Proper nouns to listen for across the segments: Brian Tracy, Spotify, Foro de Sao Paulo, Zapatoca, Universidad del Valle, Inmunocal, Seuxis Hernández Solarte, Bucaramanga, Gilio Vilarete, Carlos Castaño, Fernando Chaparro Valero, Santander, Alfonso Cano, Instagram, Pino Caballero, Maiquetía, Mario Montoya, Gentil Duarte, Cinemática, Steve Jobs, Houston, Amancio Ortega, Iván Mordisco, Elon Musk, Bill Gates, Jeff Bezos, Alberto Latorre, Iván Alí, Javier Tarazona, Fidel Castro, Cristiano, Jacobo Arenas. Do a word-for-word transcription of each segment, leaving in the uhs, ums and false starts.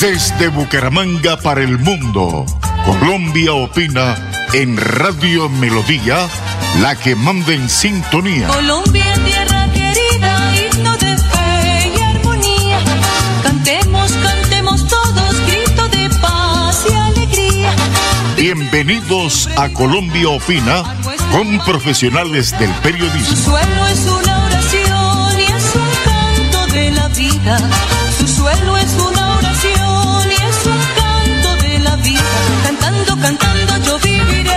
Desde Bucaramanga para el mundo, Colombia opina en Radio Melodía, la que manda en sintonía. Colombia, tierra querida, himno de fe y armonía. Cantemos, cantemos todos, grito de paz y alegría. Bienvenidos a Colombia opina, con profesionales del periodismo. Su suelo es una oración y es un canto de la vida. Su suelo es una oración y es un canto de la vida. Cantando, cantando yo viviré.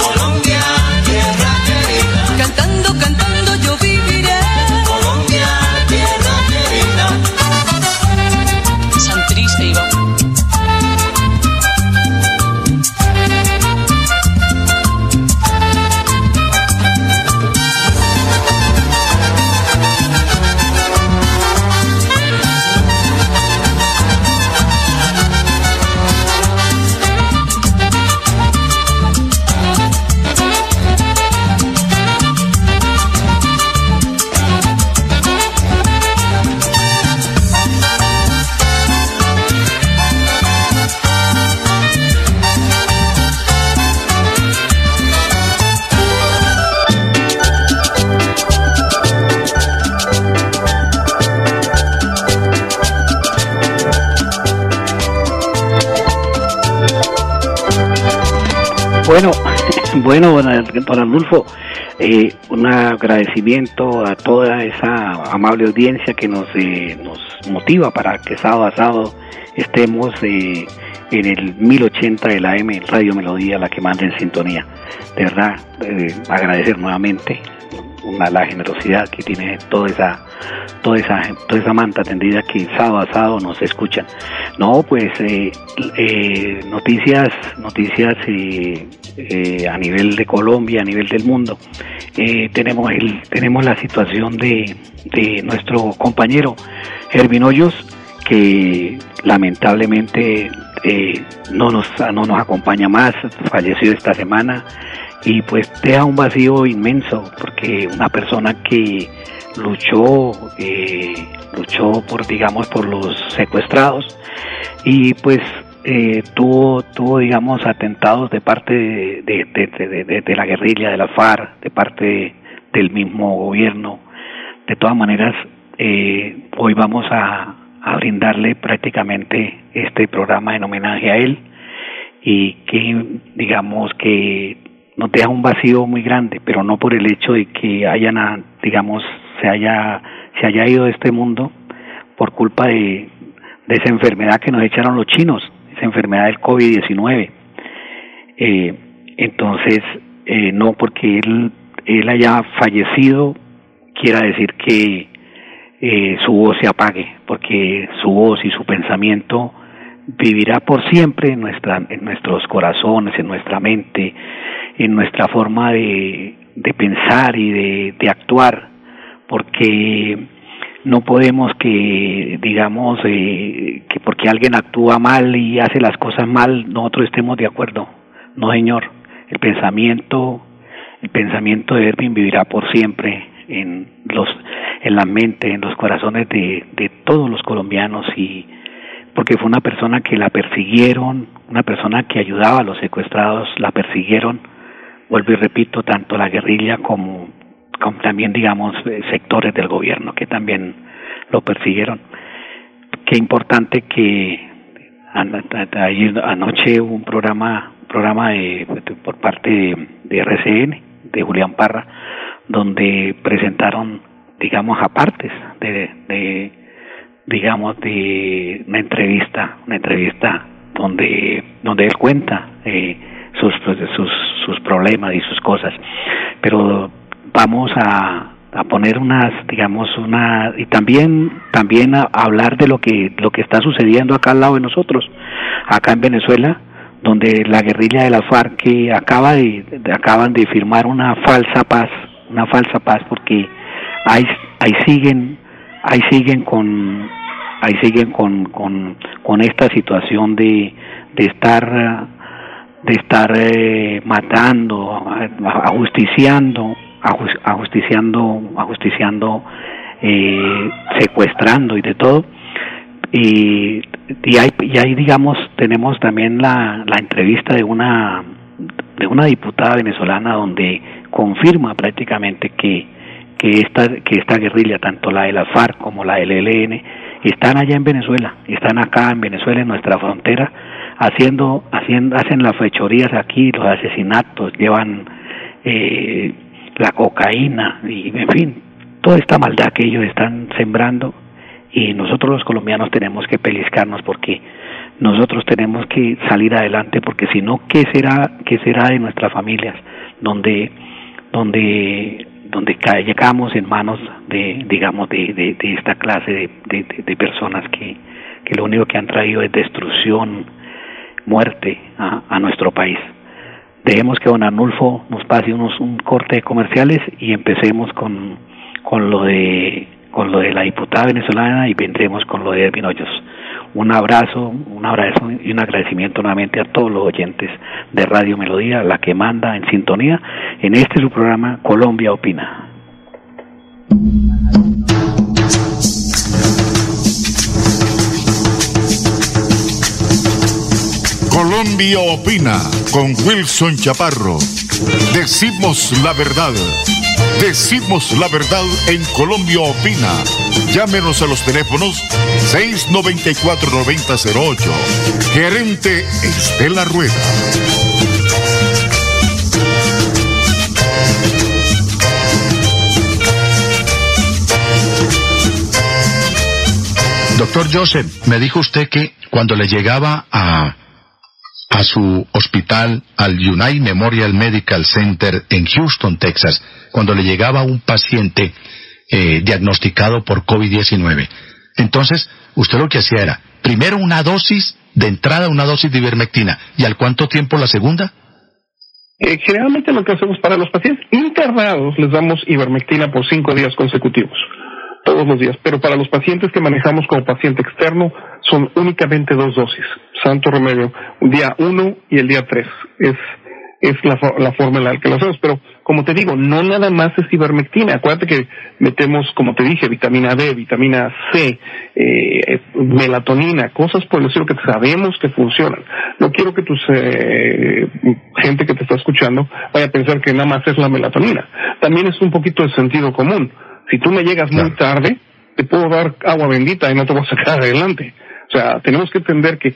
Colombia, tierra querida. Cantando, cantando yo viviré. Colombia, tierra querida. San triste, Iván. Bueno, bueno, don Arnulfo, eh, un agradecimiento a toda esa amable audiencia que nos eh, nos motiva para que sábado a sábado estemos eh, en el mil ochenta de la A M, Radio Melodía, la que manda en sintonía. De verdad, eh, agradecer nuevamente una, la generosidad que tiene toda esa, toda esa, toda esa manta tendida que sábado a sábado nos escuchan. No, pues eh, eh, noticias, noticias eh, eh, a nivel de Colombia, a nivel del mundo. Eh, tenemos el, tenemos la situación de, de nuestro compañero Herbin Hoyos, que lamentablemente eh, no nos, no nos acompaña más, falleció esta semana y pues deja un vacío inmenso, porque una persona que luchó, eh, luchó por, digamos, por los secuestrados y pues eh, tuvo, tuvo, digamos, atentados de parte de, de, de, de, de, de la guerrilla, de la FARC, de parte de, del mismo gobierno. De todas maneras, eh, hoy vamos a, a brindarle prácticamente este programa en homenaje a él, y que, digamos, que nos deja un vacío muy grande, pero no por el hecho de que hayan, digamos, se haya se haya ido de este mundo por culpa de, de esa enfermedad que nos echaron los chinos, esa enfermedad del COVID diecinueve. Eh, entonces, eh, no porque él, él haya fallecido quiera decir que eh, su voz se apague, porque su voz y su pensamiento vivirá por siempre en, nuestra, en nuestros corazones, en nuestra mente, en nuestra forma de, de pensar y de, de actuar, porque no podemos que, digamos, eh, que porque alguien actúa mal y hace las cosas mal, nosotros estemos de acuerdo. No, señor, el pensamiento, el pensamiento de Herbin vivirá por siempre en los, en la mente, en los corazones de, de todos los colombianos, y porque fue una persona que la persiguieron, una persona que ayudaba a los secuestrados, la persiguieron, vuelvo y repito, tanto la guerrilla como, como también, digamos, sectores del gobierno que también lo persiguieron. Qué importante que anoche hubo un programa, programa de, por parte de, de R C N, de Julián Parra, donde presentaron, digamos, apartes de... de digamos de una entrevista, una entrevista donde donde él cuenta eh, sus sus sus problemas y sus cosas, pero vamos a a poner unas, digamos, una y también también a, a hablar de lo que lo que está sucediendo acá al lado de nosotros, acá en Venezuela, donde la guerrilla de la FARC que acaba de, de acaban de firmar una falsa paz, una falsa paz, porque ahí ahí siguen ahí siguen con ahí siguen con con con esta situación de de estar de estar eh, matando, ajusticiando ajusticiando ajusticiando eh, secuestrando y de todo, y, y, hay, y ahí, digamos, tenemos también la, la entrevista de una de una diputada venezolana donde confirma prácticamente que que esta que esta guerrilla, tanto la de la FARC como la del E L N, están allá en Venezuela, están acá en Venezuela, en nuestra frontera, haciendo, haciendo hacen las fechorías aquí, los asesinatos, llevan eh, la cocaína y, en fin, toda esta maldad que ellos están sembrando, y nosotros los colombianos tenemos que pellizcarnos porque nosotros tenemos que salir adelante, porque si no, ¿qué será, qué será de nuestras familias? Donde, donde, donde llegamos en manos de, digamos, de, de, de esta clase de, de, de personas que, que lo único que han traído es destrucción, muerte a, a nuestro país. Dejemos que don Arnulfo nos pase unos, un corte de comerciales y empecemos con, con lo de... con lo de la diputada venezolana, y vendremos con lo de Herbin Hoyos. Un abrazo, un abrazo y un agradecimiento nuevamente a todos los oyentes de Radio Melodía, la que manda en sintonía. En este su programa Colombia Opina. Colombia Opina con Wilson Chaparro. Decimos la verdad. Decimos la verdad en Colombia Opina. Llámenos a los teléfonos seis noventa y cuatro, noventa cero ocho. Gerente Estela Rueda. Doctor Joseph, me dijo usted que cuando le llegaba a... a su hospital, al United Memorial Medical Center en Houston, Texas, cuando le llegaba un paciente eh, diagnosticado por COVID diecinueve. Entonces, usted lo que hacía era, primero una dosis de entrada, una dosis de ivermectina, ¿y al cuánto tiempo la segunda? Eh, generalmente lo que hacemos para los pacientes internados, les damos ivermectina por cinco días consecutivos, todos los días, pero para los pacientes que manejamos como paciente externo, son únicamente dos dosis, santo remedio, día uno y el día tres. Es, es la, la forma en la que lo hacemos. Pero, como te digo, no nada más es ivermectina. Acuérdate que metemos, como te dije, vitamina D, vitamina C, eh, melatonina, cosas por el estilo que sabemos que funcionan. No quiero que tus eh, gente que te está escuchando vaya a pensar que nada más es la melatonina. También es un poquito de sentido común. Si tú me llegas muy tarde, te puedo dar agua bendita y no te voy a sacar adelante. O sea, tenemos que entender que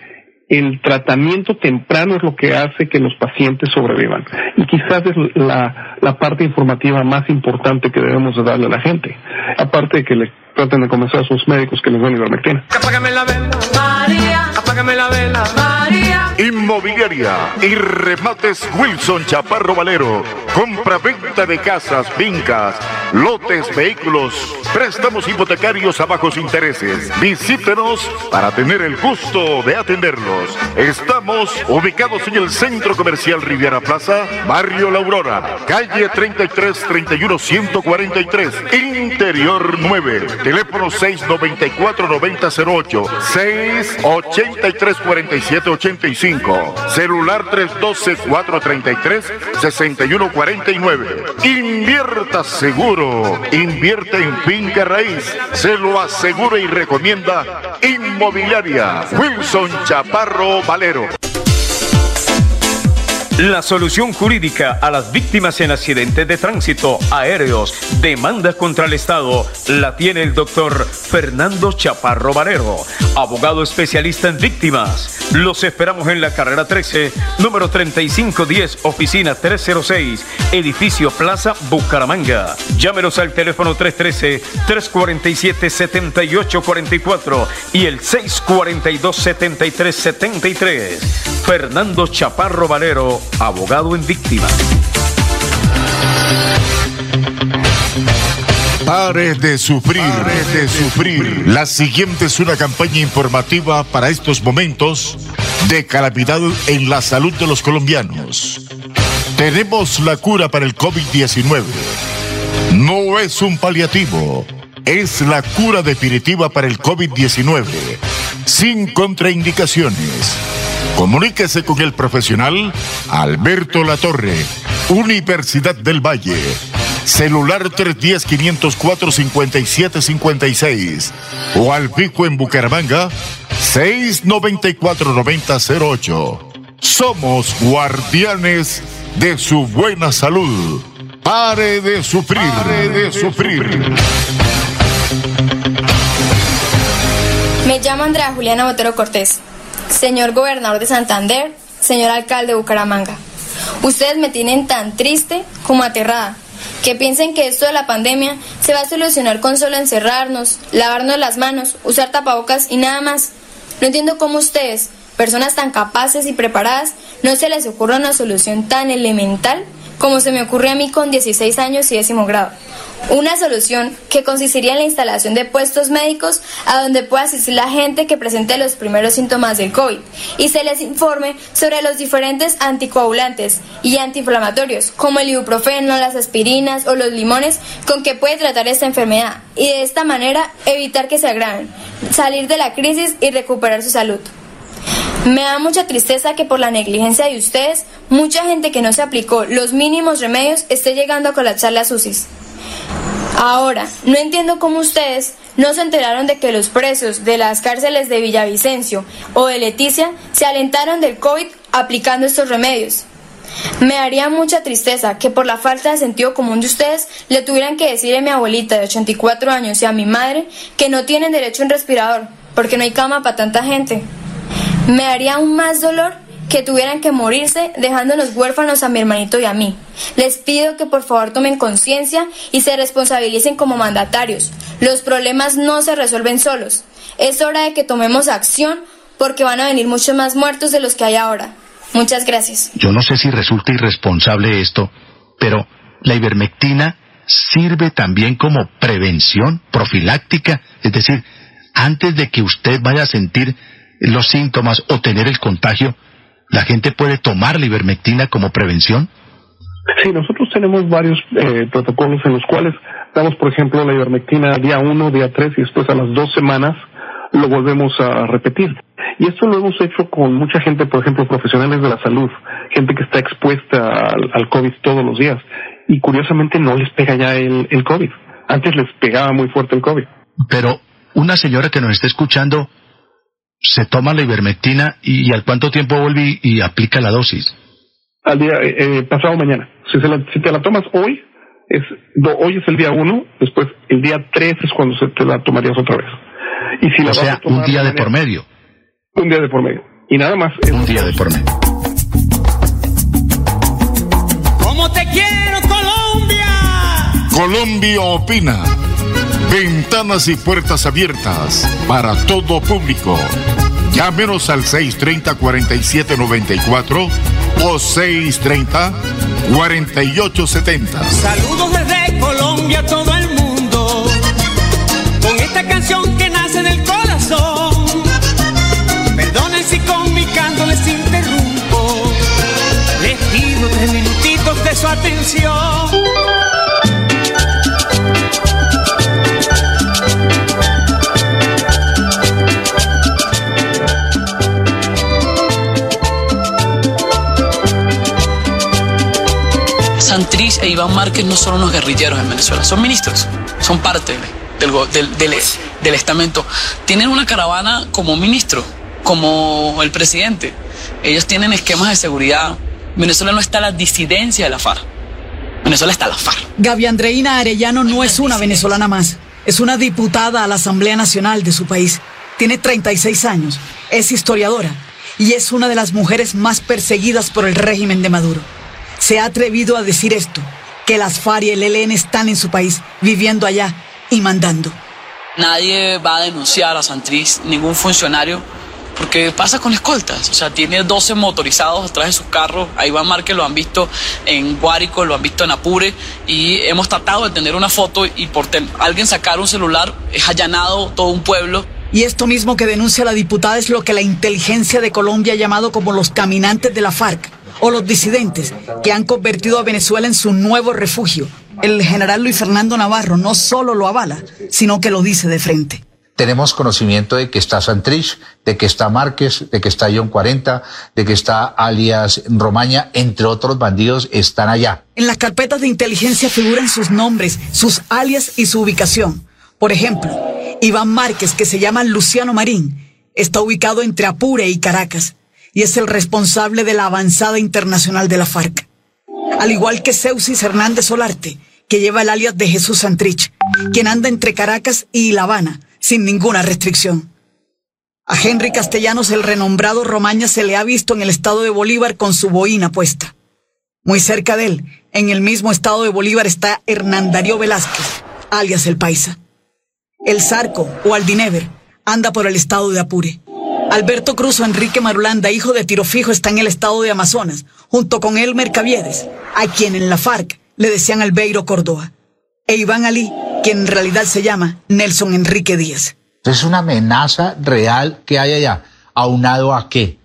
el tratamiento temprano es lo que hace que los pacientes sobrevivan. Y quizás es la, la parte informativa más importante que debemos darle a la gente. Aparte de que le traten de convencer a sus médicos que les den ivermectina. Apágame la vela, María. Apágame la vela, María. Inmobiliaria y Remates Wilson Chaparro Valero. Compra-venta de casas, fincas, lotes, vehículos, préstamos hipotecarios a bajos intereses. Visítenos para tener el gusto de atenderlos. Estamos ubicados en el Centro Comercial Riviera Plaza, Barrio La Aurora, calle treinta y tres, treinta y uno, ciento cuarenta y tres, Interior nueve, teléfono seis noventa y cuatro, noventa cero ocho, seis ochenta y tres, cuarenta y siete, ochenta y cinco, celular tres doce, cuatrocientos treinta y tres, sesenta y uno cuarenta y nueve. Invierta seguro, invierte en finca raíz, se lo asegura y recomienda Inmobiliaria Wilson Chaparro Valero. La solución jurídica a las víctimas en accidentes de tránsito, aéreos, demandas contra el Estado, la tiene el doctor Fernando Chaparro Valero, abogado especialista en víctimas. Los esperamos en la carrera trece, número treinta y cinco diez, oficina trescientos seis, edificio Plaza Bucaramanga. Llámenos al teléfono trescientos trece, trescientos cuarenta y siete, setenta y ocho cuarenta y cuatro y el seiscientos cuarenta y dos, setenta y tres setenta y tres. Fernando Chaparro Valero, abogado en víctima. Pare de sufrir, pare de sufrir. La siguiente es una campaña informativa para estos momentos de calamidad en la salud de los colombianos. Tenemos la cura para el COVID diecinueve. No es un paliativo, es la cura definitiva para el COVID diecinueve, sin contraindicaciones. Comuníquese con el profesional Alberto Latorre, Universidad del Valle, Celular tres uno cero, cinco cero cuatro, cinco siete cinco seis o al pico en Bucaramanga seis nueve cuatro, nueve cero cero ocho. Somos guardianes de su buena salud. Pare de sufrir. Pare de sufrir. Me llamo Andrea Juliana Botero Cortés. Señor gobernador de Santander, señor alcalde de Bucaramanga, ustedes me tienen tan triste como aterrada, que piensen que esto de la pandemia se va a solucionar con solo encerrarnos, lavarnos las manos, usar tapabocas y nada más. No entiendo cómo ustedes, personas tan capaces y preparadas, no se les ocurra una solución tan elemental como se me ocurre a mí con dieciséis años y décimo grado. Una solución que consistiría en la instalación de puestos médicos a donde pueda asistir la gente que presente los primeros síntomas del COVID y se les informe sobre los diferentes anticoagulantes y antiinflamatorios como el ibuprofeno, las aspirinas o los limones con que puede tratar esta enfermedad y de esta manera evitar que se agraven, salir de la crisis y recuperar su salud. Me da mucha tristeza que por la negligencia de ustedes, mucha gente que no se aplicó los mínimos remedios esté llegando a colapsar las U C Is. Ahora, no entiendo cómo ustedes no se enteraron de que los presos de las cárceles de Villavicencio o de Leticia se alentaron del COVID aplicando estos remedios. Me haría mucha tristeza que por la falta de sentido común de ustedes le tuvieran que decir a mi abuelita de ochenta y cuatro años y a mi madre que no tienen derecho a un respirador porque no hay cama para tanta gente. Me haría aún más dolor que tuvieran que morirse dejándonos huérfanos a mi hermanito y a mí. Les pido que por favor tomen conciencia y se responsabilicen como mandatarios. Los problemas no se resuelven solos. Es hora de que tomemos acción porque van a venir muchos más muertos de los que hay ahora. Muchas gracias. Yo no sé si resulta irresponsable esto, pero la ivermectina sirve también como prevención profiláctica. Es decir, antes de que usted vaya a sentir los síntomas o tener el contagio, ¿la gente puede tomar la ivermectina como prevención? Sí, nosotros tenemos varios eh, protocolos en los cuales damos, por ejemplo, la ivermectina día uno, día tres y después a las dos semanas lo volvemos a repetir. Y esto lo hemos hecho con mucha gente, por ejemplo, profesionales de la salud, gente que está expuesta al, al COVID todos los días y curiosamente no les pega ya el, el COVID. Antes les pegaba muy fuerte el COVID. Pero una señora que nos está escuchando se toma la ivermectina y, y al cuánto tiempo vuelve y, y aplica la dosis. Al día eh, pasado mañana. Si, se la, si te la tomas hoy, es do, hoy es el día uno, después el día tres es cuando se te la tomarías otra vez. Y si o la sea, vas a tomar un día de mañana, por medio. Un día de por medio. Y nada más. Es un día de por medio. ¡Cómo te quiero, Colombia! Colombia opina. Ventanas y puertas abiertas para todo público. Llámenos al seis treinta, cuarenta y siete noventa y cuatro o seis treinta, cuarenta y ocho setenta. Saludos desde Colombia a todo el mundo, con esta canción que nace en el corazón. Perdonen si con mi canto les interrumpo, les pido tres minutitos de su atención. Santrich e Iván Márquez no son unos guerrilleros en Venezuela, son ministros, son parte del, del, del, del estamento. Tienen una caravana como ministro, como el presidente. Ellos tienen esquemas de seguridad. Venezuela no está la disidencia de la FARC. Venezuela está la FARC. Gaby Andreína Arellano no es una venezolana más. Es una diputada a la Asamblea Nacional de su país. Tiene treinta y seis años, es historiadora y es una de las mujeres más perseguidas por el régimen de Maduro. Se ha atrevido a decir esto, que las FARC y el E L N están en su país, viviendo allá y mandando. Nadie va a denunciar a Santrich, ningún funcionario, porque pasa con escoltas. O sea, tiene doce motorizados atrás de sus carros. A Iván Márquez lo han visto en Guárico, lo han visto en Apure, y hemos tratado de tener una foto, y por ten- alguien sacar un celular es allanado todo un pueblo. Y esto mismo que denuncia la diputada es lo que la inteligencia de Colombia ha llamado como los caminantes de la FARC, o los disidentes que han convertido a Venezuela en su nuevo refugio. El general Luis Fernando Navarro no solo lo avala, sino que lo dice de frente. tenemos conocimiento de que está Santrich, de que está Márquez, de que está John cuarenta, de que está alias Romaña, entre otros bandidos están allá. En las carpetas de inteligencia figuran sus nombres, sus alias y su ubicación. Por ejemplo, Iván Márquez, que se llama Luciano Marín, está ubicado entre Apure y Caracas, y es el responsable de la avanzada internacional de la FARC. Al igual que Seuxis Hernández Solarte, que lleva el alias de Jesús Santrich, quien anda entre Caracas y La Habana, sin ninguna restricción. A Henry Castellanos, el renombrado Romaña, se le ha visto en el estado de Bolívar con su boina puesta. Muy cerca de él, en el mismo estado de Bolívar, está Hernán Darío Velázquez, alias El Paisa. El Zarco, o Aldinever, anda por el estado de Apure. Alberto Cruz o Enrique Marulanda, hijo de Tirofijo, está en el estado de Amazonas, junto con Elmer Caviedes, a quien en la FARC le decían Albeiro Córdoba, e Iván Alí, quien en realidad se llama Nelson Enrique Díaz. Es una amenaza real que hay allá, aunado a qué,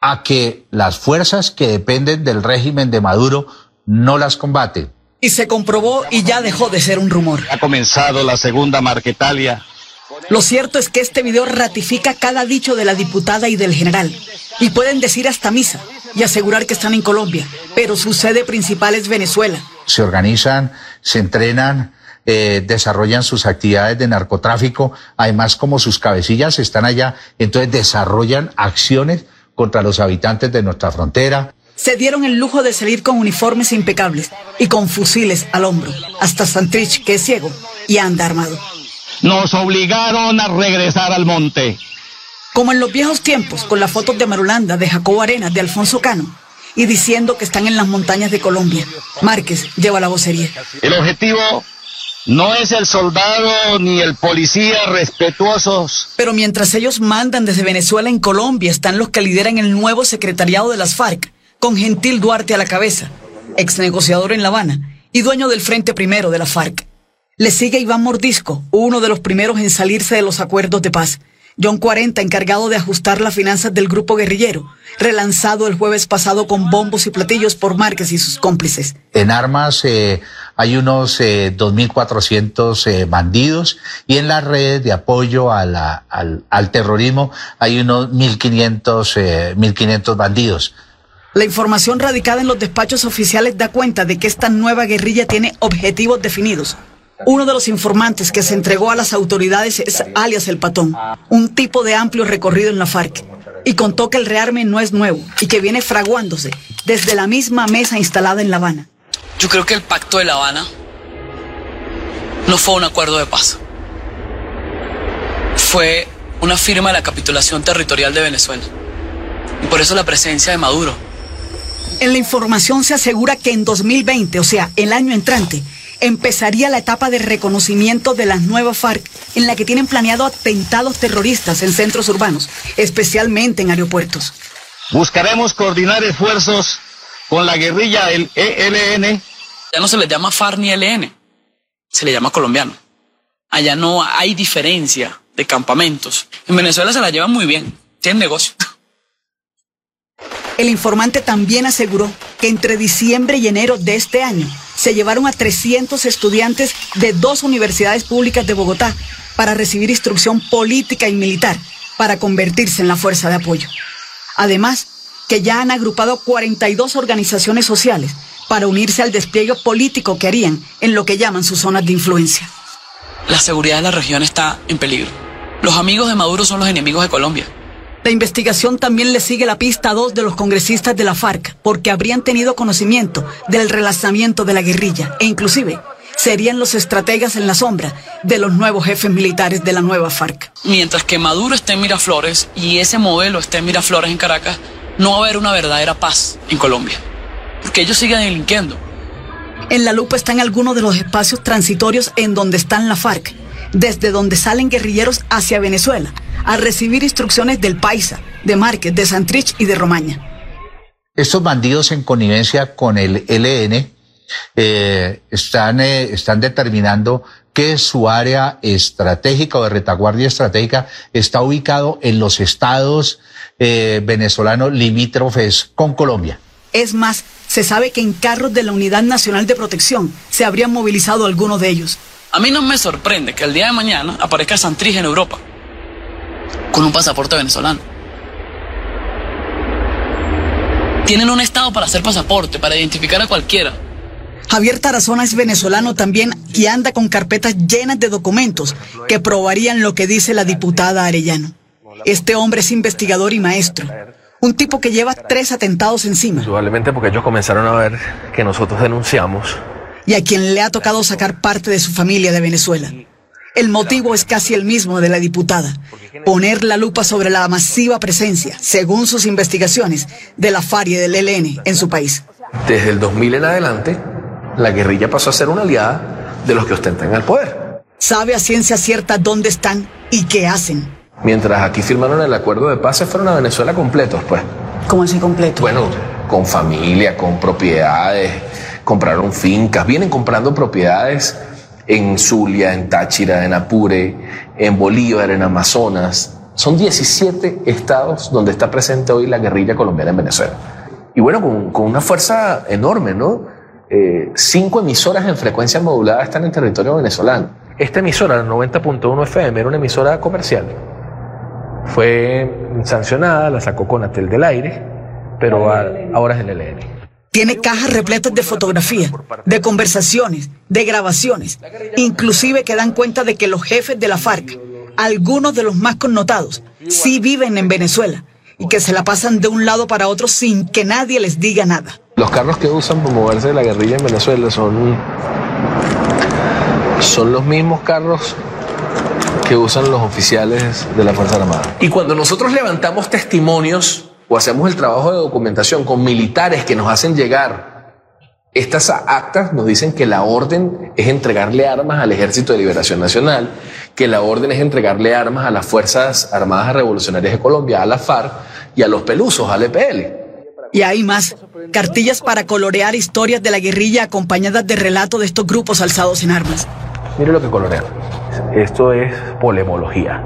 a que las fuerzas que dependen del régimen de Maduro no las combaten. Y se comprobó y ya dejó de ser un rumor. Ha comenzado la segunda Marquetalia. Lo cierto es que este video ratifica cada dicho de la diputada y del general, y pueden decir hasta misa y asegurar que están en Colombia, pero su sede principal es Venezuela. Se organizan, se entrenan, eh, desarrollan sus actividades de narcotráfico, además como sus cabecillas están allá, entonces desarrollan acciones contra los habitantes de nuestra frontera. Se dieron el lujo de salir con uniformes impecables y con fusiles al hombro, hasta Santrich, que es ciego y anda armado. Nos obligaron a regresar al monte. Como en los viejos tiempos, con las fotos de Marulanda, de Jacobo Arenas, de Alfonso Cano, y diciendo que están en las montañas de Colombia. Márquez lleva la vocería. El objetivo no es el soldado ni el policía respetuosos. Pero mientras ellos mandan desde Venezuela, en Colombia están los que lideran el nuevo secretariado de las FARC, con Gentil Duarte a la cabeza, ex negociador en La Habana y dueño del Frente Primero de la FARC. Le sigue Iván Mordisco, uno de los primeros en salirse de los acuerdos de paz. John cuarenta, encargado de ajustar las finanzas del grupo guerrillero, relanzado el jueves pasado con bombos y platillos por Márquez y sus cómplices. En armas eh, hay unos eh, dos mil cuatrocientos eh, bandidos, y en las redes de apoyo a la, al, al terrorismo hay unos mil quinientos eh, mil quinientos bandidos. La información radicada en los despachos oficiales da cuenta de que esta nueva guerrilla tiene objetivos definidos. Uno de los informantes que se entregó a las autoridades es alias El Patón, un tipo de amplio recorrido en la FARC, y contó que el rearme no es nuevo y que viene fraguándose desde la misma mesa instalada en La Habana. Yo creo que el pacto de La Habana no fue un acuerdo de paz. Fue una firma de la capitulación territorial de Venezuela, y por eso la presencia de Maduro. En la información se asegura que en dos mil veinte, o sea, el año entrante, empezaría la etapa de reconocimiento de las nuevas FARC, en la que tienen planeado atentados terroristas en centros urbanos, especialmente en aeropuertos. Buscaremos coordinar esfuerzos con la guerrilla del E L N. Ya no se les llama FARC ni E L N, se le llama colombiano. Allá no hay diferencia de campamentos. En Venezuela se la llevan muy bien, tienen negocio. El informante también aseguró que entre diciembre y enero de este año se llevaron a trescientos estudiantes de dos universidades públicas de Bogotá para recibir instrucción política y militar para convertirse en la fuerza de apoyo. Además, que ya han agrupado cuarenta y dos organizaciones sociales para unirse al despliegue político que harían en lo que llaman sus zonas de influencia. La seguridad de la región está en peligro. Los amigos de Maduro son los enemigos de Colombia. La investigación también le sigue la pista a dos de los congresistas de la FARC, porque habrían tenido conocimiento del relanzamiento de la guerrilla, e inclusive serían los estrategas en la sombra de los nuevos jefes militares de la nueva FARC. Mientras que Maduro esté en Miraflores y ese modelo esté en Miraflores, en Caracas, no va a haber una verdadera paz en Colombia, porque ellos siguen delinquiendo. En la lupa están algunos de los espacios transitorios en donde están la FARC, desde donde salen guerrilleros hacia Venezuela a recibir instrucciones del Paisa, de Márquez, de Santrich y de Romaña. Estos bandidos, en connivencia con el E L N, eh, están, eh, están determinando que su área estratégica o de retaguardia estratégica está ubicado en los estados eh, venezolanos limítrofes con Colombia. Es más, se sabe que en carros de la Unidad Nacional de Protección se habrían movilizado algunos de ellos. A mí no me sorprende que el día de mañana aparezca Santrich en Europa. con un pasaporte venezolano. Tienen un estado para hacer pasaporte, para identificar a cualquiera. Javier Tarazona es venezolano también y anda con carpetas llenas de documentos que probarían lo que dice la diputada Arellano. Este hombre es investigador y maestro. Un tipo que lleva tres atentados encima. Indudablemente porque ellos comenzaron a ver que nosotros denunciamos. Y a quien le ha tocado sacar parte de su familia de Venezuela. El motivo es casi el mismo de la diputada. Poner la lupa sobre la masiva presencia, según sus investigaciones, de la FARC y del E L N en su país. Desde el dos mil en adelante, la guerrilla pasó a ser una aliada de los que ostentan el poder. Sabe a ciencia cierta dónde están y qué hacen. Mientras aquí firmaron el acuerdo de paz, se fueron a Venezuela completos, pues. ¿Cómo así completo? Bueno, con familia, con propiedades, compraron fincas, vienen comprando propiedades en Zulia, en Táchira, en Apure, en Bolívar, en Amazonas. Son diecisiete estados donde está presente hoy la guerrilla colombiana en Venezuela. Y bueno, con, con una fuerza enorme, ¿no? Eh, cinco emisoras en frecuencia modulada están en territorio venezolano. Esta emisora, noventa punto uno F M, era una emisora comercial. Fue sancionada, la sacó Conatel del aire, pero a, ahora es el E L N. Tiene cajas repletas de fotografías, de conversaciones, de grabaciones, inclusive que dan cuenta de que los jefes de la FARC, algunos de los más connotados, sí viven en Venezuela y que se la pasan de un lado para otro sin que nadie les diga nada. Los carros que usan para moverse de la guerrilla en Venezuela son, son los mismos carros que usan los oficiales de la Fuerza Armada. Y cuando nosotros levantamos testimonios o hacemos el trabajo de documentación con militares que nos hacen llegar estas actas, nos dicen que la orden es entregarle armas al Ejército de Liberación Nacional, que la orden es entregarle armas a las Fuerzas Armadas Revolucionarias de Colombia, a la FARC y a los pelusos, al E P L. Y hay más, cartillas para colorear historias de la guerrilla acompañadas de relatos de estos grupos alzados en armas. Mire lo que colorean. Esto es polemología.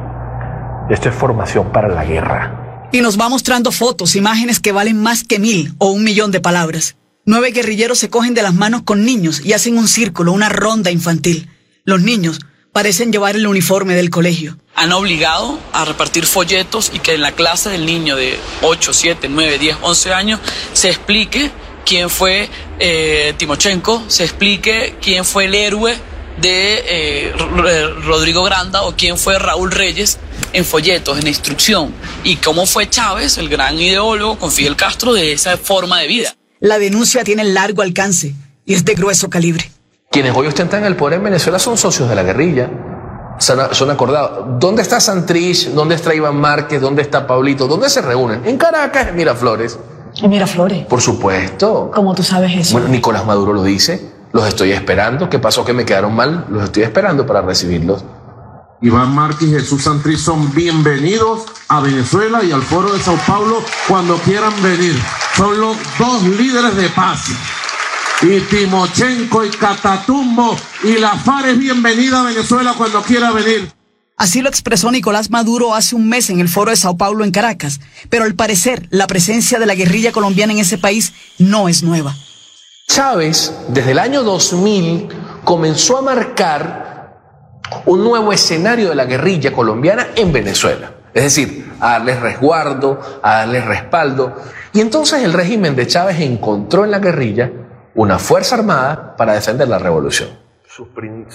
Esto es formación para la guerra. Y nos va mostrando fotos, imágenes que valen más que mil o un millón de palabras. Nueve guerrilleros se cogen de las manos con niños y hacen un círculo, una ronda infantil. Los niños parecen llevar el uniforme del colegio. Han obligado a repartir folletos y que en la clase del niño de ocho, siete, nueve, diez, once años se explique quién fue eh, Timochenko, se explique quién fue el héroe de eh, Rodrigo Granda o quién fue Raúl Reyes en folletos, en instrucción, y cómo fue Chávez, el gran ideólogo con Fidel Castro, de esa forma de vida. La denuncia tiene largo alcance y es de grueso calibre. Quienes hoy ostentan el poder en Venezuela son socios de la guerrilla, son acordados. ¿Dónde está Santrich? ¿Dónde está Iván Márquez? ¿Dónde está Pablito? ¿Dónde se reúnen? En Caracas, en Miraflores. ¿En Miraflores? Por supuesto. ¿Cómo tú sabes eso? Bueno, Nicolás Maduro lo dice. Los estoy esperando. ¿Qué pasó que me quedaron mal? Los estoy esperando para recibirlos. Iván Márquez y Jesús Santrich son bienvenidos a Venezuela y al Foro de Sao Paulo cuando quieran venir. Son los dos líderes de paz. Y Timochenko y Catatumbo y la FARC es bienvenida a Venezuela cuando quiera venir. Así lo expresó Nicolás Maduro hace un mes en el Foro de Sao Paulo en Caracas. Pero al parecer la presencia de la guerrilla colombiana en ese país no es nueva. Chávez, desde el año dos mil, comenzó a marcar un nuevo escenario de la guerrilla colombiana en Venezuela. Es decir, a darles resguardo, a darles respaldo. Y entonces el régimen de Chávez encontró en la guerrilla una fuerza armada para defender la revolución.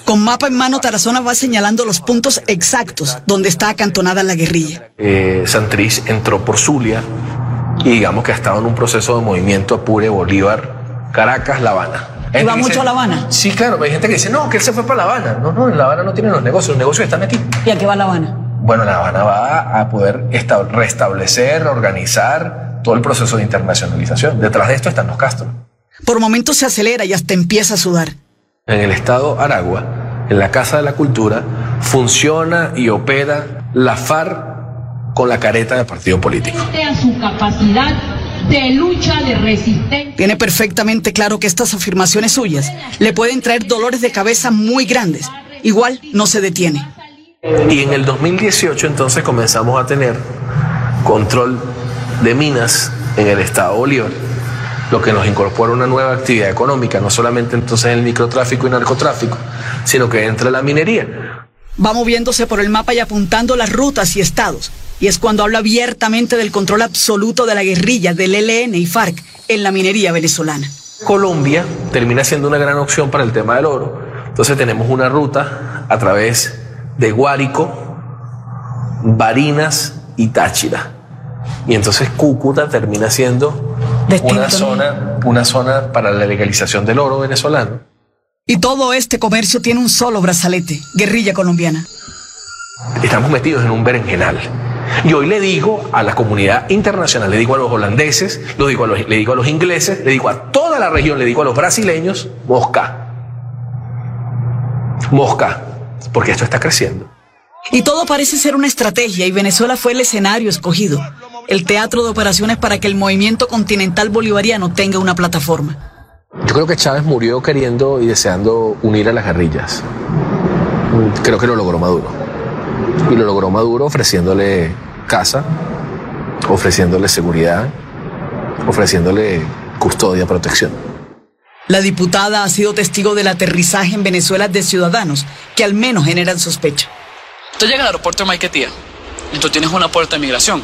Con mapa en mano, Tarazona va señalando los puntos exactos donde está acantonada la guerrilla. Eh, Santrich entró por Zulia y digamos que ha estado en un proceso de movimiento Apure, Bolívar, Caracas, La Habana. ¿Y va mucho dice, a La Habana? Sí, claro, hay gente que dice, no, que él se fue para La Habana. No, no, en La Habana no tienen los negocios, los negocios están aquí. ¿Y a qué va La Habana? Bueno, La Habana va a poder restablecer, organizar todo el proceso de internacionalización. Detrás de esto están los Castro. Por momentos se acelera y hasta empieza a sudar. En el estado Aragua, en la Casa de la Cultura, funciona y opera la FARC con la careta de partido político. A su capacidad de lucha, de resistencia. Tiene perfectamente claro que estas afirmaciones suyas le pueden traer dolores de cabeza muy grandes. Igual no se detiene. Y en el dos mil dieciocho entonces comenzamos a tener control de minas en el estado Bolívar, lo que nos incorpora una nueva actividad económica, no solamente entonces el microtráfico y narcotráfico, sino que entra la minería. Va moviéndose por el mapa y apuntando las rutas y estados y es cuando habla abiertamente del control absoluto de la guerrilla del E L N y FARC en la minería venezolana. Colombia termina siendo una gran opción para el tema del oro. Entonces tenemos una ruta a través de Guárico, Barinas y Táchira. Y entonces Cúcuta termina siendo una zona, una zona para la legalización del oro venezolano. Y todo este comercio tiene un solo brazalete: guerrilla colombiana. Estamos metidos en un berenjenal. Y hoy le digo a la comunidad internacional, le digo a los holandeses, lo digo a los, le digo a los ingleses, le digo a toda la región, le digo a los brasileños, mosca. Mosca, porque esto está creciendo. Y todo parece ser una estrategia, y Venezuela fue el escenario escogido, el teatro de operaciones para que el movimiento continental bolivariano tenga una plataforma. Yo creo que Chávez murió queriendo y deseando unir a las guerrillas. Creo que lo logró Maduro. Y lo logró Maduro ofreciéndole casa, ofreciéndole seguridad, ofreciéndole custodia, protección. La diputada ha sido testigo del aterrizaje en Venezuela de ciudadanos que al menos generan sospecha. Tú llegas al aeropuerto de Maiquetía y tú tienes una puerta de migración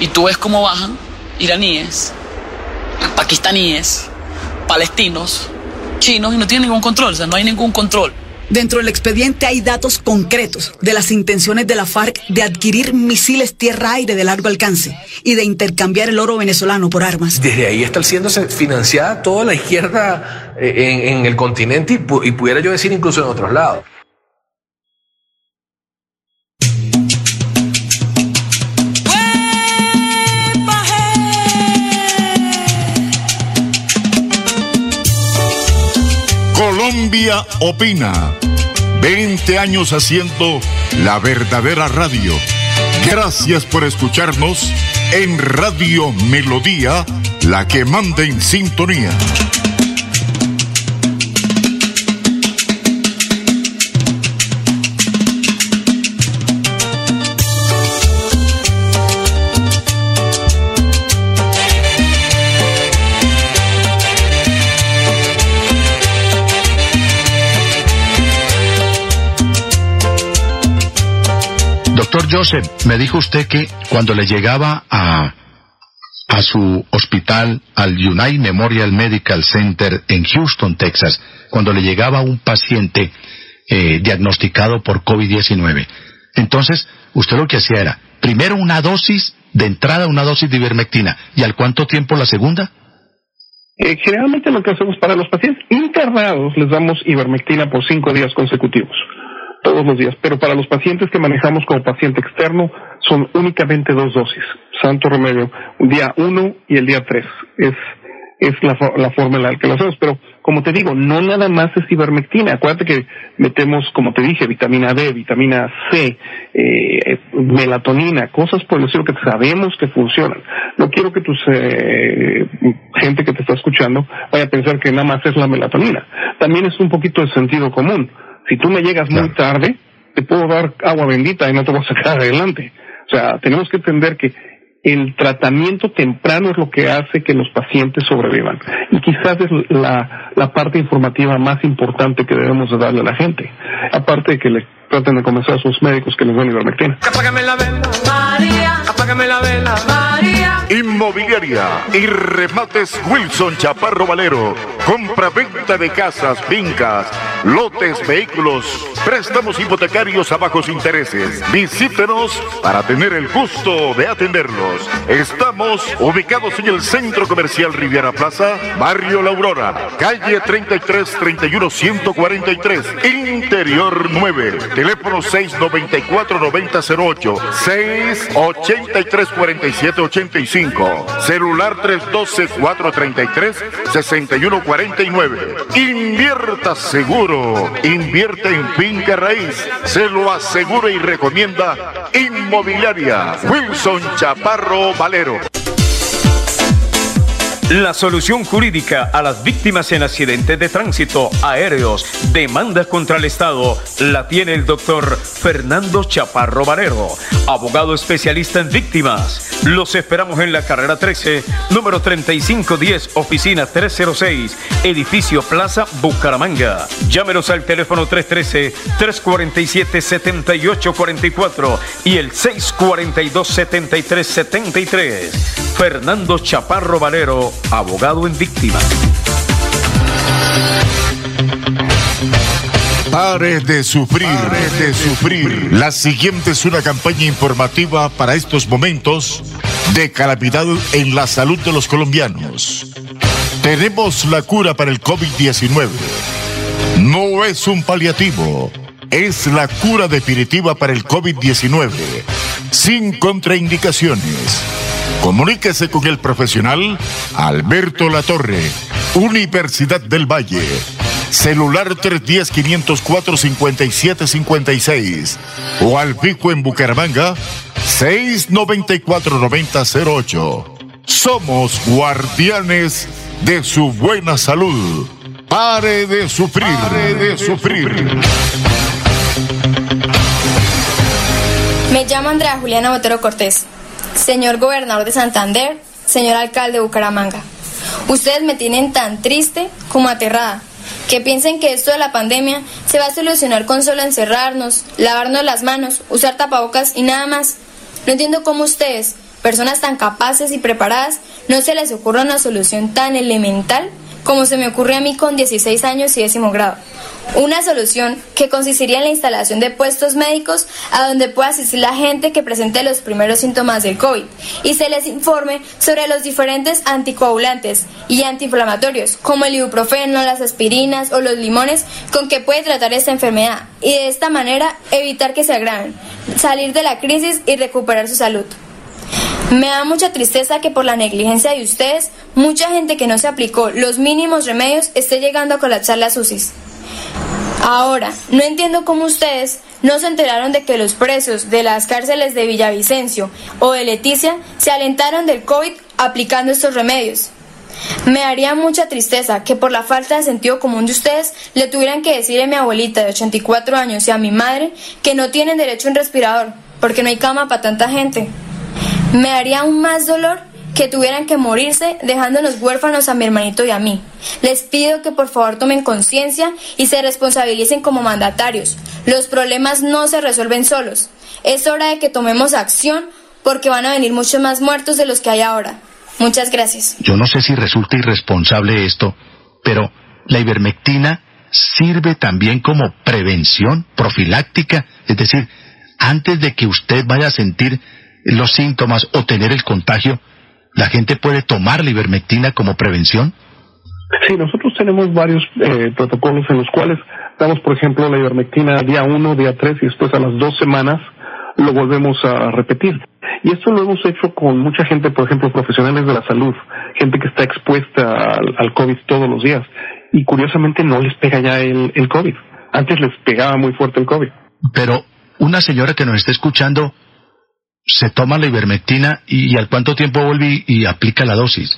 y tú ves cómo bajan iraníes, pakistaníes, palestinos, chinos, y no tienen ningún control, o sea, no hay ningún control. Dentro del expediente hay datos concretos de las intenciones de la FARC de adquirir misiles tierra-aire de largo alcance y de intercambiar el oro venezolano por armas. Desde ahí está siendo financiada toda la izquierda en, en el continente, y, pu y pudiera yo decir incluso en otros lados. Colombia Opina, veinte años haciendo la verdadera radio. Gracias por escucharnos en Radio Melodía, la que manda en sintonía. Doctor Joseph, me dijo usted que cuando le llegaba a, a su hospital, al United Memorial Medical Center en Houston, Texas, cuando le llegaba un paciente eh, diagnosticado por COVID diecinueve, entonces usted lo que hacía era, primero una dosis de entrada, una dosis de ivermectina, ¿y al cuánto tiempo la segunda? Eh, generalmente lo que hacemos para los pacientes internados, les damos ivermectina por cinco días consecutivos. Todos los días, pero para los pacientes que manejamos como paciente externo son únicamente dos dosis, santo remedio, día uno y el día tres, es, es la, la forma en la que lo hacemos, pero como te digo, no nada más es ivermectina, acuérdate que metemos, como te dije, vitamina D, vitamina C, eh, melatonina, cosas por el estilo que sabemos que funcionan. No quiero que tus eh, gente que te está escuchando vaya a pensar que nada más es la melatonina, también es un poquito de sentido común. Si tú me llegas muy tarde, te puedo dar agua bendita y no te voy a sacar adelante. O sea, tenemos que entender que el tratamiento temprano es lo que hace que los pacientes sobrevivan. Y quizás es la, la parte informativa más importante que debemos darle a la gente. Aparte de que le traten de convencer a sus médicos que les dan ivermectina. Apágame la vela, María. Apágame la vela, María. Inmobiliaria y Remates Wilson Chaparro Valero. Compra-venta de casas, fincas, lotes, vehículos, préstamos hipotecarios a bajos intereses. Visítenos para tener el gusto de atenderlos. Estamos ubicados en el Centro Comercial Riviera Plaza, Barrio La Aurora, calle treinta y tres, treinta y uno, ciento cuarenta y tres, Interior nueve, teléfono seis noventa y cuatro, noventa cero ocho, seis ochenta y tres, cuarenta y siete, ochenta y cinco, celular tres doce, cuatrocientos treinta y tres, sesenta y uno cuarenta y nueve. Invierta seguro, invierte en finca raíz, se lo asegura y recomienda Inmobiliaria Wilson Chaparro Valero. La solución jurídica a las víctimas en accidentes de tránsito, aéreos, demandas contra el Estado, la tiene el doctor Fernando Chaparro Valero, abogado especialista en víctimas. Los esperamos en la carrera trece, número treinta y cinco diez, oficina trescientos seis, edificio Plaza Bucaramanga. Llámenos al teléfono trescientos trece, trescientos cuarenta y siete, setenta y ocho cuarenta y cuatro y el seiscientos cuarenta y dos, setenta y tres setenta y tres. Fernando Chaparro Valero, abogado en víctimas. Pares de sufrir, pares de sufrir. La siguiente es una campaña informativa para estos momentos de calamidad en la salud de los colombianos. Tenemos la cura para el COVID diecinueve. No es un paliativo, es la cura definitiva para el COVID diecinueve, sin contraindicaciones. Comuníquese con el profesional Alberto Latorre, Universidad del Valle. Celular tres diez, quinientos cuatro, cincuenta y siete cincuenta y seis o al fijo en Bucaramanga seiscientos noventa y cuatro, noventa cero ocho. Somos guardianes de su buena salud. Pare de sufrir, pare de sufrir. Me llamo Andrea Juliana Botero Cortés. Señor gobernador de Santander, señor alcalde de Bucaramanga, ustedes me tienen tan triste como aterrada, que piensen que esto de la pandemia se va a solucionar con solo encerrarnos, lavarnos las manos, usar tapabocas y nada más. No entiendo cómo ustedes, personas tan capaces y preparadas, no se les ocurra una solución tan elemental como se me ocurre a mí con dieciséis años y décimo grado. Una solución que consistiría en la instalación de puestos médicos a donde pueda asistir la gente que presente los primeros síntomas del COVID y se les informe sobre los diferentes anticoagulantes y antiinflamatorios como el ibuprofeno, las aspirinas o los limones con que puede tratar esta enfermedad y de esta manera evitar que se agraven, salir de la crisis y recuperar su salud. Me da mucha tristeza que por la negligencia de ustedes, mucha gente que no se aplicó los mínimos remedios esté llegando a colapsar las U C Is. Ahora, no entiendo cómo ustedes no se enteraron de que los presos de las cárceles de Villavicencio o de Leticia se alentaron del COVID aplicando estos remedios. Me haría mucha tristeza que por la falta de sentido común de ustedes le tuvieran que decir a mi abuelita de ochenta y cuatro años y a mi madre que no tienen derecho a un respirador porque no hay cama para tanta gente. Me daría aún más dolor que tuvieran que morirse dejándonos huérfanos a mi hermanito y a mí. Les pido que por favor tomen conciencia y se responsabilicen como mandatarios. Los problemas no se resuelven solos. Es hora de que tomemos acción porque van a venir muchos más muertos de los que hay ahora. Muchas gracias. Yo no sé si resulta irresponsable esto, pero la ivermectina sirve también como prevención profiláctica. Es decir, antes de que usted vaya a sentir los síntomas o tener el contagio, ¿la gente puede tomar la ivermectina como prevención? Sí, nosotros tenemos varios eh, protocolos en los cuales damos, por ejemplo, la ivermectina día uno, día tres y después a las dos semanas lo volvemos a repetir. Y esto lo hemos hecho con mucha gente, por ejemplo, profesionales de la salud, gente que está expuesta al, al COVID todos los días y curiosamente no les pega ya el, el COVID. Antes les pegaba muy fuerte el COVID. Pero una señora que nos está escuchando se toma la ivermectina y, y ¿al cuánto tiempo vuelve y, y aplica la dosis?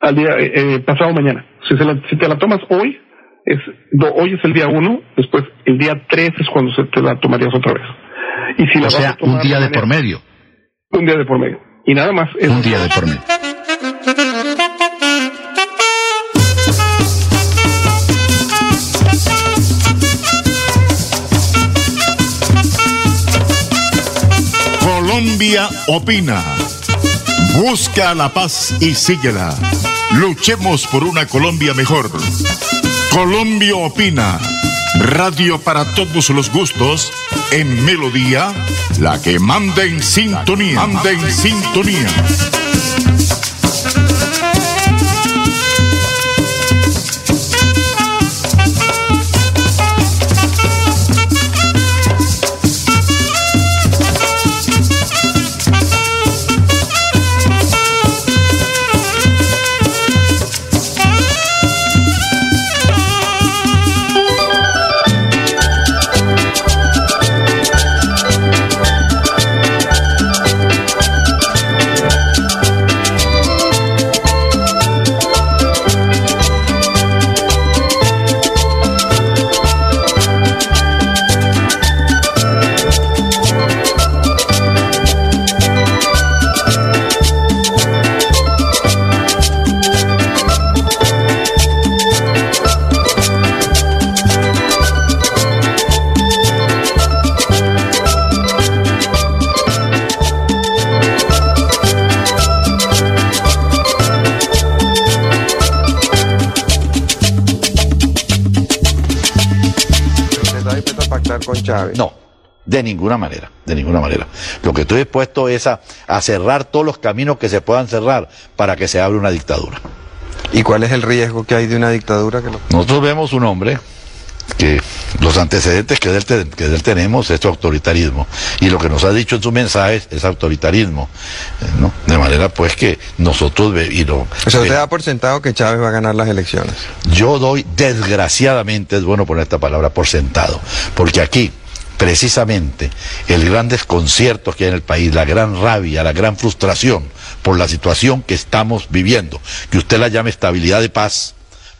Al día, eh, pasado mañana. Si, se la, si te la tomas hoy, es do, hoy es el día uno, después el día tres es cuando se te la tomarías otra vez. Y si la o vas sea, a tomar un día de mañana, por medio. Un día de por medio. Y nada más. Es un día de por medio. Colombia opina, busca la paz y síguela. Luchemos por una Colombia mejor. Colombia opina, radio para todos los gustos, en Melodía, la que manda en sintonía, manda en sintonía. Chávez. No, de ninguna manera, de ninguna manera. Lo que estoy dispuesto es a, a cerrar todos los caminos que se puedan cerrar para que se abra una dictadura. ¿Y cuál es el riesgo que hay de una dictadura? Que lo... Nosotros vemos un hombre que los antecedentes que de él, te, que de él tenemos es su autoritarismo, y lo que nos ha dicho en sus mensajes es autoritarismo, ¿no? De manera pues que nosotros... Y no, o sea, usted eh, da por sentado que Chávez va a ganar las elecciones. Yo doy, desgraciadamente, es bueno poner esta palabra, por sentado, porque aquí precisamente el gran desconcierto que hay en el país, la gran rabia, la gran frustración por la situación que estamos viviendo, que usted la llame estabilidad de paz,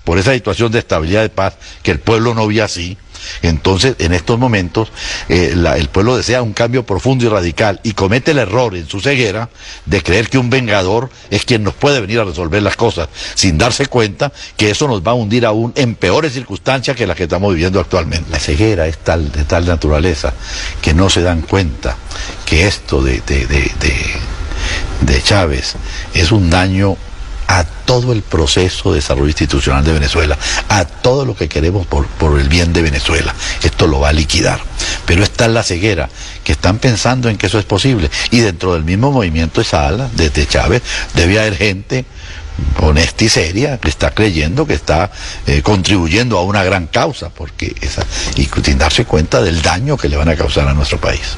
por esa situación de estabilidad de paz que el pueblo no vio así. Entonces, en estos momentos, eh, la, el pueblo desea un cambio profundo y radical y comete el error en su ceguera de creer que un vengador es quien nos puede venir a resolver las cosas, sin darse cuenta que eso nos va a hundir aún en peores circunstancias que las que estamos viviendo actualmente. La ceguera es tal, de tal naturaleza que no se dan cuenta que esto de, de, de, de, de Chávez es un daño a todo el proceso de desarrollo institucional de Venezuela, a todo lo que queremos por, por el bien de Venezuela. Esto lo va a liquidar, pero está en la ceguera, que están pensando en que eso es posible, y dentro del mismo movimiento de esa ala, desde Chávez, debe haber gente honesta y seria que está creyendo que está eh, contribuyendo a una gran causa, porque esa, y sin darse cuenta del daño que le van a causar a nuestro país.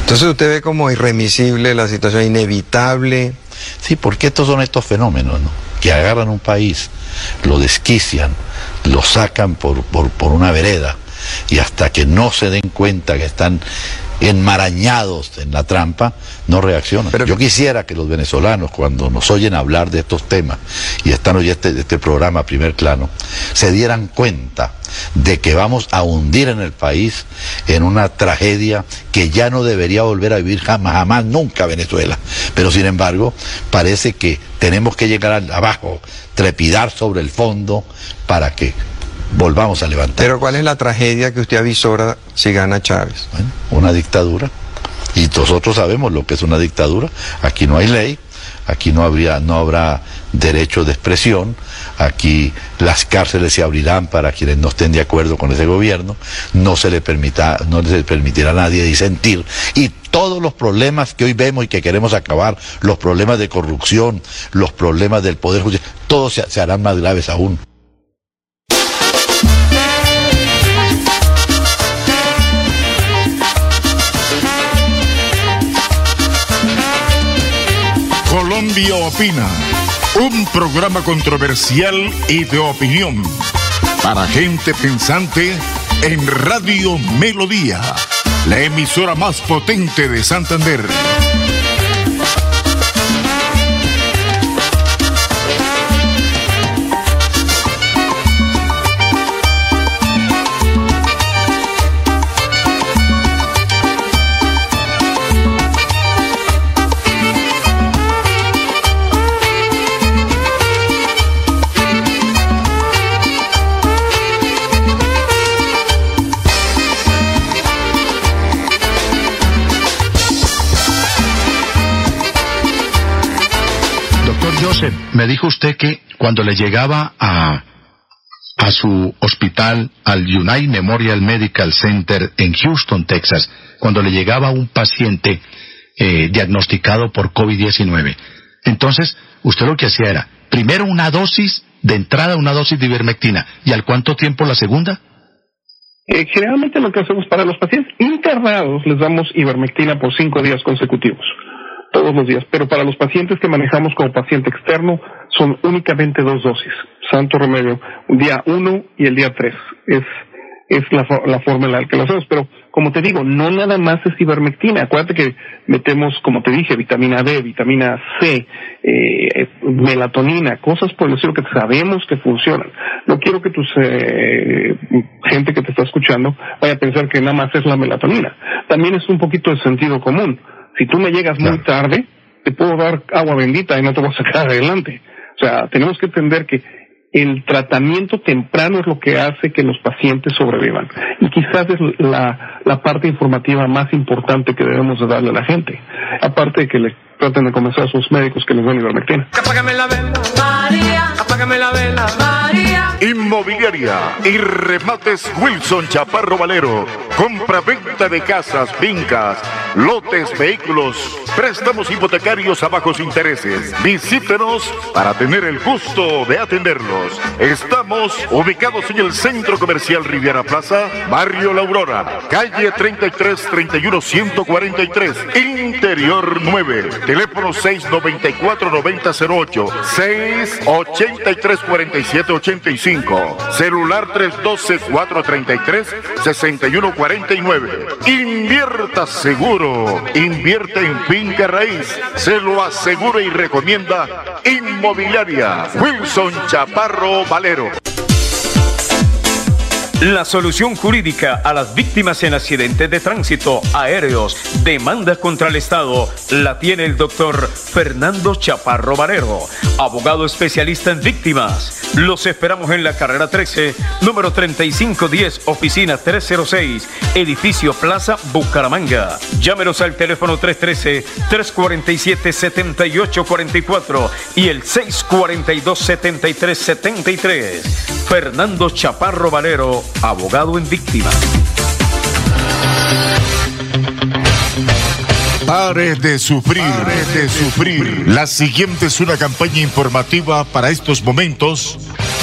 Entonces usted ve como irremisible la situación, inevitable. Sí, porque estos son estos fenómenos, ¿no?, que agarran un país, lo desquician, lo sacan por, por, por una vereda, y hasta que no se den cuenta que están enmarañados en la trampa, no reaccionan. Pero... yo quisiera que los venezolanos, cuando nos oyen hablar de estos temas y están oyendo este, este programa Primer Plano, se dieran cuenta de que vamos a hundir en el país en una tragedia que ya no debería volver a vivir jamás, jamás, nunca Venezuela. Pero sin embargo, parece que tenemos que llegar abajo, trepidar sobre el fondo para que volvamos a levantar. Pero ¿cuál es la tragedia que usted avisora si gana Chávez? Bueno, una dictadura. Y nosotros sabemos lo que es una dictadura. Aquí no hay ley, aquí no habría, no habrá derecho de expresión, aquí las cárceles se abrirán para quienes no estén de acuerdo con ese gobierno, no se le permita, no se le permitirá a nadie disentir, y todos los problemas que hoy vemos y que queremos acabar, los problemas de corrupción, los problemas del poder judicial, todos se, se harán más graves aún. Colombia Opina, un programa controversial y de opinión para gente pensante en Radio Melodía, la emisora más potente de Santander. Me dijo usted que cuando le llegaba a, a su hospital, al United Memorial Medical Center en Houston, Texas, cuando le llegaba un paciente eh, diagnosticado por COVID diecinueve, entonces usted lo que hacía era, primero una dosis de entrada, una dosis de ivermectina, ¿y al cuánto tiempo la segunda? Eh, generalmente lo que hacemos para los pacientes internados, les damos ivermectina por cinco días consecutivos. Todos los días, pero para los pacientes que manejamos como paciente externo son únicamente dos dosis, santo remedio, día uno y el día tres, es es la, la forma en la que lo hacemos, pero como te digo, no nada más es ivermectina, acuérdate que metemos, como te dije, vitamina D, vitamina C, eh, melatonina, cosas por el estilo que sabemos que funcionan. No quiero que tus eh, gente que te está escuchando vaya a pensar que nada más es la melatonina, también es un poquito de sentido común. Si tú me llegas muy tarde, te puedo dar agua bendita y no te voy a sacar adelante. O sea, tenemos que entender que el tratamiento temprano es lo que hace que los pacientes sobrevivan. Y quizás es la, la parte informativa más importante que debemos de darle a la gente. Aparte de que le traten de convencer a sus médicos que les den ivermectina. Apágame la vela, María. Apágame la vela, María. Inmobiliaria y Remates Wilson Chaparro Valero. Compra-venta de casas, fincas, lotes, vehículos, préstamos hipotecarios a bajos intereses. Visítenos para tener el gusto de atenderlos. Estamos ubicados en el Centro Comercial Riviera Plaza, Barrio La Aurora, calle treinta y tres, treinta y uno, ciento cuarenta y tres, Interior nueve, teléfono seis noventa y cuatro, noventa cero ocho, seis ochenta y tres, cuarenta y siete, ochenta y cinco, celular tres doce, cuatrocientos treinta y tres, sesenta y uno cuarenta y nueve. Invierta seguro, invierte en finca raíz, se lo asegura y recomienda Inmobiliaria Wilson Chaparro Valero. La solución jurídica a las víctimas en accidentes de tránsito, aéreos, demandas contra el Estado, la tiene el doctor Fernando Chaparro Valero, abogado especialista en víctimas. Los esperamos en la carrera trece, número treinta y cinco diez, oficina trescientos seis, edificio Plaza Bucaramanga. Llámenos al teléfono trescientos trece, trescientos cuarenta y siete, setenta y ocho cuarenta y cuatro y el seiscientos cuarenta y dos, setenta y tres setenta y tres. Fernando Chaparro Valero, abogado en víctimas. Pare de sufrir, pare de sufrir. La siguiente es una campaña informativa para estos momentos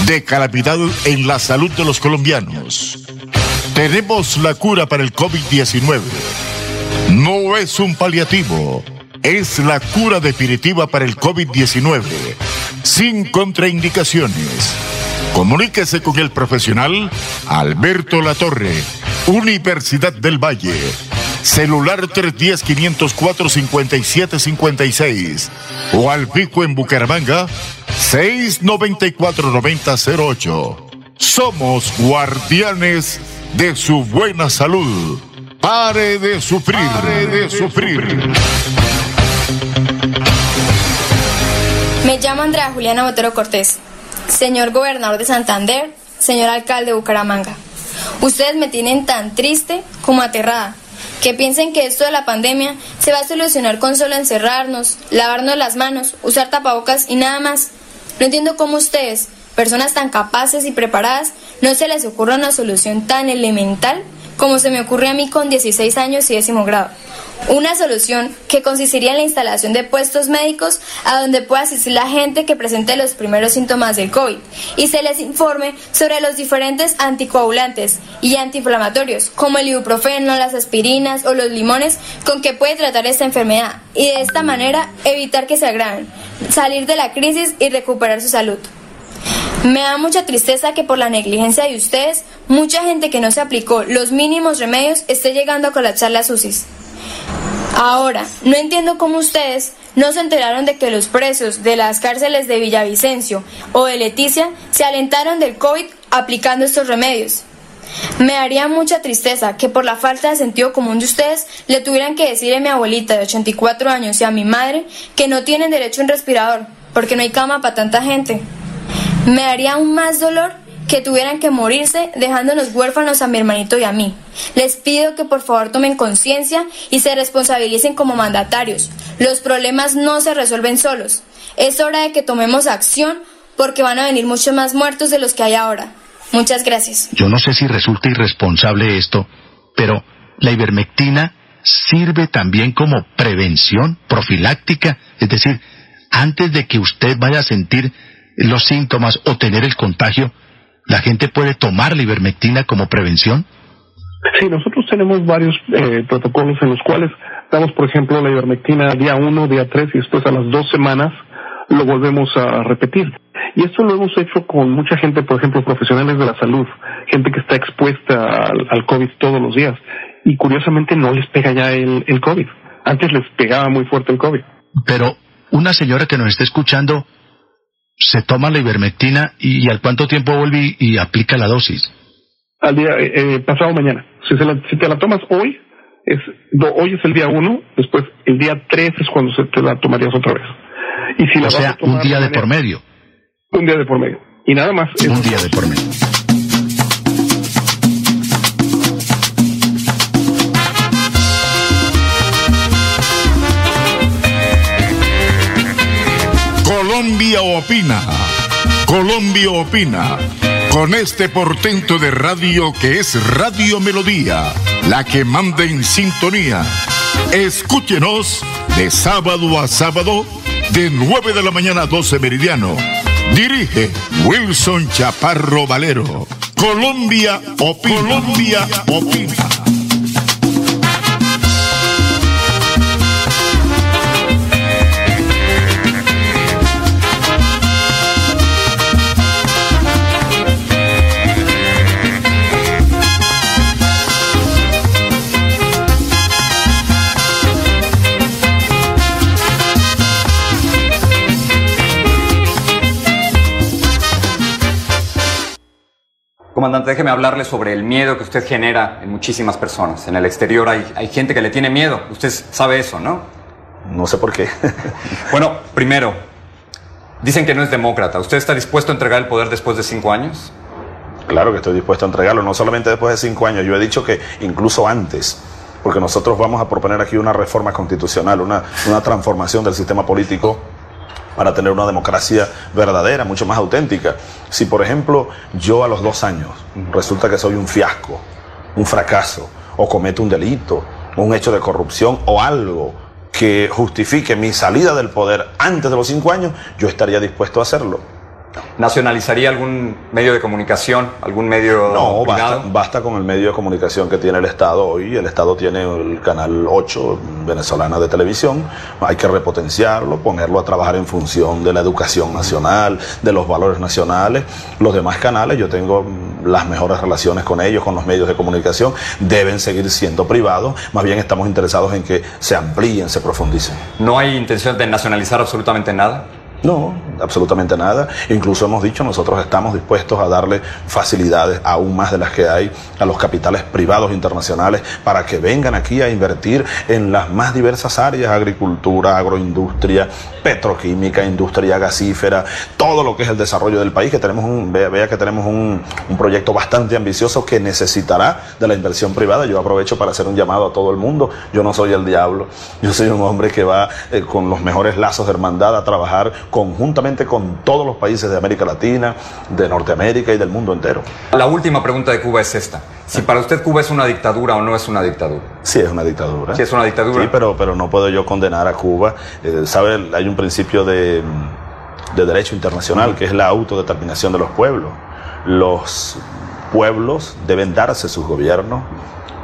de calamidad en la salud de los colombianos. Tenemos la cura para el COVID diecinueve. No es un paliativo, es la cura definitiva para el COVID diecinueve, sin contraindicaciones. Comuníquese con el profesional Alberto Latorre, Universidad del Valle. Celular tres diez, quinientos cuatro, cincuenta y siete cincuenta y seis o al pico en Bucaramanga seiscientos noventa y cuatro, noventa cero ocho. Somos guardianes de su buena salud. Pare de sufrir, pare de sufrir. Me llamo Andrea Juliana Botero Cortés. Señor gobernador de Santander, señor alcalde de Bucaramanga, ustedes me tienen tan triste como aterrada. Que piensen que esto de la pandemia se va a solucionar con solo encerrarnos, lavarnos las manos, usar tapabocas y nada más. No entiendo cómo ustedes, personas tan capaces y preparadas, no se les ocurra una solución tan elemental como se me ocurre a mí con dieciséis años y décimo grado. Una solución que consistiría en la instalación de puestos médicos a donde pueda asistir la gente que presente los primeros síntomas del COVID y se les informe sobre los diferentes anticoagulantes y antiinflamatorios como el ibuprofeno, las aspirinas o los limones con que puede tratar esta enfermedad y de esta manera evitar que se agraven, salir de la crisis y recuperar su salud. Me da mucha tristeza que por la negligencia de ustedes, mucha gente que no se aplicó los mínimos remedios esté llegando a colapsar las U C Is. Ahora, no entiendo cómo ustedes no se enteraron de que los presos de las cárceles de Villavicencio o de Leticia se alentaron del COVID aplicando estos remedios. Me daría mucha tristeza que por la falta de sentido común de ustedes le tuvieran que decir a mi abuelita de ochenta y cuatro años y a mi madre que no tienen derecho a un respirador porque no hay cama para tanta gente. Me daría aún más dolor que tuvieran que morirse dejándonos huérfanos a mi hermanito y a mí. Les pido que por favor tomen conciencia y se responsabilicen como mandatarios. Los problemas no se resuelven solos. Es hora de que tomemos acción porque van a venir muchos más muertos de los que hay ahora. Muchas gracias. Yo no sé si resulta irresponsable esto, pero la ivermectina sirve también como prevención profiláctica. Es decir, antes de que usted vaya a sentir los síntomas o tener el contagio, ¿la gente puede tomar la ivermectina como prevención? Sí, nosotros tenemos varios eh, protocolos en los cuales damos, por ejemplo, la ivermectina día uno, día tres, y después a las dos semanas lo volvemos a repetir. Y esto lo hemos hecho con mucha gente, por ejemplo, profesionales de la salud, gente que está expuesta al, al COVID todos los días. Y curiosamente no les pega ya el, el COVID. Antes les pegaba muy fuerte el COVID. Pero una señora que nos está escuchando se toma la ivermectina y, y al cuánto tiempo vuelve y, y aplica la dosis. Al día eh, pasado mañana. Si, se la, si te la tomas hoy, es do, hoy es el día uno, después el día tres es cuando se te la tomarías otra vez. Y si la o sea, un día de por medio. Un día de por medio. Y nada más. Es un día de por medio. Colombia opina, Colombia opina, Con este portento de radio que es Radio Melodía, la que manda en sintonía. Escúchenos de sábado a sábado, de nueve de la mañana a doce meridiano. Dirige Wilson Chaparro Valero. Colombia opina. Colombia opina. Comandante, déjeme hablarle sobre el miedo que usted genera en muchísimas personas. En el exterior hay, hay gente que le tiene miedo. Usted sabe eso, ¿no? No sé por qué. Bueno, primero, dicen que no es demócrata. ¿Usted está dispuesto a entregar el poder después de cinco años? Claro que estoy dispuesto a entregarlo, no solamente después de cinco años. Yo he dicho que incluso antes, porque nosotros vamos a proponer aquí una reforma constitucional, una, una transformación del sistema político para tener una democracia verdadera, mucho más auténtica. Si, por ejemplo, yo a los dos años resulta que soy un fiasco, un fracaso, o cometo un delito, un hecho de corrupción, o algo que justifique mi salida del poder antes de los cinco años, yo estaría dispuesto a hacerlo. ¿Nacionalizaría algún medio de comunicación? ¿Algún medio? No, basta, basta con el medio de comunicación que tiene el Estado hoy. El Estado tiene el canal ocho venezolana de televisión. Hay que repotenciarlo, ponerlo a trabajar en función de la educación nacional, de los valores nacionales. Los demás canales, yo tengo las mejores relaciones con ellos, con los medios de comunicación. Deben seguir siendo privados. Más bien estamos interesados en que se amplíen, se profundicen. ¿No hay intención de nacionalizar absolutamente nada? No, absolutamente nada. Incluso hemos dicho, nosotros estamos dispuestos a darle facilidades aún más de las que hay a los capitales privados internacionales para que vengan aquí a invertir en las más diversas áreas: agricultura, agroindustria, petroquímica, industria gasífera, todo lo que es el desarrollo del país, que tenemos un, vea que tenemos un, un proyecto bastante ambicioso que necesitará de la inversión privada. Yo aprovecho para hacer un llamado a todo el mundo. Yo no soy el diablo, yo soy un hombre que va eh, con los mejores lazos de hermandad a trabajar conjuntamente con todos los países de América Latina, de Norteamérica y del mundo entero. La última pregunta de Cuba es esta: si para usted Cuba es una dictadura o no es una dictadura. Sí, es una dictadura. Sí, es una dictadura. Sí, pero, pero no puedo yo condenar a Cuba. Eh, ¿Sabe? Hay un principio de, de derecho internacional, que es la autodeterminación de los pueblos. Los pueblos deben darse sus gobiernos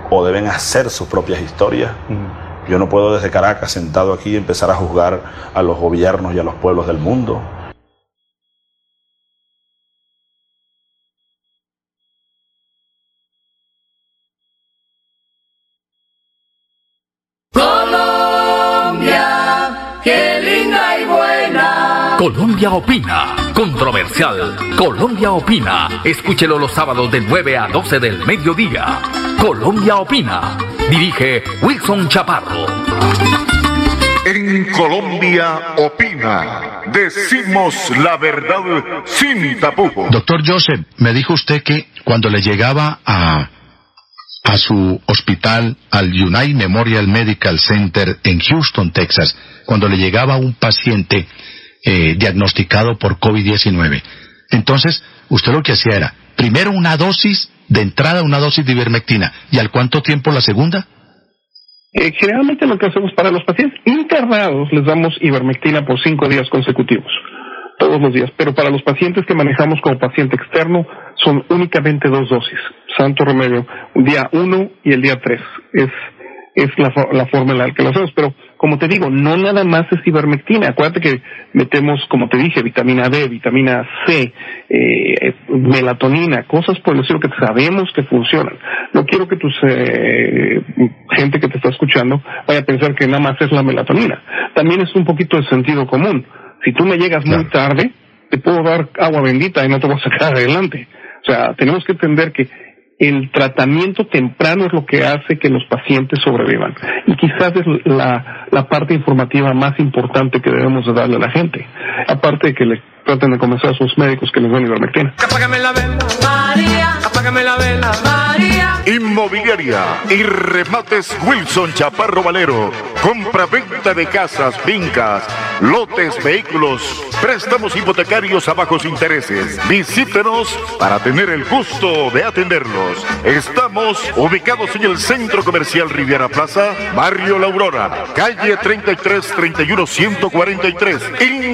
o deben hacer sus propias historias. Mm. Yo no puedo desde Caracas, sentado aquí, empezar a juzgar a los gobiernos y a los pueblos del mundo. Colombia, qué linda y buena. Colombia opina. Controversial. Colombia opina. Escúchelo los sábados de nueve a doce del mediodía. Colombia opina. Dirige Wilson Chaparro. En Colombia opina. Decimos la verdad sin tapujos. Doctor Joseph, me dijo usted que cuando le llegaba a, a su hospital, al United Memorial Medical Center en Houston, Texas, cuando le llegaba un paciente eh, diagnosticado por COVID diecinueve, entonces usted lo que hacía era, primero una dosis de entrada, una dosis de ivermectina. ¿Y al cuánto tiempo la segunda? Eh, generalmente lo que hacemos para los pacientes internados, les damos ivermectina por cinco días consecutivos, todos los días. Pero para los pacientes que manejamos como paciente externo, son únicamente dos dosis. Santo remedio, día uno y el día tres. Es, es la, la forma en la que lo hacemos. Pero, como te digo, no nada más es ivermectina. Acuérdate que metemos, como te dije, vitamina D, vitamina C, eh, melatonina, cosas por el estilo que sabemos que funcionan. No quiero que tus eh, gente que te está escuchando vaya a pensar que nada más es la melatonina. También es un poquito de sentido común. Si tú me llegas muy tarde, te puedo dar agua bendita y no te voy a sacar adelante. O sea, tenemos que entender que el tratamiento temprano es lo que hace que los pacientes sobrevivan. Y quizás es la, la parte informativa más importante que debemos de darle a la gente. Aparte de que le traten de convencer a sus médicos que les den ivermectina. Apágame la vela, María. Apágame la vela, María. Inmobiliaria y Remates Wilson Chaparro Valero. compra-venta de casas, fincas, lotes, vehículos, préstamos hipotecarios a bajos intereses. Visítenos para tener el gusto de atenderlos. Estamos ubicados en el Centro Comercial Riviera Plaza, Barrio La Aurora, calle treinta y tres, treinta y uno, ciento cuarenta y tres,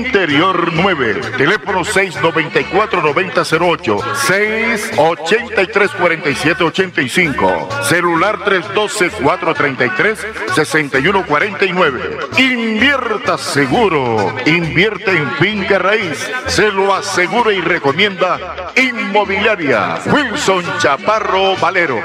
Interior nueve, teléfono seis noventa y cuatro, noventa cero ocho, seis ochenta y tres, cuarenta y siete, ochenta y cinco, celular tres doce, cuatrocientos treinta y tres, sesenta y uno cuarenta y nueve. Invierta seguro, invierte en finca raíz, se lo asegura y recomienda Inmobiliaria Wilson Chaparro Valero.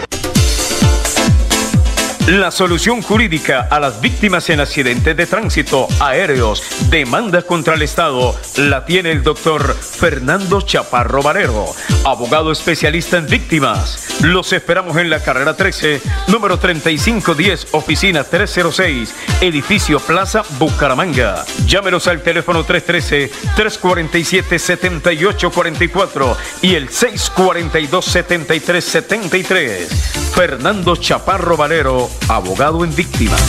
La solución jurídica a las víctimas en accidentes de tránsito, aéreos, demandas contra el Estado, la tiene el doctor Fernando Chaparro Valero, abogado especialista en víctimas. Los esperamos en la carrera trece, número treinta y cinco diez, oficina trescientos seis, edificio Plaza Bucaramanga. Llámenos al teléfono trescientos trece, trescientos cuarenta y siete, setenta y ocho cuarenta y cuatro y el seiscientos cuarenta y dos, setenta y tres setenta y tres. Fernando Chaparro Valero, abogado en víctimas.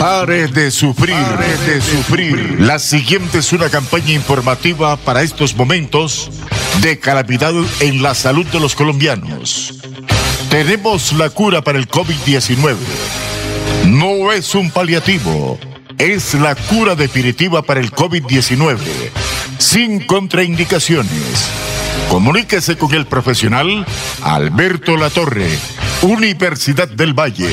Pare de sufrir, pare de sufrir. La siguiente es una campaña informativa para estos momentos de calamidad en la salud de los colombianos. Tenemos la cura para el COVID diecinueve. No es un paliativo, es la cura definitiva para el COVID diecinueve, sin contraindicaciones. Comuníquese con el profesional Alberto Latorre, Universidad del Valle.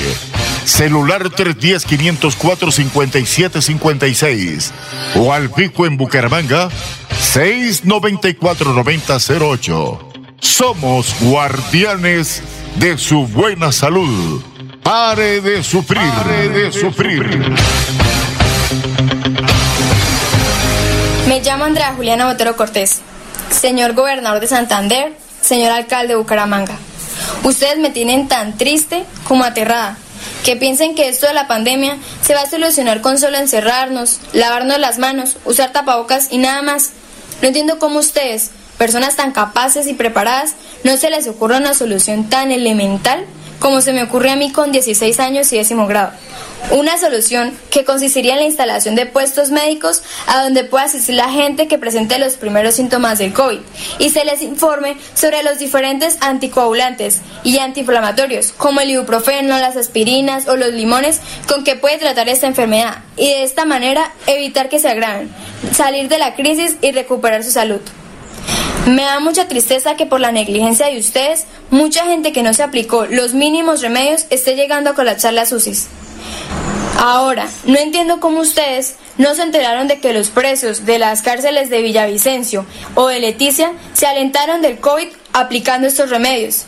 Celular tres diez, quinientos cuatro, cincuenta y siete cincuenta y seis o al pico en Bucaramanga seiscientos noventa y cuatro, noventa cero ocho. Somos guardianes de su buena salud. Pare de sufrir, pare de sufrir. Me llamo Andrea Juliana Botero Cortés. Señor gobernador de Santander, señor alcalde de Bucaramanga, ustedes me tienen tan triste como aterrada. Que piensen que esto de la pandemia se va a solucionar con solo encerrarnos, lavarnos las manos, usar tapabocas y nada más. No entiendo cómo ustedes, personas tan capaces y preparadas, no se les ocurre una solución tan elemental como se me ocurre a mí con dieciséis años y décimo grado. Una solución que consistiría en la instalación de puestos médicos a donde pueda asistir la gente que presente los primeros síntomas del COVID y se les informe sobre los diferentes anticoagulantes y antiinflamatorios como el ibuprofeno, las aspirinas o los limones con que puede tratar esta enfermedad y de esta manera evitar que se agraven, salir de la crisis y recuperar su salud. Me da mucha tristeza que por la negligencia de ustedes, mucha gente que no se aplicó los mínimos remedios esté llegando a colapsar las U C Is. Ahora, no entiendo cómo ustedes no se enteraron de que los presos de las cárceles de Villavicencio o de Leticia se alentaron del COVID aplicando estos remedios.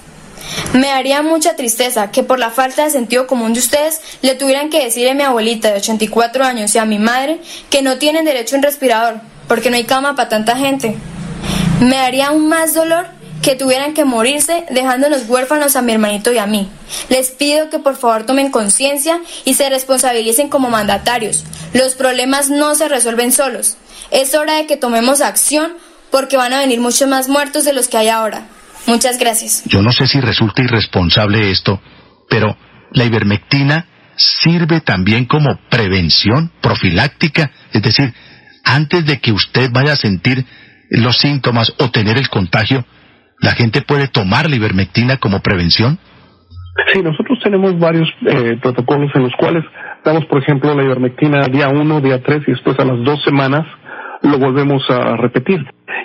Me haría mucha tristeza que por la falta de sentido común de ustedes le tuvieran que decir a mi abuelita de ochenta y cuatro años y a mi madre que no tienen derecho a un respirador porque no hay cama para tanta gente. Me haría aún más dolor que tuvieran que morirse dejándonos huérfanos a mi hermanito y a mí. Les pido que por favor tomen conciencia y se responsabilicen como mandatarios. Los problemas no se resuelven solos. Es hora de que tomemos acción porque van a venir muchos más muertos de los que hay ahora. Muchas gracias. Yo no sé si resulta irresponsable esto, pero la ivermectina sirve también como prevención profiláctica. Es decir, antes de que usted vaya a sentir los síntomas o tener el contagio, ¿la gente puede tomar la ivermectina como prevención? Sí, nosotros tenemos varios eh, protocolos en los cuales damos, por ejemplo, la ivermectina día uno, día tres y después a las dos semanas lo volvemos a repetir.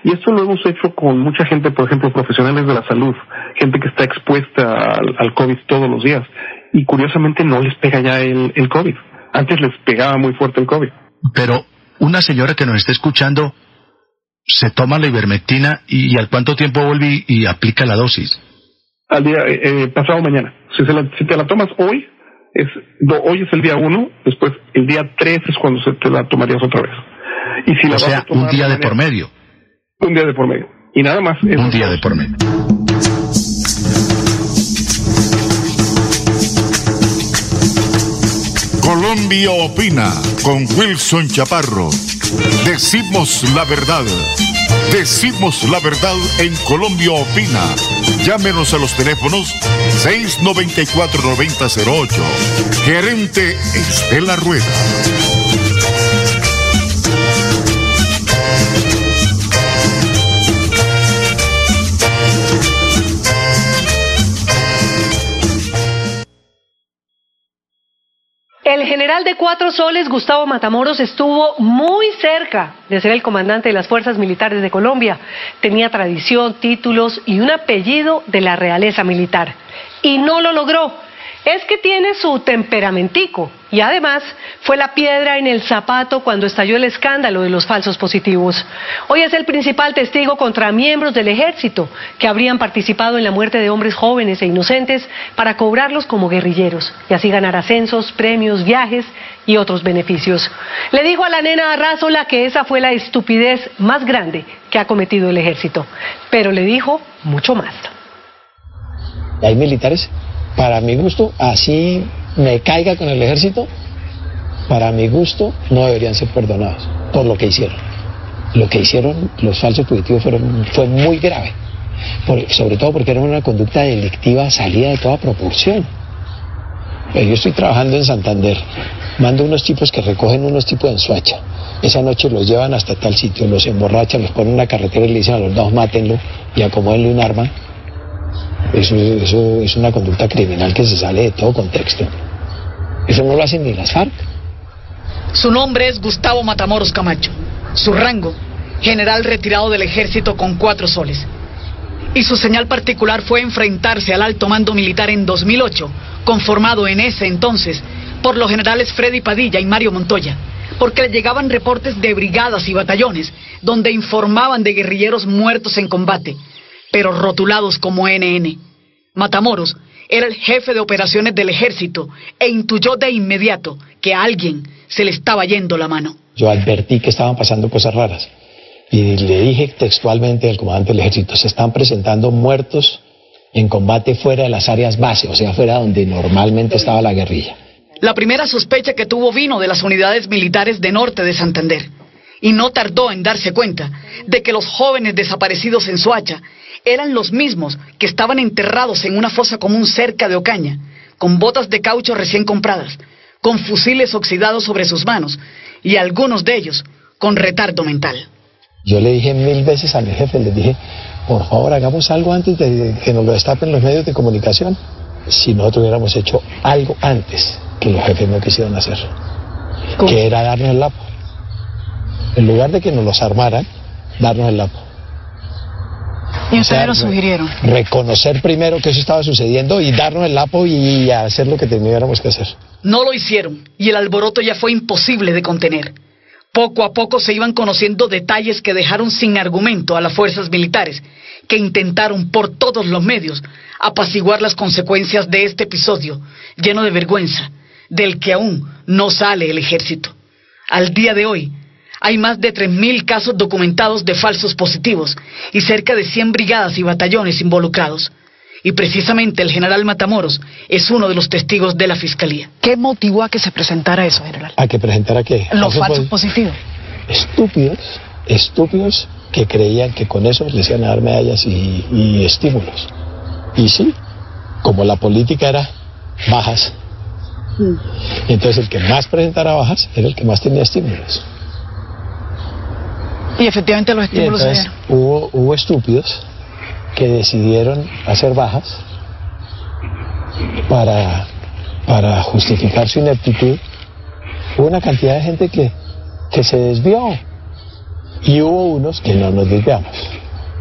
Y esto lo hemos hecho con mucha gente, por ejemplo, profesionales de la salud, gente que está expuesta al, al COVID todos los días y curiosamente no les pega ya el, el COVID. Antes les pegaba muy fuerte el COVID. Pero una señora que nos está escuchando se toma la ivermectina y, y al cuánto tiempo vuelve y, y aplica la dosis. Al día eh, eh, pasado mañana. Si, se la, si te la tomas hoy, es do, hoy es el día uno, después el día tres es cuando se te la tomarías otra vez. Y si o la sea, vas a tomar un día de mañana, por medio. Un día de por medio. Y nada más. Un día dos. de por medio. Colombia Opina con Wilson Chaparro. Decimos la verdad, decimos la verdad en Colombia Opina, Llámenos a los teléfonos seis noventa y cuatro, noventa cero ocho. Gerente Estela Rueda. El general de Cuatro Soles, Gustavo Matamoros, estuvo muy cerca de ser el comandante de las Fuerzas Militares de Colombia. Tenía tradición, títulos y un apellido de la realeza militar. Y no lo logró. Es que tiene su temperamentico. Y además, fue la piedra en el zapato cuando estalló el escándalo de los falsos positivos. Hoy es el principal testigo contra miembros del ejército que habrían participado en la muerte de hombres jóvenes e inocentes para cobrarlos como guerrilleros y así ganar ascensos, premios, viajes y otros beneficios. Le dijo a la nena Arrázola que esa fue la estupidez más grande que ha cometido el ejército. Pero le dijo mucho más. Hay militares, para mi gusto, así me caiga con el ejército, para mi gusto no deberían ser perdonados por lo que hicieron. Lo que hicieron los falsos positivos fueron, fue muy grave, por, sobre todo porque era una conducta delictiva salida de toda proporción. Pues yo estoy trabajando en Santander, mando unos tipos que recogen unos tipos de ensuacha, esa noche los llevan hasta tal sitio, los emborrachan, los ponen en la carretera y le dicen a los dos mátenlo y acomódenle un arma. Eso, eso es una conducta criminal que se sale de todo contexto. Eso no lo hacen ni las FARC. Su nombre es Gustavo Matamoros Camacho. Su rango, general retirado del ejército con Cuatro Soles. Y su señal particular fue enfrentarse al alto mando militar en dos mil ocho, conformado en ese entonces por los generales Freddy Padilla y Mario Montoya, porque le llegaban reportes de brigadas y batallones donde informaban de guerrilleros muertos en combate, pero rotulados como N N. Matamoros era el jefe de operaciones del ejército e intuyó de inmediato que a alguien se le estaba yendo la mano. Yo advertí que estaban pasando cosas raras y le dije textualmente al comandante del ejército: se están presentando muertos en combate fuera de las áreas base, o sea, fuera donde normalmente estaba la guerrilla. La primera sospecha que tuvo vino de las unidades militares de norte de Santander, y no tardó en darse cuenta de que los jóvenes desaparecidos en Soacha eran los mismos que estaban enterrados en una fosa común cerca de Ocaña, con botas de caucho recién compradas, con fusiles oxidados sobre sus manos, y algunos de ellos con retardo mental. Yo le dije mil veces a mi jefe, le dije: por favor, hagamos algo antes de que nos lo destapen los medios de comunicación. Si nosotros hubiéramos hecho algo antes, que los jefes no quisieron hacer, ¿cómo? Que era darnos el lapo. En lugar de que nos los armaran, darnos el lapo. Y ustedes, o sea, lo sugirieron. Reconocer primero que eso estaba sucediendo y darnos el lapo y hacer lo que teníamos que hacer. No lo hicieron y el alboroto ya fue imposible de contener. Poco a poco se iban conociendo detalles que dejaron sin argumento a las fuerzas militares, que intentaron por todos los medios apaciguar las consecuencias de este episodio lleno de vergüenza, del que aún no sale el ejército. Al día de hoy, hay más de tres mil casos documentados de falsos positivos y cerca de cien brigadas y batallones involucrados. Y precisamente el general Matamoros es uno de los testigos de la fiscalía. ¿Qué motivó a que se presentara eso, general? ¿A que presentara qué? Los falsos positivos. Estúpidos, estúpidos que creían que con eso les iban a dar medallas y, y estímulos. Y sí, como la política era bajas, mm. entonces el que más presentara bajas era el que más tenía estímulos. Y efectivamente los estímulos eran. Hubo, hubo estúpidos que decidieron hacer bajas para, para justificar su ineptitud. Hubo una cantidad de gente que, que se desvió. Y hubo unos que no nos desviamos.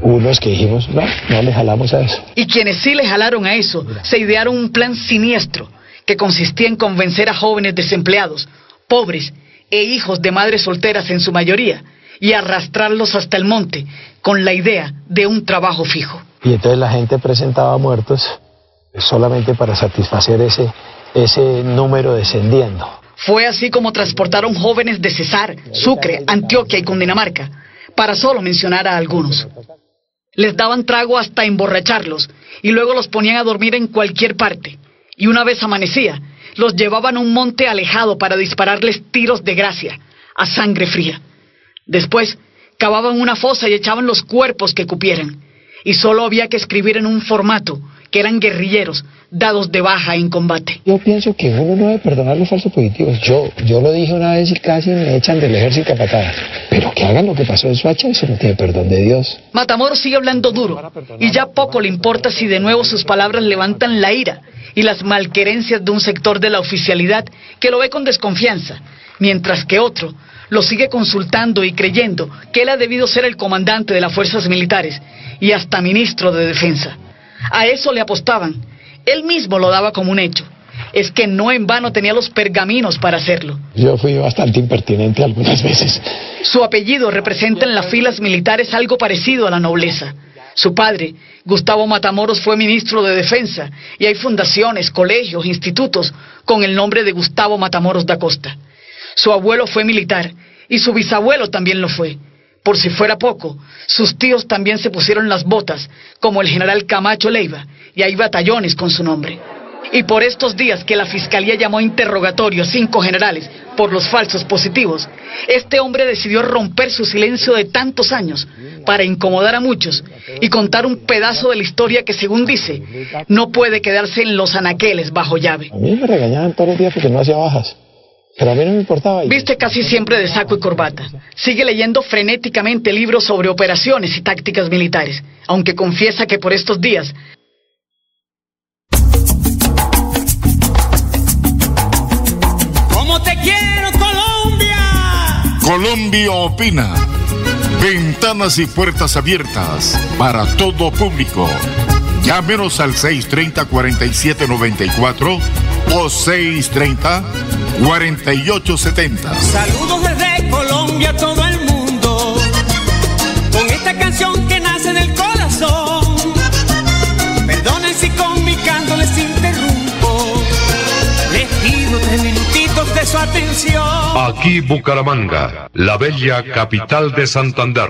Unos que dijimos, no, no le jalamos a eso. Y quienes sí le jalaron a eso, se idearon un plan siniestro que consistía en convencer a jóvenes desempleados, pobres e hijos de madres solteras en su mayoría, y arrastrarlos hasta el monte con la idea de un trabajo fijo. Y entonces la gente presentaba muertos solamente para satisfacer ese, ese número descendiendo. Fue así como transportaron jóvenes de Cesar, Sucre, Antioquia y Cundinamarca, para solo mencionar a algunos. Les daban trago hasta emborracharlos y luego los ponían a dormir en cualquier parte. Y una vez amanecía, los llevaban a un monte alejado para dispararles tiros de gracia, a sangre fría. Después, cavaban una fosa y echaban los cuerpos que cupieran. y solo había que escribir en un formato que eran guerrilleros dados de baja en combate. Yo pienso que uno no debe perdonar los falsos positivos. Yo, yo lo dije una vez y casi me echan del ejército a patadas. Pero que hagan lo que pasó en Soacha, eso no tiene perdón de Dios. Matamoros sigue hablando duro y ya poco le importa si de nuevo sus palabras levantan la ira y las malquerencias de un sector de la oficialidad que lo ve con desconfianza, mientras que otro lo sigue consultando y creyendo que él ha debido ser el comandante de las fuerzas militares y hasta ministro de defensa. A eso le apostaban. Él mismo lo daba como un hecho. Es que no en vano tenía los pergaminos para hacerlo. Yo fui bastante impertinente algunas veces. Su apellido representa en las filas militares algo parecido a la nobleza. Su padre, Gustavo Matamoros, fue ministro de Defensa y hay fundaciones, colegios, institutos con el nombre de Gustavo Matamoros da Costa. Su abuelo fue militar y su bisabuelo también lo fue. Por si fuera poco, sus tíos también se pusieron las botas, como el general Camacho Leiva, y hay batallones con su nombre. Y por estos días que la Fiscalía llamó a interrogatorio a cinco generales por los falsos positivos, este hombre decidió romper su silencio de tantos años para incomodar a muchos y contar un pedazo de la historia que, según dice, no puede quedarse en los anaqueles bajo llave. A mí me regañaban todos los días porque no hacía bajas. Pero a mí no me importaba. Viste casi siempre de saco y corbata. Sigue leyendo frenéticamente libros sobre operaciones y tácticas militares, aunque confiesa que por estos días... ¡Cómo te quiero, Colombia! Colombia opina. Ventanas y puertas abiertas para todo público. Llámenos al seis treinta, cuarenta y siete noventa y cuatro o seis treinta, cuarenta y ocho setenta. Saludos desde Colombia a todo el mundo, con esta canción que nace del corazón. Perdonen si con mi canto les interrumpo, les pido tres minutitos de su atención. Aquí Bucaramanga, la bella capital de Santander.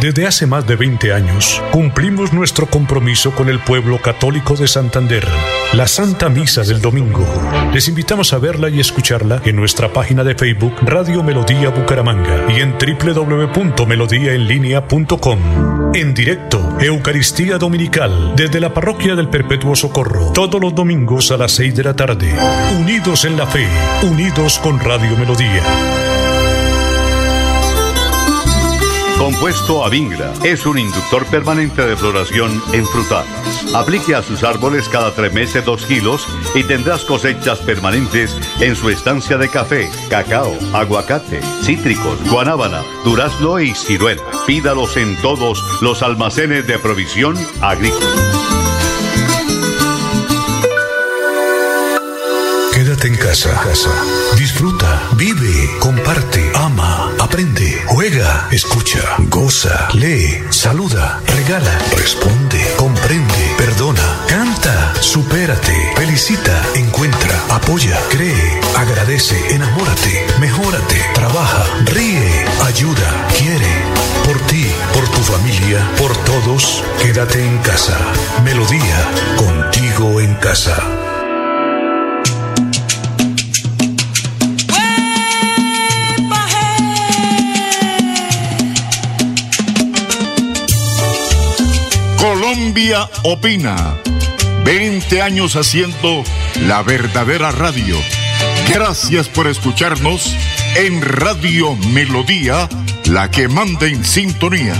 Desde hace más de veinte años, cumplimos nuestro compromiso con el pueblo católico de Santander. La Santa Misa del Domingo. Les invitamos a verla y escucharla en nuestra página de Facebook Radio Melodía Bucaramanga y en doble u doble u doble u punto melodía en línea punto com. En directo, Eucaristía Dominical, desde la Parroquia del Perpetuo Socorro, todos los domingos a las seis de la tarde. Unidos en la fe, unidos con Radio Melodía. Compuesto Avingra es un inductor permanente de floración en frutales. Aplique a sus árboles cada tres meses dos kilos y tendrás cosechas permanentes en su estancia de café, cacao, aguacate, cítricos, guanábana, durazno y ciruela. Pídalos en todos los almacenes de provisión agrícola. Quédate en casa, casa. Disfruta, vive, comparte, ama, aprende, juega, escucha, goza, lee, saluda, regala, responde, comprende, perdona, canta, supérate, felicita, encuentra, apoya, cree, agradece, enamórate, mejórate, trabaja, ríe, ayuda, quiere, por ti, por tu familia, por todos, quédate en casa. Melodía, contigo en casa. Colombia opina, veinte años haciendo la verdadera radio. Gracias por escucharnos en Radio Melodía, la que manda en sintonía.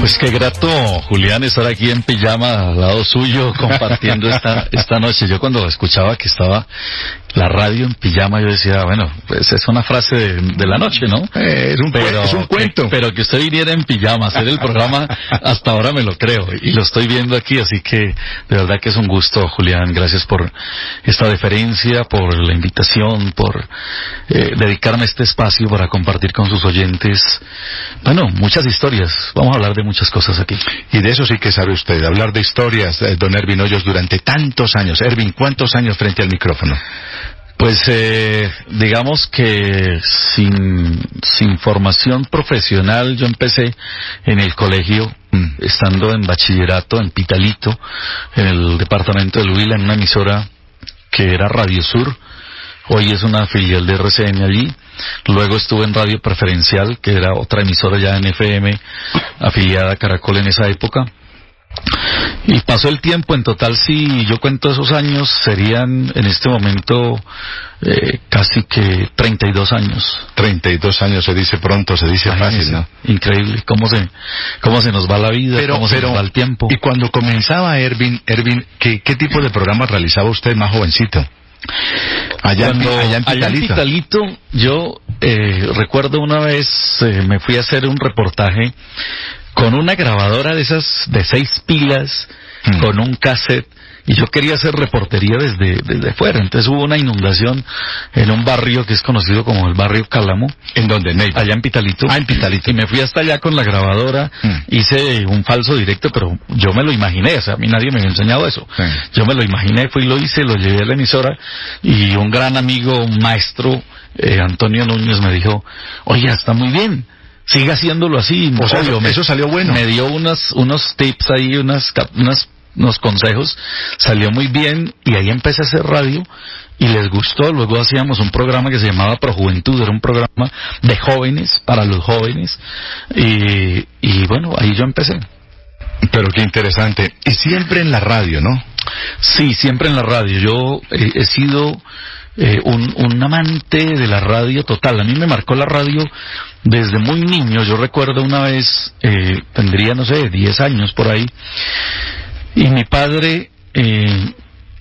Pues qué grato, Julián, estar aquí en pijama al lado suyo compartiendo esta, esta noche. Yo cuando escuchaba que estaba la radio en pijama, yo decía, bueno, pues es una frase de, de la noche, ¿no? Eh, es un, pero, es un cuento. Que, pero que usted viniera en pijama a hacer el programa, hasta ahora me lo creo, y lo estoy viendo aquí, así que de verdad que es un gusto, Julián. Gracias por esta deferencia, por la invitación, por eh, dedicarme a este espacio para compartir con sus oyentes, bueno, muchas historias. Vamos a hablar de muchas cosas aquí. Y de eso sí que sabe usted, hablar de historias, eh, don Herbin Hoyos, durante tantos años. Herbin, ¿cuántos años frente al micrófono? Pues eh, digamos que sin, sin formación profesional, yo empecé en el colegio, estando en bachillerato, en Pitalito, en el departamento del Huila, en una emisora que era Radio Sur, hoy es una filial de R C N allí. Luego estuve en Radio Preferencial, que era otra emisora ya en F M, afiliada a Caracol en esa época. Y pasó el tiempo. En total, si yo cuento esos años, serían en este momento eh, casi que treinta y dos años. Treinta y dos años, se dice pronto, se dice fácil, ¿no? Increíble, cómo se, cómo se nos va la vida, pero, cómo pero, se nos va el tiempo. Y cuando comenzaba Herbin, Herbin, ¿qué, ¿qué tipo de programa realizaba usted más jovencito? Allá, cuando, en, allá, en, Pitalito. allá en Pitalito, yo eh, recuerdo una vez eh, me fui a hacer un reportaje con una grabadora de esas de seis pilas, mm. con un cassette, y yo quería hacer reportería desde, desde fuera. Entonces hubo una inundación en un barrio que es conocido como el barrio Cálamo. ¿En dónde? Neiva. Allá en Pitalito. Ah, en Pitalito. Y me fui hasta allá con la grabadora, mm. hice un falso directo, pero yo me lo imaginé, o sea, a mí nadie me había enseñado eso. Sí. Yo me lo imaginé, fui, lo hice, lo llevé a la emisora, y un gran amigo, un maestro, eh, Antonio Núñez, me dijo, oye, está muy bien, sigue haciéndolo así. O sea, obvio, me, eso salió bueno. Me dio unos, unos tips ahí, unas, unas, unos consejos. Salió muy bien, y ahí empecé a hacer radio, y les gustó. Luego hacíamos un programa que se llamaba Projuventud, era un programa de jóvenes, para los jóvenes, y, y bueno, ahí yo empecé. Pero qué interesante. Y siempre en la radio, ¿no? Sí, siempre en la radio. Yo eh, he sido... Eh, un, un amante de la radio total. A mí me marcó la radio desde muy niño. Yo recuerdo una vez, eh, tendría, no sé, diez años por ahí, y mi padre, eh,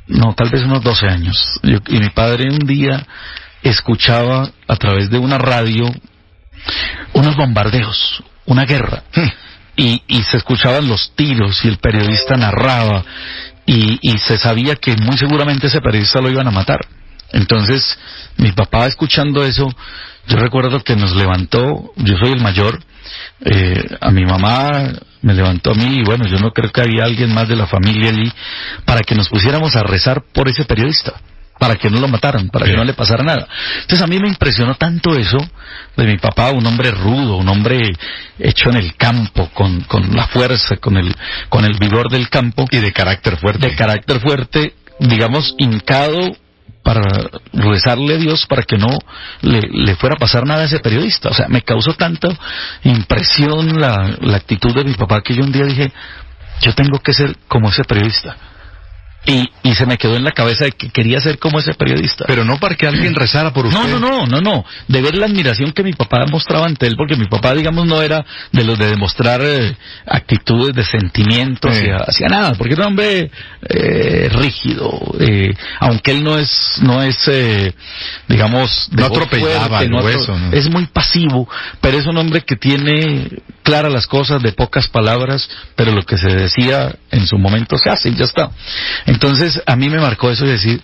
no, tal vez unos doce años, yo, y mi padre un día escuchaba a través de una radio unos bombardeos, una guerra, y, y se escuchaban los tiros, y el periodista narraba, y, y se sabía que muy seguramente ese periodista lo iban a matar. Entonces, mi papá, escuchando eso, yo recuerdo que nos levantó. Yo soy el mayor, eh, a mi mamá me levantó a mí, y bueno, yo no creo que había alguien más de la familia allí, para que nos pusiéramos a rezar por ese periodista, para que no lo mataran, para sí. que no le pasara nada. Entonces a mí me impresionó tanto eso de mi papá, un hombre rudo, un hombre hecho en el campo, con, con la fuerza, con el, con el vigor del campo, y de carácter fuerte, de carácter fuerte, digamos, hincado para rezarle a Dios para que no le, le fuera a pasar nada a ese periodista. O sea, me causó tanta impresión la, la actitud de mi papá, que yo un día dije, yo tengo que ser como ese periodista. Y, y se me quedó en la cabeza de que quería ser como ese periodista. Pero no para que alguien rezara por usted. No, no, no, no, no. De ver la admiración que mi papá mostraba ante él, porque mi papá, digamos, no era de los de demostrar eh, actitudes de sentimiento hacia, hacia nada, porque era un hombre eh, rígido. Eh, aunque él no es, no es, eh, digamos, no atropellaba el hueso, ¿no? Es muy pasivo, pero es un hombre que tiene claras las cosas, de pocas palabras, pero lo que se decía en su momento se hace y ya está. Entonces, a mí me marcó eso de decir,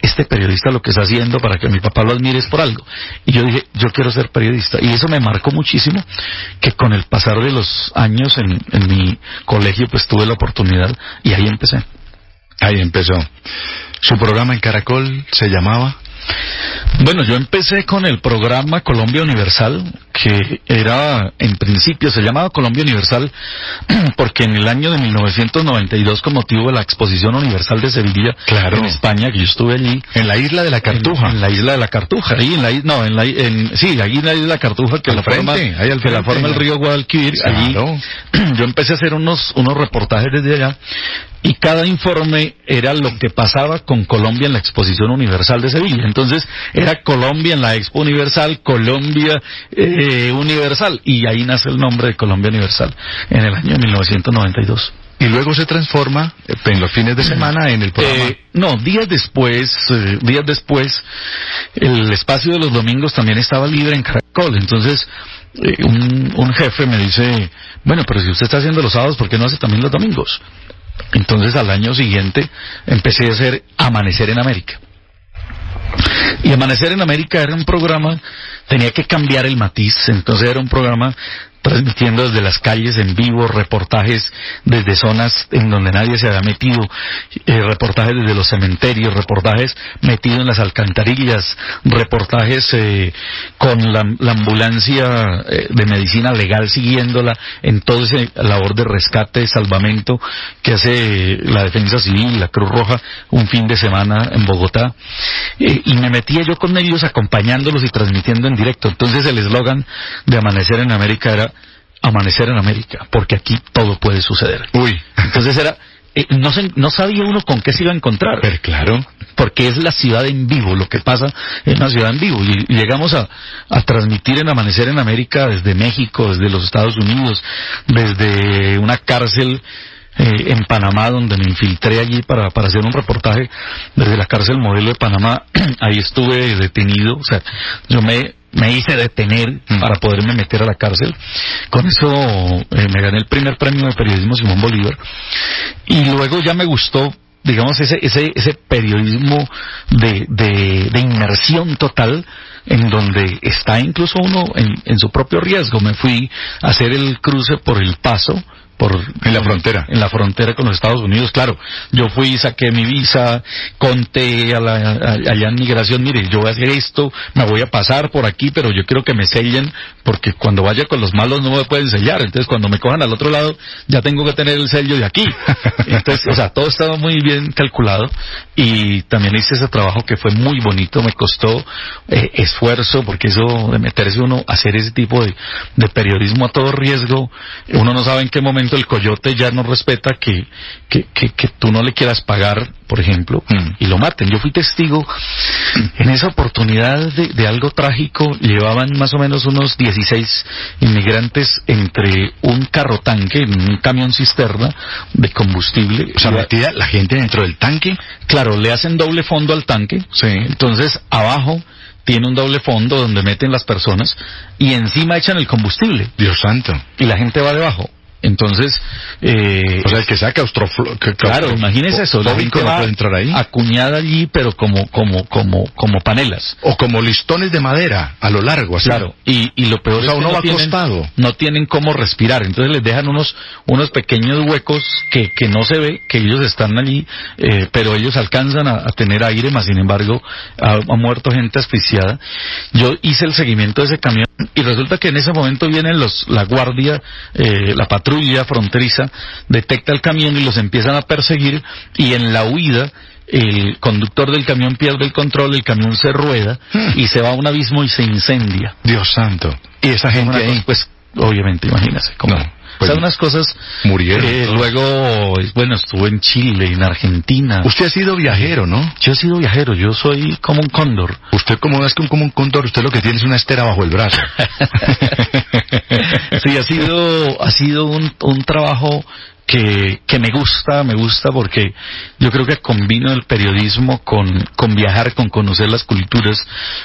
este periodista lo que está haciendo para que mi papá lo admire es por algo. Y yo dije, yo quiero ser periodista. Y eso me marcó muchísimo, que con el pasar de los años en, en mi colegio, pues tuve la oportunidad, y ahí empecé. Ahí empezó. ¿Su programa en Caracol se llamaba? Bueno, yo empecé con el programa Colombia Universal, que era, en principio, se llamaba Colombia Universal, porque en el año de mil novecientos noventa y dos, con motivo de la Exposición Universal de Sevilla, claro, en España, que yo estuve allí, en la isla de la Cartuja, en, en la isla de la Cartuja, ahí en la isla, no, en la, en, sí, ahí en la isla de la Cartuja, que la forma, que la forma el río Guadalquivir, claro. Allí, yo empecé a hacer unos, unos reportajes desde allá. Y cada informe era lo que pasaba con Colombia en la Exposición Universal de Sevilla. Entonces, era Colombia en la Expo Universal, Colombia eh, Universal. Y ahí nace el nombre de Colombia Universal, en el año mil novecientos noventa y dos. y luego se transforma en los fines de semana en el programa. Eh, no, días después, eh, días después, el espacio de los domingos también estaba libre en Caracol. Entonces, eh, un, un jefe me dice, bueno, pero si usted está haciendo los sábados, ¿por qué no hace también los domingos? Entonces, al año siguiente, empecé a hacer Amanecer en América. Y Amanecer en América era un programa, tenía que cambiar el matiz, entonces era un programa transmitiendo desde las calles en vivo, reportajes desde zonas en donde nadie se había metido, eh, reportajes desde los cementerios, reportajes metidos en las alcantarillas, reportajes eh, con la, la ambulancia eh, de medicina legal siguiéndola en toda esa labor de rescate, salvamento que hace la Defensa Civil, la Cruz Roja, un fin de semana en Bogotá. Eh, y me metía yo con ellos acompañándolos y transmitiendo en directo. Entonces el eslogan de Amanecer en América era Amanecer en América, porque aquí todo puede suceder. Uy. Entonces era, eh, no, se, no sabía uno con qué se iba a encontrar. Pero claro. Porque es la ciudad en vivo, lo que pasa es una ciudad en vivo. Y, y llegamos a, a transmitir en Amanecer en América desde México, desde los Estados Unidos, desde una cárcel eh, en Panamá, donde me infiltré allí para, para hacer un reportaje desde la cárcel modelo de Panamá. Ahí estuve detenido, o sea, yo me... me hice detener para poderme meter a la cárcel. Con eso eh, me gané el primer premio de periodismo Simón Bolívar. Y luego ya me gustó, digamos, ese ese ese periodismo de de, de inmersión total, en donde está incluso uno en, en su propio riesgo. Me fui a hacer el cruce por El Paso, por en la frontera en la frontera con los Estados Unidos. Claro, yo fui, saqué mi visa, conté a la, a, allá en migración, mire, yo voy a hacer esto, me voy a pasar por aquí, pero yo quiero que me sellen, porque cuando vaya con los malos no me pueden sellar, entonces cuando me cojan al otro lado ya tengo que tener el sello de aquí. Entonces, o sea, todo estaba muy bien calculado. Y también hice ese trabajo que fue muy bonito, me costó eh, esfuerzo, porque eso de meterse uno a hacer ese tipo de, de periodismo a todo riesgo, uno no sabe en qué momento el coyote ya no respeta que, que, que, que tú no le quieras pagar, por ejemplo, mm. y lo maten. Yo fui testigo en esa oportunidad de, de algo trágico. Llevaban más o menos unos dieciséis inmigrantes entre un carro tanque, un camión cisterna de combustible. O sea, metida la gente dentro del tanque. Claro, le hacen doble fondo al tanque. Sí. Entonces, abajo tiene un doble fondo donde meten las personas y encima echan el combustible. Dios santo. Y la gente va debajo. Entonces, eh, o sea, el que sea claustrofóbico, claro, imagínese eso, la gente va entrar ahí, acuñada allí, pero como, como, como, como panelas o como listones de madera a lo largo, así. Claro. Y, y lo peor, o sea, es que uno no va tienen, acostado, no tienen cómo respirar, entonces les dejan unos, unos pequeños huecos que, que no se ve, que ellos están allí, eh, pero ellos alcanzan a, a tener aire, más sin embargo ha, ha muerto gente asfixiada. Yo hice el seguimiento de ese camión y resulta que en ese momento vienen los, la guardia, eh, la patrulla fronteriza, detecta el camión y los empiezan a perseguir, y en la huida el conductor del camión pierde el control, el camión se rueda hmm. y se va a un abismo y se incendia. Dios santo. Y esa gente ahí, pues obviamente, imagínese cómo. No. Pues, o sea, unas cosas... Murieron. Eh, luego, bueno, estuve en Chile, en Argentina. Usted ha sido viajero, ¿no? Yo he sido viajero, yo soy como un cóndor. Usted como es como un cóndor, usted lo que tiene es una estera bajo el brazo. Sí, ha sido, ha sido un, un trabajo que, que me gusta, me gusta porque yo creo que combino el periodismo con, con viajar, con conocer las culturas,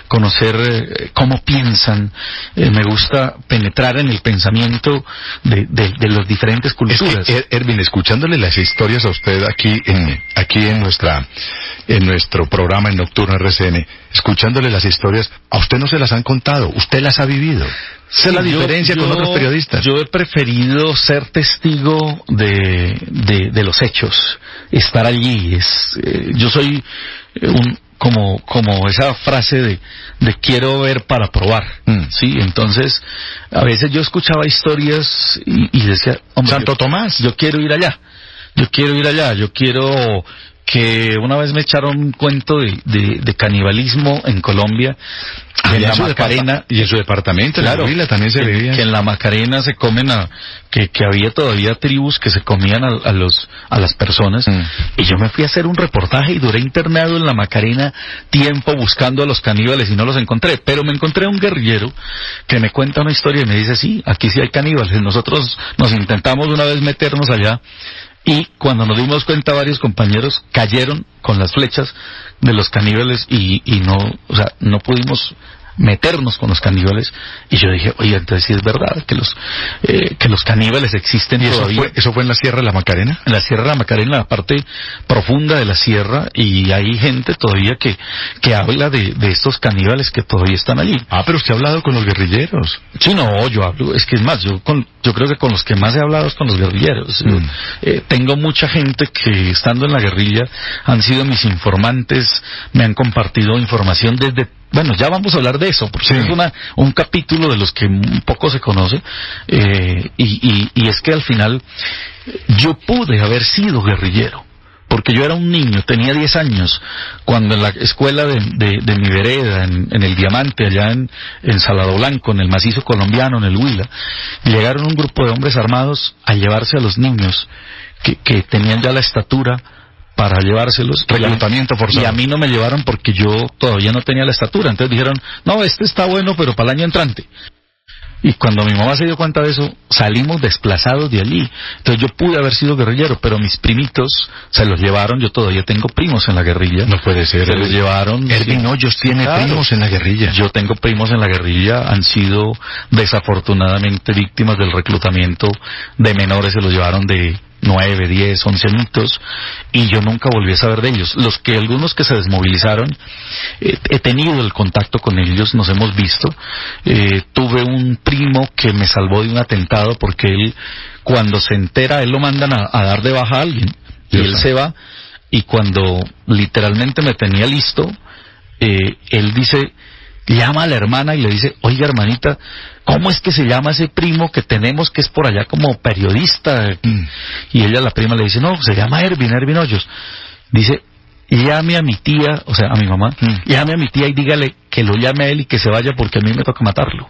conocer eh, cómo piensan. Eh, me gusta penetrar en el pensamiento de, de, de las diferentes culturas. Es que, Herbin, escuchándole las historias a usted aquí en, aquí en nuestra, en nuestro programa en Nocturno R C N, escuchándole las historias, a usted no se las han contado, usted las ha vivido. Esa es la diferencia yo, yo, con otros periodistas. Yo he preferido ser testigo de, de, de los hechos, estar allí. Es, eh, yo soy un, como, como esa frase de, de quiero ver para probar. Mm. Sí, entonces a veces yo escuchaba historias y, y decía, hombre, Santo yo, Tomás, yo quiero ir allá, yo quiero ir allá, yo quiero. Que una vez me echaron un cuento de, de, de canibalismo en Colombia, ah, en la Macarena, y en su departamento, claro, en la también se veía. Que en la Macarena se comen a, que, que había todavía tribus que se comían a, a los, a las personas. Mm. Y yo me fui a hacer un reportaje y duré internado en la Macarena tiempo buscando a los caníbales y no los encontré. Pero me encontré a un guerrillero que me cuenta una historia y me dice, sí, aquí sí hay caníbales. Nosotros nos intentamos una vez meternos allá y cuando nos dimos cuenta varios compañeros cayeron con las flechas de los caníbales y, y no, o sea, no pudimos meternos con los caníbales. Y yo dije, oye, entonces sí es verdad que los eh, que los caníbales existen. ¿Y eso todavía fue, eso fue en la Sierra de la Macarena? En la Sierra de la Macarena, la parte profunda de la sierra, y hay gente todavía que, que habla de, de estos caníbales que todavía están allí. Ah, pero usted ha hablado con los guerrilleros. Sí, no, yo hablo, es que es más, yo con, yo creo que con los que más he hablado es con los guerrilleros. Mm. Eh, tengo mucha gente que estando en la guerrilla han sido mis informantes, me han compartido información desde... Bueno, ya vamos a hablar de eso, porque sí. es una, un capítulo de los que un poco se conoce, eh, y, y, y es que al final yo pude haber sido guerrillero, porque yo era un niño, tenía diez años, cuando en la escuela de, de, de mi vereda, en, en El Diamante, allá en, en Salado Blanco, en el macizo colombiano, en el Huila, llegaron un grupo de hombres armados a llevarse a los niños que, que tenían ya la estatura para llevárselos. Reclutamiento forzado. Y a mí no me llevaron porque yo todavía no tenía la estatura. Entonces dijeron, no, este está bueno, pero para el año entrante. Y cuando mi mamá se dio cuenta de eso, salimos desplazados de allí. Entonces yo pude haber sido guerrillero, pero mis primitos se los llevaron. Yo todavía tengo primos en la guerrilla. No puede ser. Se los llevaron. Herbin Hoyos tiene claro. primos en la guerrilla. Yo tengo primos en la guerrilla. Han sido desafortunadamente víctimas del reclutamiento de menores. Se los llevaron de nueve, diez, once añitos, y yo nunca volví a saber de ellos. Los que algunos que se desmovilizaron, eh, he tenido el contacto con ellos, nos hemos visto. Eh, tuve un primo que me salvó de un atentado porque él, cuando se entera, él lo mandan a, a dar de baja a alguien, y él se va, y cuando literalmente me tenía listo, eh, él dice... llama a la hermana y le dice, oiga hermanita, ¿cómo es que se llama ese primo que tenemos que es por allá como periodista? Y ella, la prima, le dice, no, se llama Herbin, Herbin Hoyos. Dice, llame a mi tía, o sea, a mi mamá, llame a mi tía y dígale que lo llame a él y que se vaya porque a mí me toca matarlo.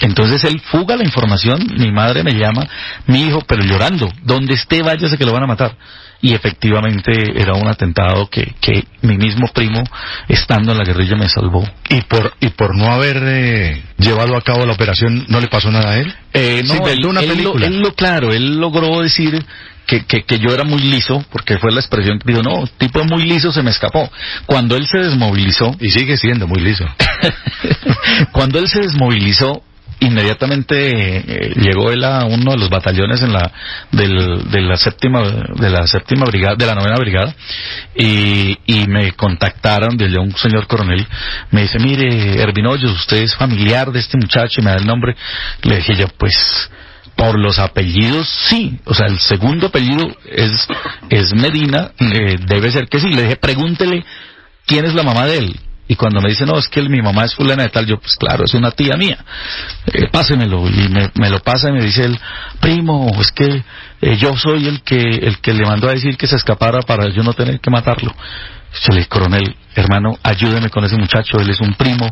Entonces él fuga la información, mi madre me llama, mi hijo, pero llorando, donde esté váyase que lo van a matar. Y efectivamente era un atentado que, que mi mismo primo, estando en la guerrilla, me salvó. ¿Y por y por no haber eh, llevado a cabo la operación, no le pasó nada a él? Eh, no, sí, él, una él, película. Lo, él lo claro, él logró decir... Que, que, que yo era muy liso, porque fue la expresión que dijo, no, tipo muy liso se me escapó. Cuando él se desmovilizó... Y sigue siendo muy liso. Cuando él se desmovilizó, inmediatamente eh, llegó él a uno de los batallones en la, del, de la séptima, de la séptima brigada, de la novena brigada, y, y me contactaron desde un señor coronel, me dice, mire, Herbin Hoyos, usted es familiar de este muchacho, y me da el nombre. Le dije yo, pues... por los apellidos, sí. O sea, el segundo apellido es, es Medina, eh, debe ser que sí. Le dije, pregúntele quién es la mamá de él. Y cuando me dice, no, es que él, mi mamá es fulana de tal, yo, pues claro, es una tía mía. Eh, pásemelo. Y me, me lo pasa y me dice él, primo, es que eh, yo soy el que el que le mandó a decir que se escapara para yo no tener que matarlo. Yo le dije, coronel, hermano, ayúdeme con ese muchacho, él es un primo,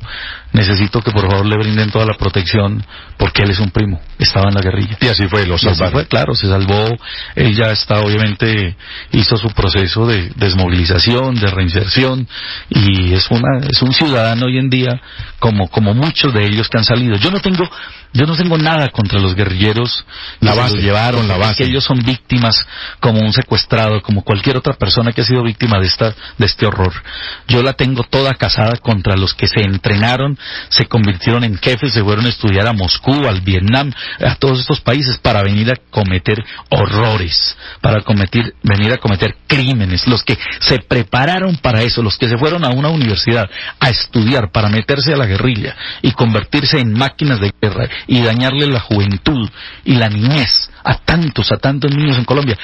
necesito que por favor le brinden toda la protección, porque él es un primo, estaba en la guerrilla. Y así fue, lo salvaron. Claro, se salvó, él ya está, obviamente, hizo su proceso de desmovilización, de reinserción, y es una es un ciudadano hoy en día, como como muchos de ellos que han salido. Yo no tengo yo no tengo nada contra los guerrilleros, la base, los llevaron, la base. Es que ellos son víctimas, como un secuestrado, como cualquier otra persona que ha sido víctima de esta de este horror. Yo la tengo toda casada contra los que se entrenaron, se convirtieron en jefes, se fueron a estudiar a Moscú, al Vietnam, a todos estos países para venir a cometer horrores, para cometer, venir a cometer crímenes. Los que se prepararon para eso, los que se fueron a una universidad a estudiar para meterse a la guerrilla y convertirse en máquinas de guerra y dañarle la juventud y la niñez a tantos, a tantos niños en Colombia.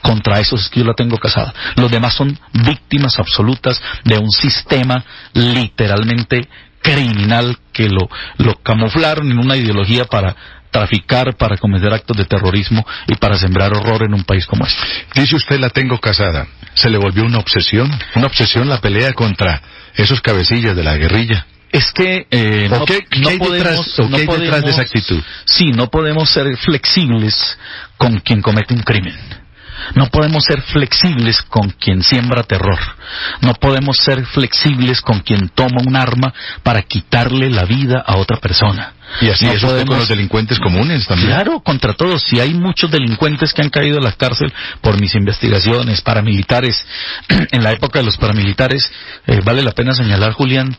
Contra esos es que yo la tengo casada. Los demás son víctimas absolutas de un sistema literalmente criminal que lo, lo camuflaron en una ideología para traficar, para cometer actos de terrorismo y para sembrar horror en un país como este. Dice usted, la tengo casada. ¿Se le volvió una obsesión? Una obsesión la pelea contra esos cabecillas de la guerrilla. Es que eh, no, qué, no, ¿qué podemos, detrás, no qué podemos detrás de esa actitud? Sí, no podemos ser flexibles con quien comete un crimen. No podemos ser flexibles con quien siembra terror. No podemos ser flexibles con quien toma un arma para quitarle la vida a otra persona. Y así no es podemos... con los delincuentes comunes también. Claro, contra todos. Si hay muchos delincuentes que han caído a la cárcel por mis investigaciones, paramilitares, en la época de los paramilitares, eh, vale la pena señalar, Julián,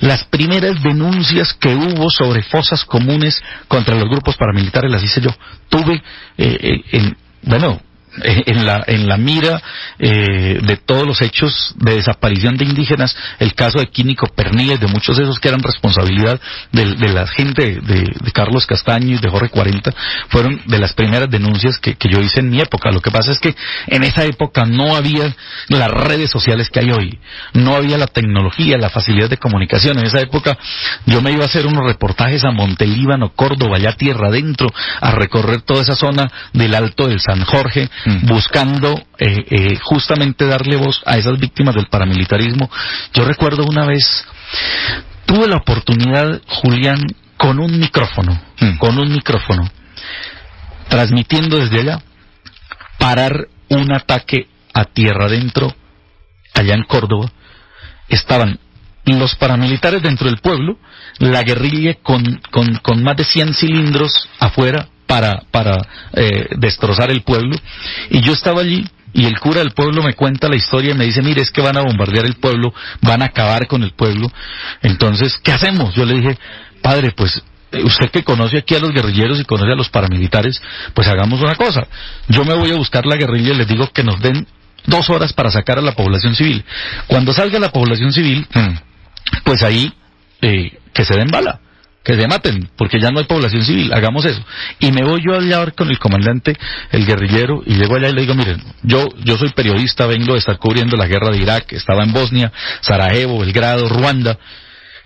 las primeras denuncias que hubo sobre fosas comunes contra los grupos paramilitares las hice yo. Tuve, eh, en, bueno... en la en la mira eh, de todos los hechos de desaparición de indígenas, el caso de Quínico Perniles, de muchos de esos que eran responsabilidad de, de la gente de, de Carlos Castaño y de Jorge cuarenta, fueron de las primeras denuncias que, que yo hice en mi época. Lo que pasa es que en esa época no había las redes sociales que hay hoy, no había la tecnología, la facilidad de comunicación. En esa época yo me iba a hacer unos reportajes a Montelíbano, Córdoba, allá tierra adentro, a recorrer toda esa zona del Alto del San Jorge, buscando eh, eh, justamente darle voz a esas víctimas del paramilitarismo. Yo recuerdo una vez, tuve la oportunidad, Julián, con un micrófono, mm. con un micrófono, transmitiendo desde allá, parar un ataque a tierra adentro, allá en Córdoba. Estaban los paramilitares dentro del pueblo, la guerrilla con, con, con más de cien cilindros afuera, para, para eh, destrozar el pueblo, y yo estaba allí, y el cura del pueblo me cuenta la historia y me dice, mire, es que van a bombardear el pueblo, van a acabar con el pueblo, entonces, ¿qué hacemos? Yo le dije, padre, pues, usted que conoce aquí a los guerrilleros y conoce a los paramilitares, pues hagamos una cosa, yo me voy a buscar la guerrilla y les digo que nos den dos horas para sacar a la población civil, cuando salga la población civil, pues ahí, eh, que se den bala, que se maten, porque ya no hay población civil, hagamos eso. Y me voy yo a hablar con el comandante, el guerrillero, y llego allá y le digo, miren, yo yo soy periodista, vengo de estar cubriendo la guerra de Irak, estaba en Bosnia, Sarajevo, Belgrado, Ruanda.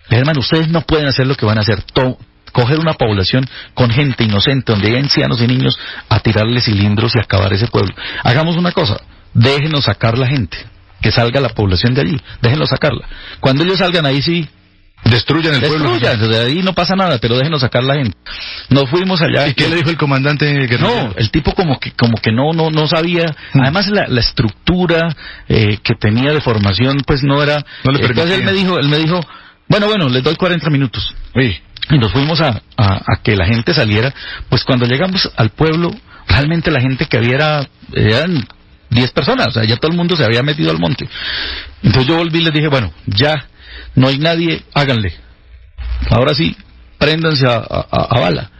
Hermano, ustedes no pueden hacer lo que van a hacer, to coger una población con gente inocente, donde hay ancianos y niños, a tirarle cilindros y acabar ese pueblo. Hagamos una cosa, déjenos sacar la gente, que salga la población de allí, déjenlos sacarla. Cuando ellos salgan ahí sí... Destruyan el Destruyan. pueblo. Destruyan, de ahí no pasa nada, pero déjenos sacar la gente. Nos fuimos allá. ¿Y, y... qué le dijo el comandante? Que no, el tipo como que como que no no no sabía. Mm. Además la, la estructura eh, que tenía de formación pues no era. No le permitía. Entonces él me dijo, él me dijo, bueno bueno, les doy cuarenta minutos. Sí. Y nos fuimos a, a a que la gente saliera. Pues cuando llegamos al pueblo, realmente la gente que había era, eran diez personas, o sea, ya todo el mundo se había metido al monte. Entonces yo volví y les dije, bueno, ya. No hay nadie, háganle. Ahora sí, préndanse a, a, a bala.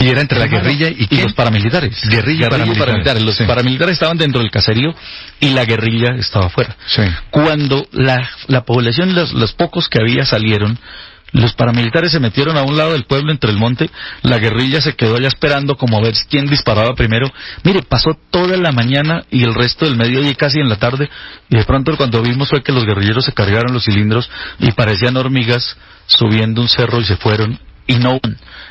Y era entre la guerrilla y, y los paramilitares. Guerrilla, guerrilla paramilitares. paramilitares. Los sí. paramilitares estaban dentro del caserío y la guerrilla estaba afuera. Sí. Cuando la, la población, los, los pocos que había salieron, los paramilitares se metieron a un lado del pueblo entre el monte, la guerrilla se quedó allá esperando como a ver quién disparaba primero. Mire, pasó toda la mañana y el resto del mediodía y casi en la tarde, y de pronto cuando vimos fue que los guerrilleros se cargaron los cilindros y parecían hormigas subiendo un cerro y se fueron, y no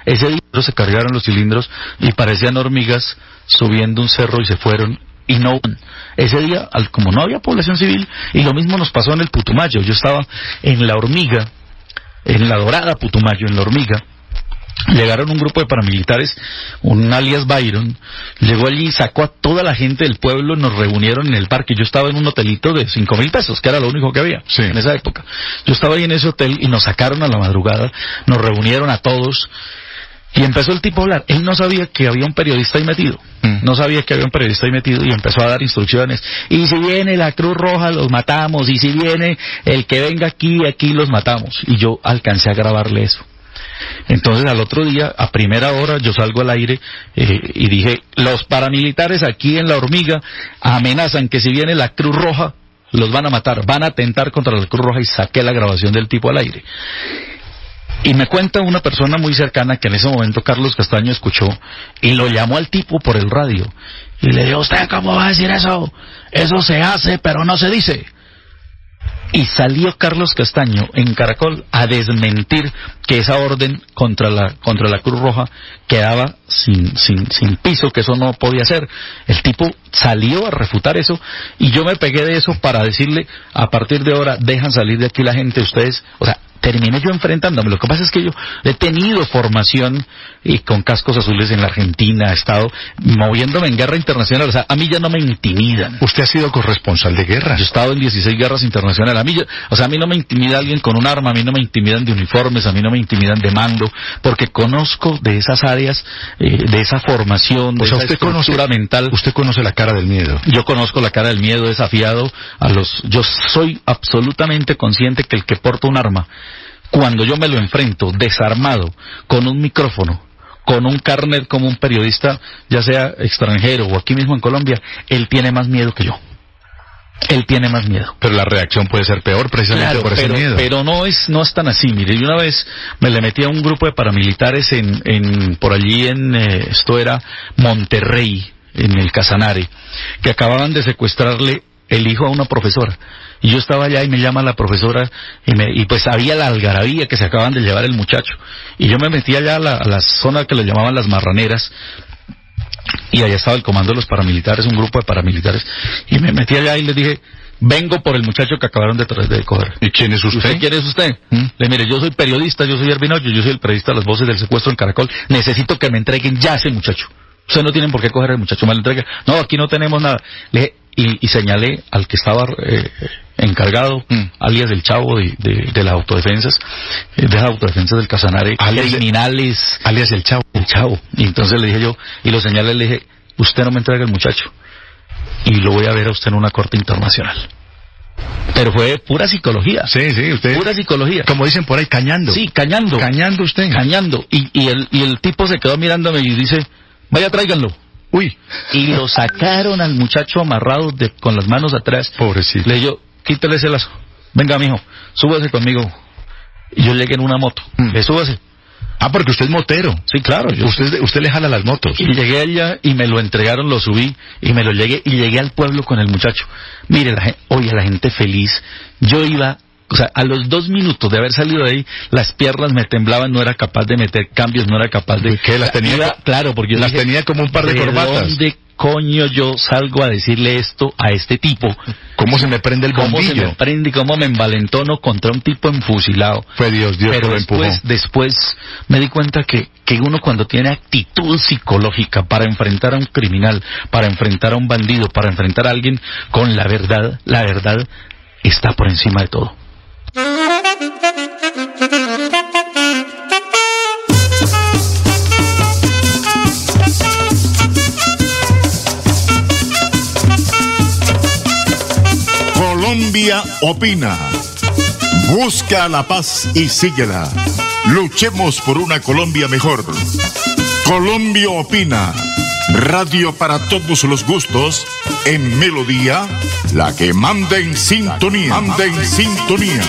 ese día se cargaron los cilindros y parecían hormigas subiendo un cerro y se fueron. Y no, ese día, como no había población civil, y lo mismo nos pasó en el Putumayo, yo estaba en la hormiga, en la dorada Putumayo, en la hormiga, llegaron un grupo de paramilitares, un alias Byron, llegó allí, sacó a toda la gente del pueblo, nos reunieron en el parque, yo estaba en un hotelito de cinco mil pesos, que era lo único que había sí. en esa época, yo estaba ahí en ese hotel y nos sacaron a la madrugada, nos reunieron a todos, y empezó el tipo a hablar, él no sabía que había un periodista ahí metido, no sabía que había un periodista ahí metido, y empezó a dar instrucciones, y si viene la Cruz Roja los matamos, y si viene el que venga aquí, aquí los matamos, y yo alcancé a grabarle eso. Entonces al otro día, a primera hora, yo salgo al aire eh, y dije, los paramilitares aquí en la hormiga amenazan que si viene la Cruz Roja los van a matar, van a atentar contra la Cruz Roja, y saqué la grabación del tipo al aire. Y me cuenta una persona muy cercana que en ese momento Carlos Castaño escuchó y lo llamó al tipo por el radio. Y le dijo, ¿usted cómo va a decir eso? Eso se hace, pero no se dice. Y salió Carlos Castaño en Caracol a desmentir que esa orden contra la contra la Cruz Roja quedaba sin sin sin piso, que eso no podía ser. El tipo salió a refutar eso y yo me pegué de eso para decirle, a partir de ahora dejan salir de aquí la gente ustedes, o sea, terminé yo enfrentándome. Lo que pasa es que yo he tenido formación y con cascos azules en la Argentina, he estado moviéndome en guerra internacional. O sea, a mí ya no me intimidan. ¿Usted ha sido corresponsal de guerra? Yo he estado en dieciséis guerras internacionales. A mí yo, o sea, a mí no me intimida alguien con un arma, a mí no me intimidan de uniformes, a mí no me intimidan de mando, porque conozco de esas áreas, eh, de esa formación, de o sea, esa usted estructura conoce, mental. Usted conoce la cara del miedo. Yo conozco la cara del miedo, desafiado a los... Yo soy absolutamente consciente que el que porta un arma, cuando yo me lo enfrento desarmado, con un micrófono, con un carnet como un periodista, ya sea extranjero o aquí mismo en Colombia, él tiene más miedo que yo. Él tiene más miedo. Pero la reacción puede ser peor precisamente claro, por pero, ese miedo. Pero no es no es tan así. Mire, yo una vez me le metí a un grupo de paramilitares en, en por allí en, eh, esto era Monterrey, en el Casanare, que acababan de secuestrarle el hijo a una profesora. Y yo estaba allá y me llama la profesora y, me, y pues había la algarabía que se acaban de llevar el muchacho. Y yo me metí allá a la, a la zona que le llamaban las marraneras. Y allá estaba el comando de los paramilitares, un grupo de paramilitares. Y me metí allá y les dije, vengo por el muchacho que acabaron de, de coger. ¿Y quién es usted? ¿Usted quién es usted? ¿Mm? Le mire, yo soy periodista, yo soy Herbin Hoyos, yo soy el periodista de las voces del secuestro en Caracol. Necesito que me entreguen ya ese muchacho. Ustedes no tienen por qué coger al muchacho, me lo entregan. No, aquí no tenemos nada. Le dije, y, y señalé al que estaba eh, encargado, mm. alias el Chavo de, de, de las autodefensas, de las autodefensas del Casanare, alias criminales, de, alias el Chavo, el Chavo. Y entonces le dije yo, y lo señalé, le dije, usted no me entrega el muchacho, y lo voy a ver a usted en una corte internacional. Pero fue pura psicología. Sí, sí, usted. Pura psicología. Como dicen por ahí, cañando. Sí, cañando. Cañando usted. Cañando. Y, y el, y el tipo se quedó mirándome y dice, vaya, tráiganlo. Uy. Y lo sacaron al muchacho amarrado de, con las manos atrás. Pobrecito. Le digo, quítale ese lazo. Venga, mijo, súbase conmigo. Y yo llegué en una moto. Mm. Le súbase. Ah, porque usted es motero. Sí, claro. Yo... Usted, usted le jala las motos. Y llegué allá y me lo entregaron, lo subí y me lo llegué. Y llegué al pueblo con el muchacho. Mire, la, oye, la gente feliz. Yo iba... O sea, a los dos minutos de haber salido de ahí, las piernas me temblaban, no era capaz de meter cambios, no era capaz de... ¿Qué? ¿Las tenía? Iba, claro, porque yo las dije, tenía como un par de, de corbatas. ¿Dónde coño yo salgo a decirle esto a este tipo? ¿Cómo se me prende el bombillo? ¿Cómo se me prende y cómo me envalentono contra un tipo enfusilado? Fue Dios, Dios pero lo después, empujó. Después me di cuenta que, que uno cuando tiene actitud psicológica para enfrentar a un criminal, para enfrentar a un bandido, para enfrentar a alguien con la verdad, la verdad está por encima de todo. Colombia opina, busca la paz y síguela. Luchemos por una Colombia mejor. Colombia opina, radio para todos los gustos, en Melodía, la que manda en sintonía. Manda en sintonía.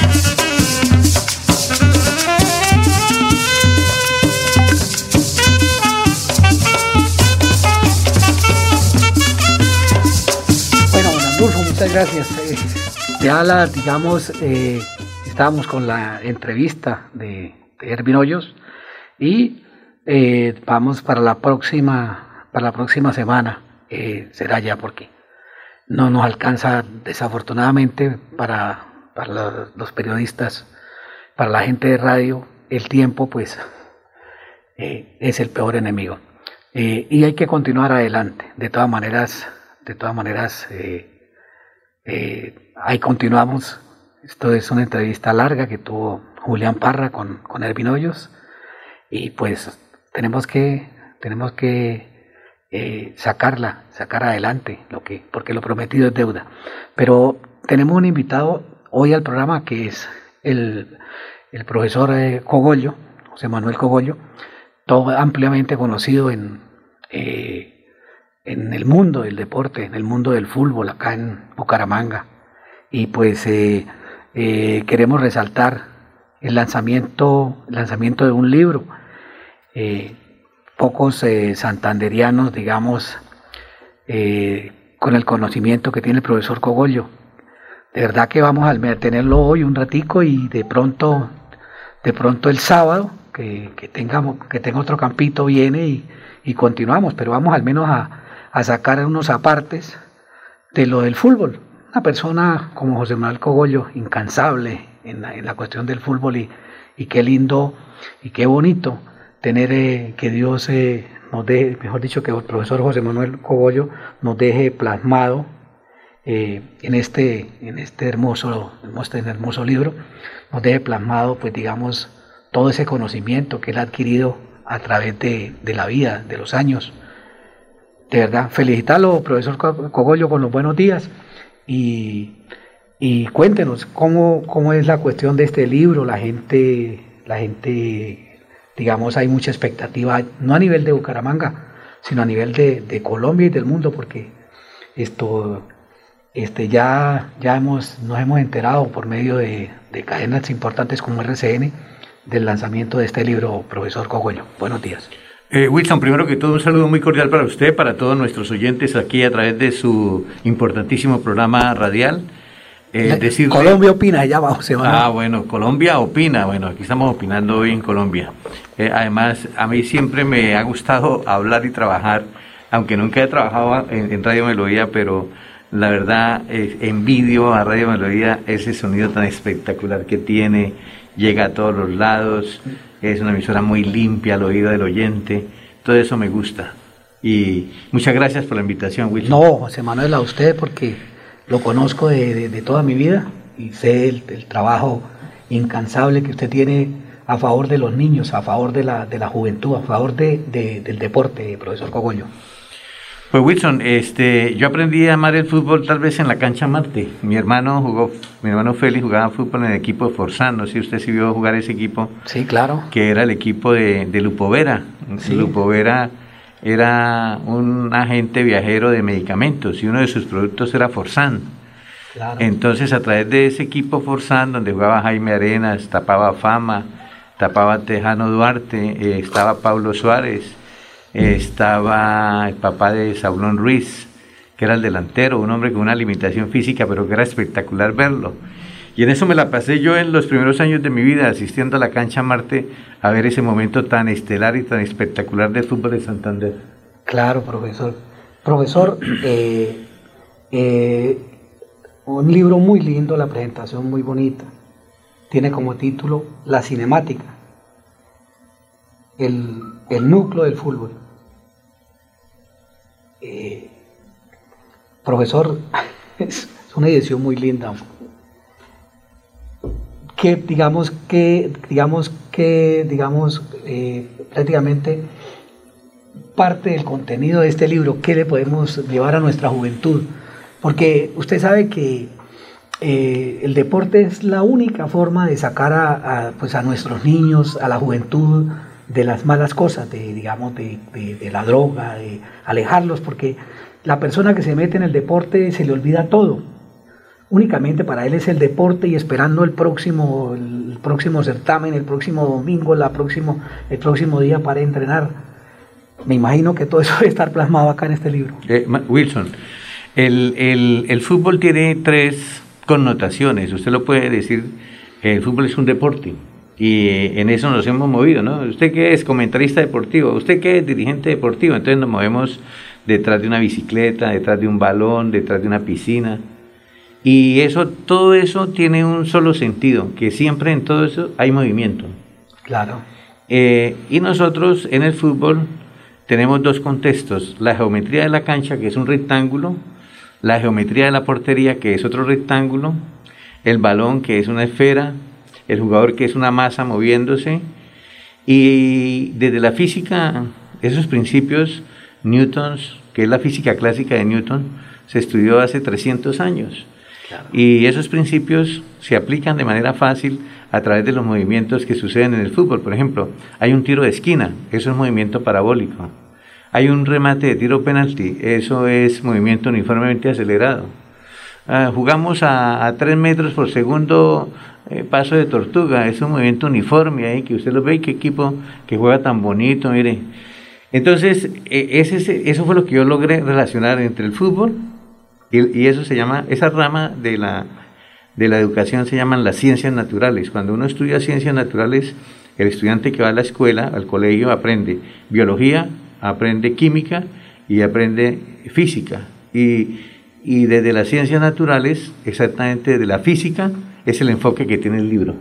Bueno, Andulfo, muchas gracias. Eh, ya la, digamos, eh, estábamos con la entrevista de, de Herbin Hoyos y eh, vamos para la próxima, para la próxima semana. Eh, será ya porque no nos alcanza, desafortunadamente, para, para los periodistas, para la gente de radio, el tiempo, pues, eh, es el peor enemigo. Eh, y hay que continuar adelante. De todas maneras, de todas maneras, eh, eh, ahí continuamos. Esto es una entrevista larga que tuvo Julián Parra con, con Herbin Hoyos. Y pues tenemos que, tenemos que Eh, sacarla, sacar adelante lo que, porque lo prometido es deuda. Pero tenemos un invitado hoy al programa que es el, el profesor eh, Cogollo, José Manuel Cogollo, todo ampliamente conocido en, eh, en el mundo del deporte, en el mundo del fútbol, acá en Bucaramanga. Y pues eh, eh, queremos resaltar el lanzamiento, el lanzamiento de un libro. eh, Pocos eh, santanderianos, digamos, eh, con el conocimiento que tiene el profesor Cogollo. De verdad que vamos a tenerlo hoy un ratico y de pronto, de pronto el sábado, que, que tengamos, que tenga otro campito, viene y, y continuamos. Pero vamos al menos a, a sacar unos apartes de lo del fútbol. Una persona como José Manuel Cogollo, incansable en la, en la cuestión del fútbol y y qué lindo y qué bonito tener eh, que Dios eh, nos deje, mejor dicho, que el profesor José Manuel Cogollo nos deje plasmado eh, en este, en este hermoso, hermoso, hermoso libro, nos deje plasmado, pues digamos, todo ese conocimiento que él ha adquirido a través de, de la vida, de los años. De verdad, felicitarlo, profesor Cogollo, con los buenos días y, y cuéntenos cómo, cómo es la cuestión de este libro. La gente, la gente, digamos, hay mucha expectativa, no a nivel de Bucaramanga, sino a nivel de, de Colombia y del mundo, porque esto, este, ya, ya hemos, nos hemos enterado por medio de, de cadenas importantes como R C N del lanzamiento de este libro, profesor Cogollo. Buenos días. Eh, Wilson, primero que todo un saludo muy cordial para usted, para todos nuestros oyentes aquí a través de su importantísimo programa radial. Eh, decirle... Colombia opina, allá abajo se va. Ah, bueno, Colombia opina, bueno, aquí estamos opinando hoy en Colombia. Eh, además, a mí siempre me ha gustado hablar y trabajar, aunque nunca he trabajado en, en Radio Melodía, pero la verdad eh, envidio a Radio Melodía ese sonido tan espectacular que tiene, llega a todos los lados. Es una emisora muy limpia al oído del oyente, todo eso me gusta. Y muchas gracias por la invitación, Wilson. No, José Manuel, a usted, porque lo conozco de, de, de toda mi vida y sé el, el trabajo incansable que usted tiene a favor de los niños, a favor de la, de la juventud, a favor de, de, del deporte, profesor Cogollo. Pues Wilson, este, yo aprendí a amar el fútbol tal vez en la cancha Marte. Mi hermano jugó, mi hermano Félix jugaba fútbol en el equipo de Forzán, no sé si usted sí vio jugar ese equipo. Sí, claro. Que era el equipo de, de Lupovera. Sí. Lupovera era un agente viajero de medicamentos y uno de sus productos era Forzán. Claro. Entonces a través de ese equipo Forzán, donde jugaba Jaime Arenas, tapaba Fama, tapaba Tejano Duarte, eh, estaba Pablo Suárez, estaba el papá de Saulón Ruiz, que era el delantero, un hombre con una limitación física, pero que era espectacular verlo. Y en eso me la pasé yo en los primeros años de mi vida, asistiendo a la cancha Marte, a ver ese momento tan estelar y tan espectacular del fútbol de Santander. Claro, profesor. Profesor, eh, eh, un libro muy lindo, la presentación muy bonita. Tiene como título La Cinemática, el, el núcleo del fútbol. Eh, profesor, es una edición muy linda. Que digamos que, digamos que, digamos, eh, prácticamente parte del contenido de este libro, ¿qué le podemos llevar a nuestra juventud? Porque usted sabe que eh, el deporte es la única forma de sacar a, a, pues a nuestros niños, a la juventud, de las malas cosas, de, digamos, de, de, de la droga, de alejarlos, porque la persona que se mete en el deporte se le olvida todo. Únicamente para él es el deporte y esperando el próximo, el próximo certamen, el próximo domingo, la próximo, el próximo día para entrenar. Me imagino que todo eso debe estar plasmado acá en este libro. Eh, Wilson, el, el, el fútbol tiene tres connotaciones. Usted lo puede decir, el fútbol es un deporte. Y en eso nos hemos movido, ¿no? ¿Usted qué es? Comentarista deportivo. ¿Usted qué es? Dirigente deportivo. Entonces nos movemos detrás de una bicicleta, detrás de un balón, detrás de una piscina. Y eso, todo eso tiene un solo sentido, que siempre en todo eso hay movimiento. Claro. Eh, y nosotros en el fútbol tenemos dos contextos. La geometría de la cancha, que es un rectángulo. La geometría de la portería, que es otro rectángulo. El balón, que es una esfera. El jugador, que es una masa moviéndose, y desde la física, esos principios Newtons, que es la física clásica de Newton, se estudió hace trescientos años. Claro. Y esos principios se aplican de manera fácil a través de los movimientos que suceden en el fútbol. Por ejemplo, hay un tiro de esquina, eso es movimiento parabólico. Hay un remate de tiro penalti, eso es movimiento uniformemente acelerado. Uh, jugamos a, a tres metros por segundo, eh, paso de tortuga, es un movimiento uniforme ahí, que usted lo ve, y qué equipo que juega tan bonito, mire. Entonces, eh, ese, eso fue lo que yo logré relacionar entre el fútbol y, y eso se llama, esa rama de la, de la educación se llaman las ciencias naturales. Cuando uno estudia ciencias naturales, el estudiante que va a la escuela, al colegio, aprende biología, aprende química y aprende física. Y Y desde las ciencias naturales, exactamente de la física, es el enfoque que tiene el libro.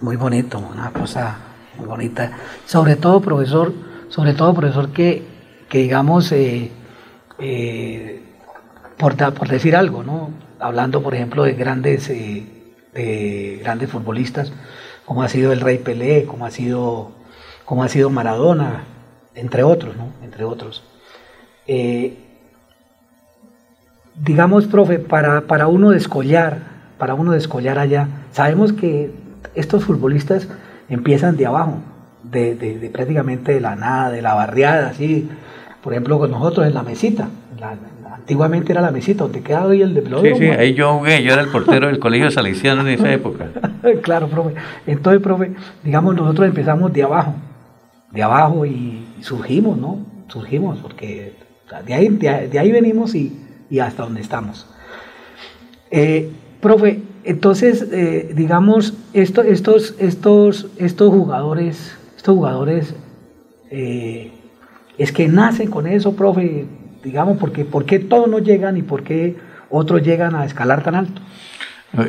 muy bonito, una cosa muy bonita. Sobre todo, profesor, sobre todo, profesor, que, que digamos, eh, eh, por, por decir algo, ¿no? Hablando, por ejemplo, de grandes, eh, de grandes futbolistas, como ha sido el Rey Pelé, como ha sido, como ha sido Maradona, entre otros, ¿no? Entre otros. Eh, digamos, profe, para, para uno descollar, para uno descollar allá, sabemos que estos futbolistas empiezan de abajo, de, de, de prácticamente de la nada, de la barriada, así, por ejemplo, con nosotros en la mesita, en la, antiguamente era la mesita, donde quedaba hoy el de Plodón. Sí, sí, ahí yo jugué, yo era el portero del colegio salesiano en esa época. Claro, profe. Entonces, profe, digamos, nosotros empezamos de abajo, de abajo y surgimos, ¿no? Surgimos, porque de ahí, de, de ahí venimos y, y hasta donde estamos. Eh, Profe, entonces, eh, digamos, esto, estos, estos, estos jugadores, estos jugadores eh, es que nacen con eso, profe, digamos, porque ¿por qué todos no llegan y por qué otros llegan a escalar tan alto?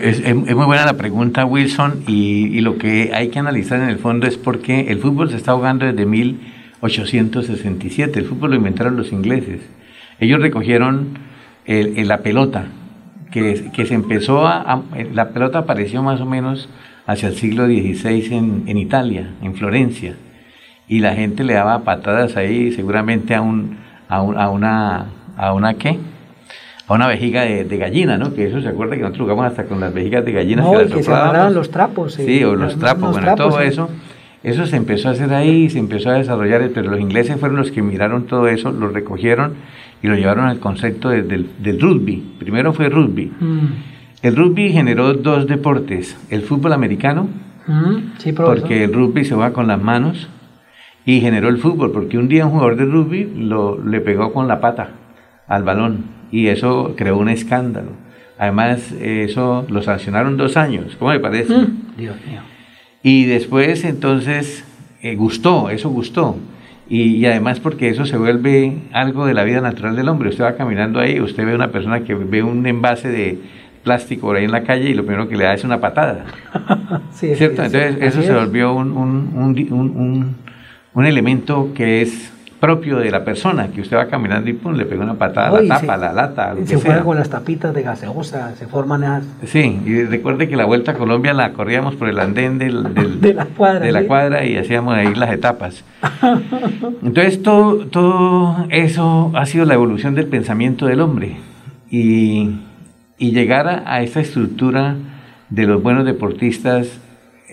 Es, es, es muy buena la pregunta, Wilson, y, y lo que hay que analizar en el fondo es por qué el fútbol se está jugando desde mil ochocientos sesenta y siete. El fútbol lo inventaron los ingleses. Ellos recogieron el, el, la pelota. Que, que se empezó a, a... La pelota apareció más o menos hacia el siglo dieciséis en, en Italia, en Florencia, y la gente le daba patadas ahí seguramente a un a, un, a una... ¿a una qué? A una vejiga de, de gallina, ¿no? Que eso se acuerda que nosotros jugamos hasta con las vejigas de gallina. No, que, las que se agarraban los trapos. Sí, sí, o los trapos, los bueno, trapos, todo sí. eso. Eso se empezó a hacer ahí, se empezó a desarrollar, pero los ingleses fueron los que miraron todo eso, lo recogieron y lo llevaron al concepto de, del, del rugby. Primero fue rugby. Mm. El rugby generó dos deportes, el fútbol americano, mm, sí, porque el rugby se juega con las manos, y generó el fútbol, porque un día un jugador de rugby lo, le pegó con la pata al balón, y eso creó un escándalo. Además, eso lo sancionaron dos años, ¿cómo le parece? Mm. Dios mío. Y después, entonces, eh, gustó, eso gustó. Y, y además porque eso se vuelve algo de la vida natural del hombre. Usted va caminando ahí, usted ve una persona que ve un envase de plástico por ahí en la calle y lo primero que le da es una patada. Sí, ¿cierto? Sí, entonces sí, eso es. Se volvió un, un, un, un, un, un elemento que es propio de la persona, que usted va caminando y pum, le pega una patada, oh, la tapa, se, la lata, lo que se juega con las tapitas de gaseosa, se forman las... Sí, y recuerde que la Vuelta a Colombia la corríamos por el andén del, del, de la cuadra, de la ¿sí? cuadra, y hacíamos ahí las etapas. Entonces todo, todo eso ha sido la evolución del pensamiento del hombre, y, y llegar a, a esta estructura de los buenos deportistas,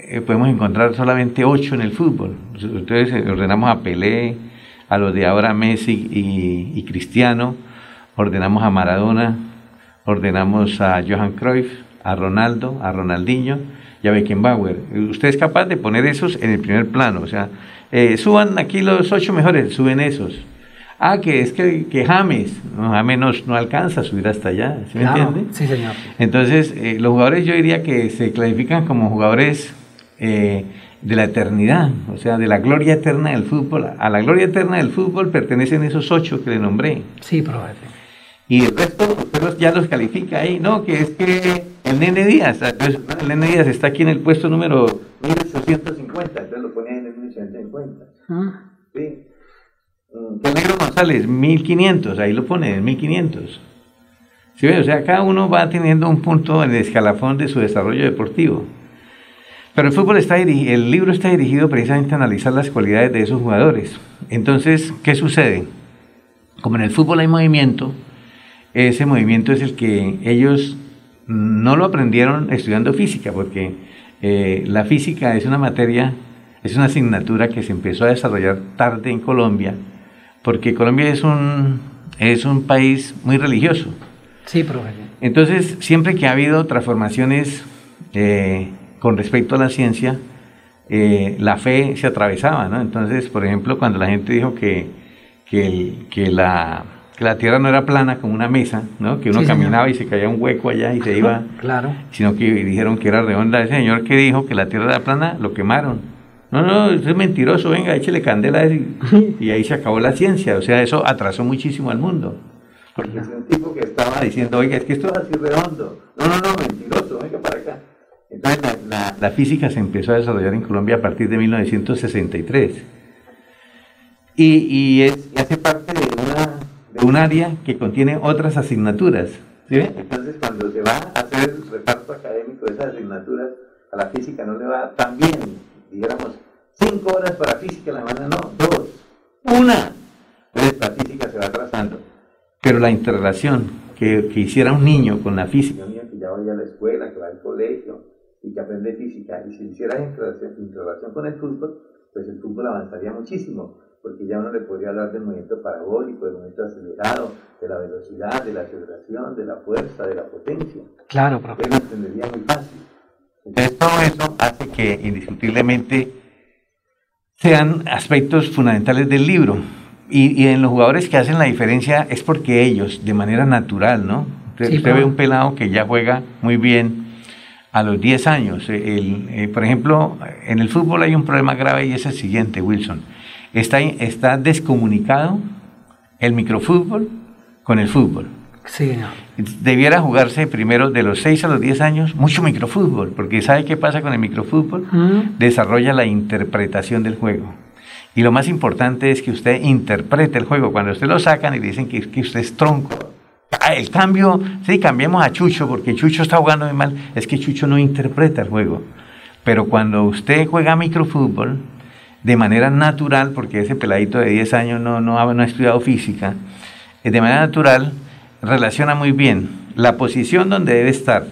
eh, podemos encontrar solamente ocho en el fútbol. Entonces ordenamos a Pelé, a los de ahora Messi y, y Cristiano, ordenamos a Maradona, ordenamos a Johan Cruyff, a Ronaldo, a Ronaldinho y a Beckenbauer. Usted es capaz de poner esos en el primer plano, o sea, eh, suban aquí los ocho mejores, suben esos. Ah, que es que, que James, no, James no, no alcanza a subir hasta allá, ¿sí me claro, entiende? Sí, señor. Entonces, eh, los jugadores yo diría que se clasifican como jugadores... Eh, de la eternidad, o sea, de la gloria eterna del fútbol. A la gloria eterna del fútbol pertenecen esos ocho que le nombré. Sí, probable. Y el resto pero ya los califica ahí, ¿no? Que es que el Nene Díaz, el Nene Díaz está aquí en el puesto número mil ochocientos cincuenta, entonces lo ponían en el mil ochocientos cincuenta. ¿Ah? Sí. El Negro González, mil quinientos, ahí lo pone, en mil quinientos. ¿Sí ves? O sea, cada uno va teniendo un punto en el escalafón de su desarrollo deportivo. Pero el fútbol está dirigido, el libro está dirigido precisamente a analizar las cualidades de esos jugadores. Entonces, ¿qué sucede? Como en el fútbol hay movimiento, ese movimiento es el que ellos no lo aprendieron estudiando física, porque eh, la física es una materia, es una asignatura que se empezó a desarrollar tarde en Colombia, porque Colombia es un, es un país muy religioso. Sí, profe. Entonces, siempre que ha habido transformaciones... Eh, con respecto a la ciencia, eh, la fe se atravesaba, ¿no? Entonces, por ejemplo, cuando la gente dijo que, que, el, que, la, que la Tierra no era plana como una mesa, ¿no? Que uno sí, caminaba señor. Y se caía un hueco allá y se iba, claro. Sino que dijeron que era redonda. Ese señor que dijo que la Tierra era plana, lo quemaron. No, no, eso es mentiroso, venga, échele candela a ese. Y ahí se acabó la ciencia, o sea, eso atrasó muchísimo al mundo. Porque es un tipo que estaba diciendo, oiga, es que esto es así redondo. No, no, no, mentiroso, venga para acá. Entonces la, la, la física se empezó a desarrollar en Colombia a partir de mil novecientos sesenta y tres y, y, es, y hace parte de, una, de un área que contiene otras asignaturas, ¿sí? Entonces cuando se va a hacer el reparto académico de esas asignaturas, a la física no le va tan bien, digamos, cinco horas para física en la semana, no, dos, una. Entonces la física se va atrasando, pero la interrelación que, que hiciera un niño con la física, un niño que ya vaya a la escuela, que va al colegio y que aprende física, y si hiciera en relación con el fútbol, pues el fútbol avanzaría muchísimo, porque ya uno le podría hablar del movimiento parabólico, del movimiento acelerado, de la velocidad, de la aceleración, de la fuerza, de la potencia. Claro, profe. Él lo entendería muy fácil. Entonces todo eso hace que indiscutiblemente sean aspectos fundamentales del libro. Y, y en los jugadores que hacen la diferencia es porque ellos, de manera natural, ¿no? Usted, sí, usted pero... ve un pelado que ya juega muy bien a los diez años. El, el, el, por ejemplo, en el fútbol hay un problema grave y es el siguiente, Wilson. Está, está descomunicado el microfútbol con el fútbol. Sí, no. Debiera jugarse primero de los seis a los diez años mucho microfútbol, porque ¿sabe qué pasa con el microfútbol? ¿Mm? Desarrolla la interpretación del juego. Y lo más importante es que usted interprete el juego. Cuando usted lo sacan y dicen que, que usted es tronco, el cambio, sí, cambiemos a Chucho, porque Chucho está jugando muy mal, es que Chucho no interpreta el juego. Pero cuando usted juega microfútbol, de manera natural, porque ese peladito de diez años no, no, ha, no ha estudiado física, de manera natural relaciona muy bien la posición donde debe estar,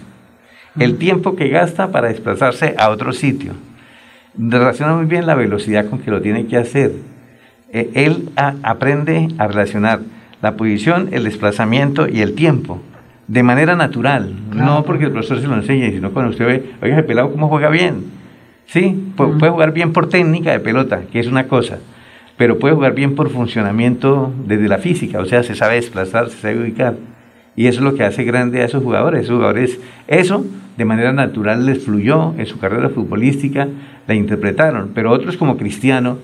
el tiempo que gasta para desplazarse a otro sitio, relaciona muy bien la velocidad con que lo tiene que hacer. Eh, él a, aprende a relacionar la posición, el desplazamiento y el tiempo de manera natural, claro. No porque el profesor se lo enseñe, sino cuando usted ve, oiga, el pelado cómo juega bien, ¿sí? Pu- uh-huh. Puede jugar bien por técnica de pelota, que es una cosa, pero puede jugar bien por funcionamiento desde la física, o sea, se sabe desplazar, se sabe ubicar, y eso es lo que hace grande a esos jugadores. Esos jugadores, eso de manera natural les fluyó en su carrera futbolística, la interpretaron. Pero otros como Cristiano,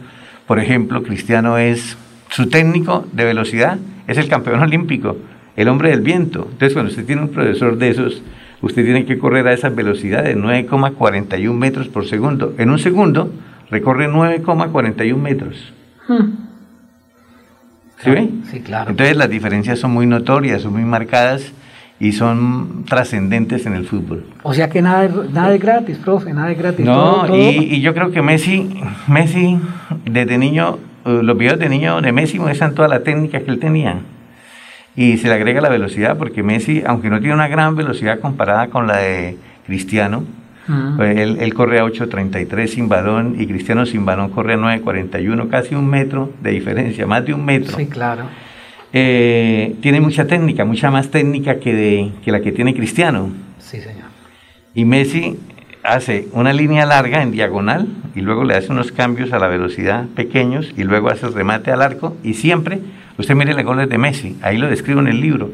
por ejemplo, Cristiano es su técnico de velocidad, es el campeón olímpico, el hombre del viento. Entonces cuando usted tiene un profesor de esos, usted tiene que correr a esas velocidades, nueve coma cuarenta y uno metros por segundo. En un segundo recorre nueve coma cuarenta y uno metros. Hmm. ¿Sí ve? Sí, claro. Entonces las diferencias son muy notorias, son muy marcadas y son trascendentes en el fútbol. O sea que nada, nada es gratis, profe, nada es gratis. No, todo, todo. Y, y yo creo que Messi, Messi desde niño, los videos de niño de Messi muestran toda la técnica que él tenía. Y se le agrega la velocidad, porque Messi, aunque no tiene una gran velocidad comparada con la de Cristiano, uh-huh. pues él, él corre a ocho treinta y tres sin balón, y Cristiano sin balón corre a nueve cuarenta y uno, casi un metro de diferencia, más de un metro. Sí, claro. Eh, tiene mucha técnica, mucha más técnica que, de, que la que tiene Cristiano. Sí, señor. Y Messi hace una línea larga en diagonal y luego le hace unos cambios a la velocidad pequeños y luego hace el remate al arco, y siempre, usted mire los goles de Messi, ahí lo describo en el libro.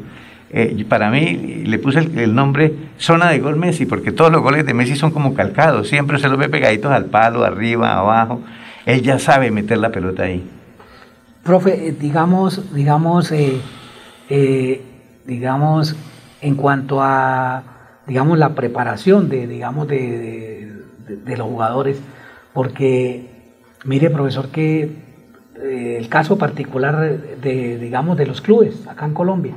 Eh, para mí le puse el, el nombre zona de gol Messi, porque todos los goles de Messi son como calcados, siempre se los ve pegaditos al palo, arriba, abajo. Él ya sabe meter la pelota ahí. Profe, digamos, digamos, eh, eh, digamos, en cuanto a, digamos, la preparación de, digamos, de, de, de los jugadores, porque, mire, profesor, que eh, el caso particular de, digamos, de los clubes acá en Colombia,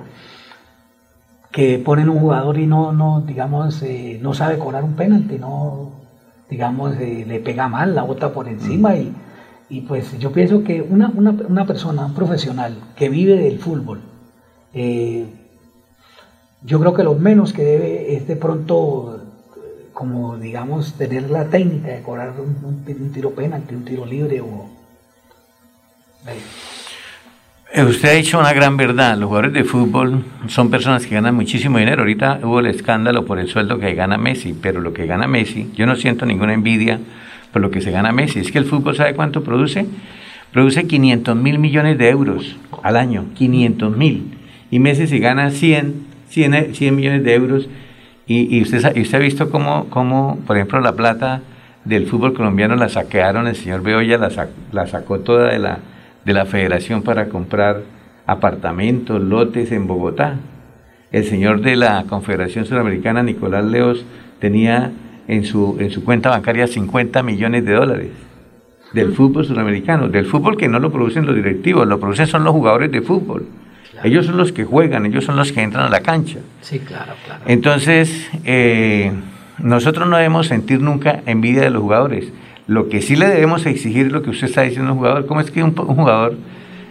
que ponen un jugador y no, no, digamos, eh, no sabe cobrar un penalti, no, digamos, eh, le pega mal, la bota por encima y Y pues yo pienso que una, una, una persona, un profesional que vive del fútbol, eh, yo creo que lo menos que debe es de pronto, como digamos, tener la técnica de cobrar un, un, un tiro penalti, un tiro libre. O, eh. Usted ha dicho una gran verdad, los jugadores de fútbol son personas que ganan muchísimo dinero. Ahorita hubo el escándalo por el sueldo que gana Messi, pero lo que gana Messi, yo no siento ninguna envidia por lo que se gana Messi. Es que el fútbol, ¿sabe cuánto produce? Produce quinientos mil millones de euros al año, quinientos mil, y Messi se gana cien millones de euros, y, y, usted, y usted ha visto cómo, cómo, por ejemplo, la plata del fútbol colombiano la saquearon, el señor Bedoya la, sac, la sacó toda de la, de la federación para comprar apartamentos, lotes en Bogotá. El señor de la Confederación Suramericana, Nicolás Leos, tenía en su, en su cuenta bancaria cincuenta millones de dólares del fútbol suramericano, del fútbol que no lo producen los directivos, lo producen son los jugadores de fútbol. Claro. Ellos son los que juegan, ellos son los que entran a la cancha. Sí, claro, claro. Entonces, eh, nosotros no debemos sentir nunca envidia de los jugadores. Lo que sí le debemos exigir es lo que usted está diciendo a un jugador. ¿Cómo es que un, un jugador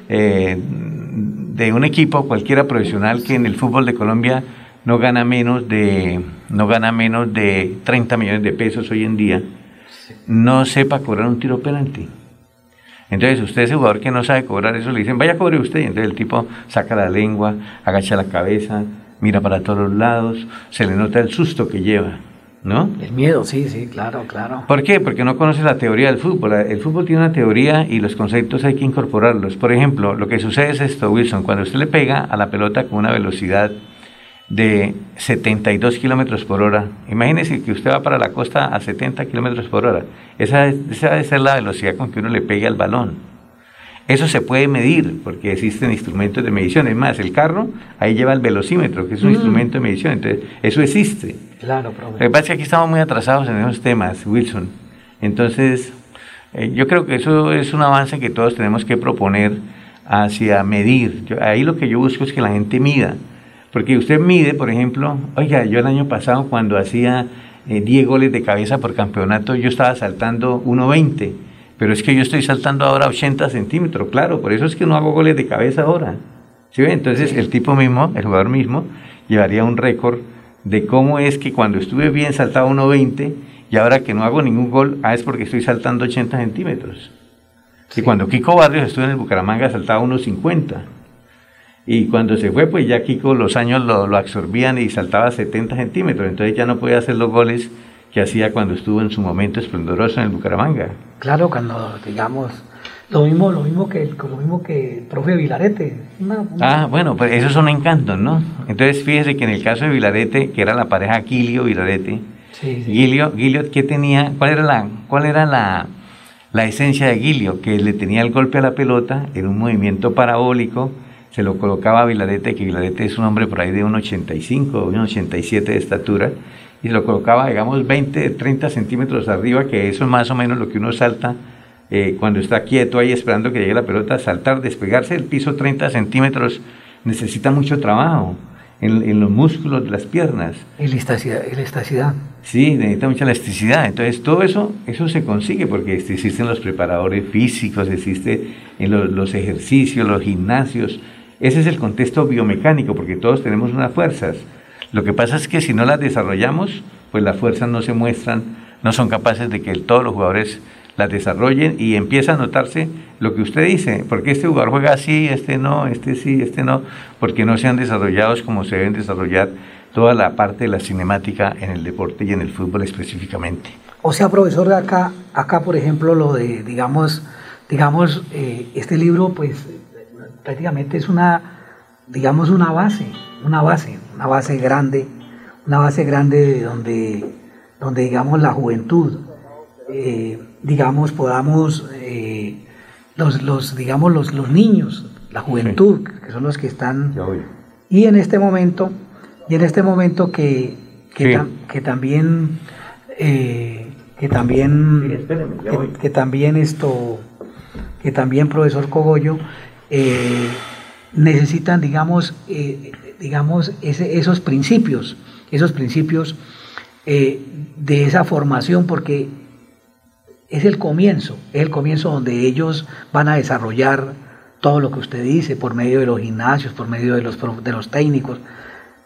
eh, de un equipo, cualquiera profesional, que en el fútbol de Colombia no gana menos de, no gana menos de treinta millones de pesos hoy en día, no sepa cobrar un tiro penalti? Entonces usted, ese jugador que no sabe cobrar eso, le dicen, vaya, cobre usted, y entonces el tipo saca la lengua, agacha la cabeza, mira para todos los lados, se le nota el susto que lleva, ¿no? El miedo, sí, sí, claro, claro. ¿Por qué? Porque no conoce la teoría del fútbol. El fútbol tiene una teoría y los conceptos hay que incorporarlos. Por ejemplo, lo que sucede es esto, Wilson, cuando usted le pega a la pelota con una velocidad de setenta y dos kilómetros por hora, imagínese que usted va para la costa a setenta kilómetros por hora, esa, esa debe ser la velocidad con que uno le pegue al balón. Eso se puede medir porque existen instrumentos de medición. Es más, el carro ahí lleva el velocímetro, que es un mm. instrumento de medición. Entonces eso existe. Claro, lo que pasa es que aquí estamos muy atrasados en esos temas, Wilson. Entonces eh, yo creo que eso es un avance que todos tenemos que proponer hacia medir. Yo, ahí lo que yo busco es que la gente mida. Porque usted mide, por ejemplo, oiga, yo el año pasado cuando hacía eh, diez goles de cabeza por campeonato, yo estaba saltando uno veinte, pero es que yo estoy saltando ahora ochenta centímetros, claro, por eso es que no hago goles de cabeza ahora. ¿Sí ve? Entonces el tipo mismo, el jugador mismo, llevaría un récord de cómo es que cuando estuve bien saltaba uno veinte y ahora que no hago ningún gol, ah, es porque estoy saltando ochenta centímetros. Sí. Y cuando Kiko Barrios estuvo en el Bucaramanga saltaba uno cincuenta. Y cuando se fue, pues ya Kiko los años lo, lo absorbían y saltaba setenta centímetros. Entonces ya no podía hacer los goles que hacía cuando estuvo en su momento esplendoroso en el Bucaramanga. Claro, cuando, digamos, lo mismo, lo mismo, que, lo mismo que el profe Vilarete. No, no. Ah, bueno, pues esos son encantos, ¿no? Entonces fíjese que en el caso de Vilarete, que era la pareja Gilio Vilarete, sí, sí. Gilio, Gilio, ¿qué tenía? ¿Cuál era la, cuál era la, la esencia de Gilio? Que le tenía el golpe a la pelota, era un movimiento parabólico, se lo colocaba a Vilarete, que Vilarete es un hombre por ahí de uno ochenta y cinco o uno ochenta y siete de estatura, y lo colocaba, digamos, veinte, treinta centímetros arriba, que eso es más o menos lo que uno salta eh, cuando está quieto ahí esperando que llegue la pelota. Saltar, despegarse del piso treinta centímetros, necesita mucho trabajo en, en los músculos de las piernas. Elasticidad, elasticidad. Sí, necesita mucha elasticidad. Entonces todo eso, eso se consigue porque existen los preparadores físicos, existen los, los ejercicios, los gimnasios. Ese es el contexto biomecánico, porque todos tenemos unas fuerzas. Lo que pasa es que si no las desarrollamos, pues las fuerzas no se muestran, no son capaces de que todos los jugadores las desarrollen, y empieza a notarse lo que usted dice, porque este jugador juega así, este no, este sí, este no, porque no se han desarrollado como se deben desarrollar toda la parte de la cinemática en el deporte y en el fútbol específicamente. O sea, profesor, acá, acá por ejemplo, lo de, digamos, digamos eh, este libro, pues prácticamente es una, digamos, una base, una base, una base grande, una base grande donde, donde digamos, la juventud, eh, digamos, podamos, eh, los, los, digamos, los, los niños, la juventud, sí, que son los que están, y en este momento, y en este momento que, que, sí. tam, que también, eh, que también, sí, espérame, que, que también esto, que también, profesor Cogollo, Eh, necesitan, digamos, eh, digamos ese, esos principios, esos principios eh, de esa formación, porque es el comienzo, es el comienzo donde ellos van a desarrollar todo lo que usted dice por medio de los gimnasios, por medio de los, de los técnicos.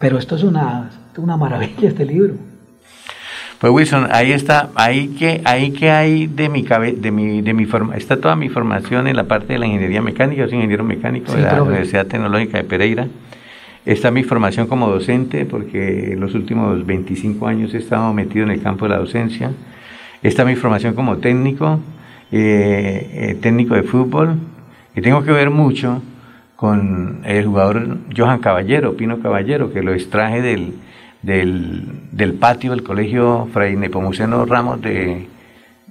Pero esto es una, una maravilla, este libro. Pues Wilson, ahí está, ahí que, ahí que hay de mi cabe, de mi, de mi forma, está toda mi formación en la parte de la ingeniería mecánica. Yo soy ingeniero mecánico, sí, de la Universidad Tecnológica de Pereira. Está mi formación como docente, porque en los últimos veinticinco años he estado metido en el campo de la docencia. Está mi formación como técnico, eh, eh, técnico de fútbol, y tengo que ver mucho con el jugador Johan Caballero, Pino Caballero, que lo extraje del Del, del patio del colegio Fray Nepomuceno Ramos de,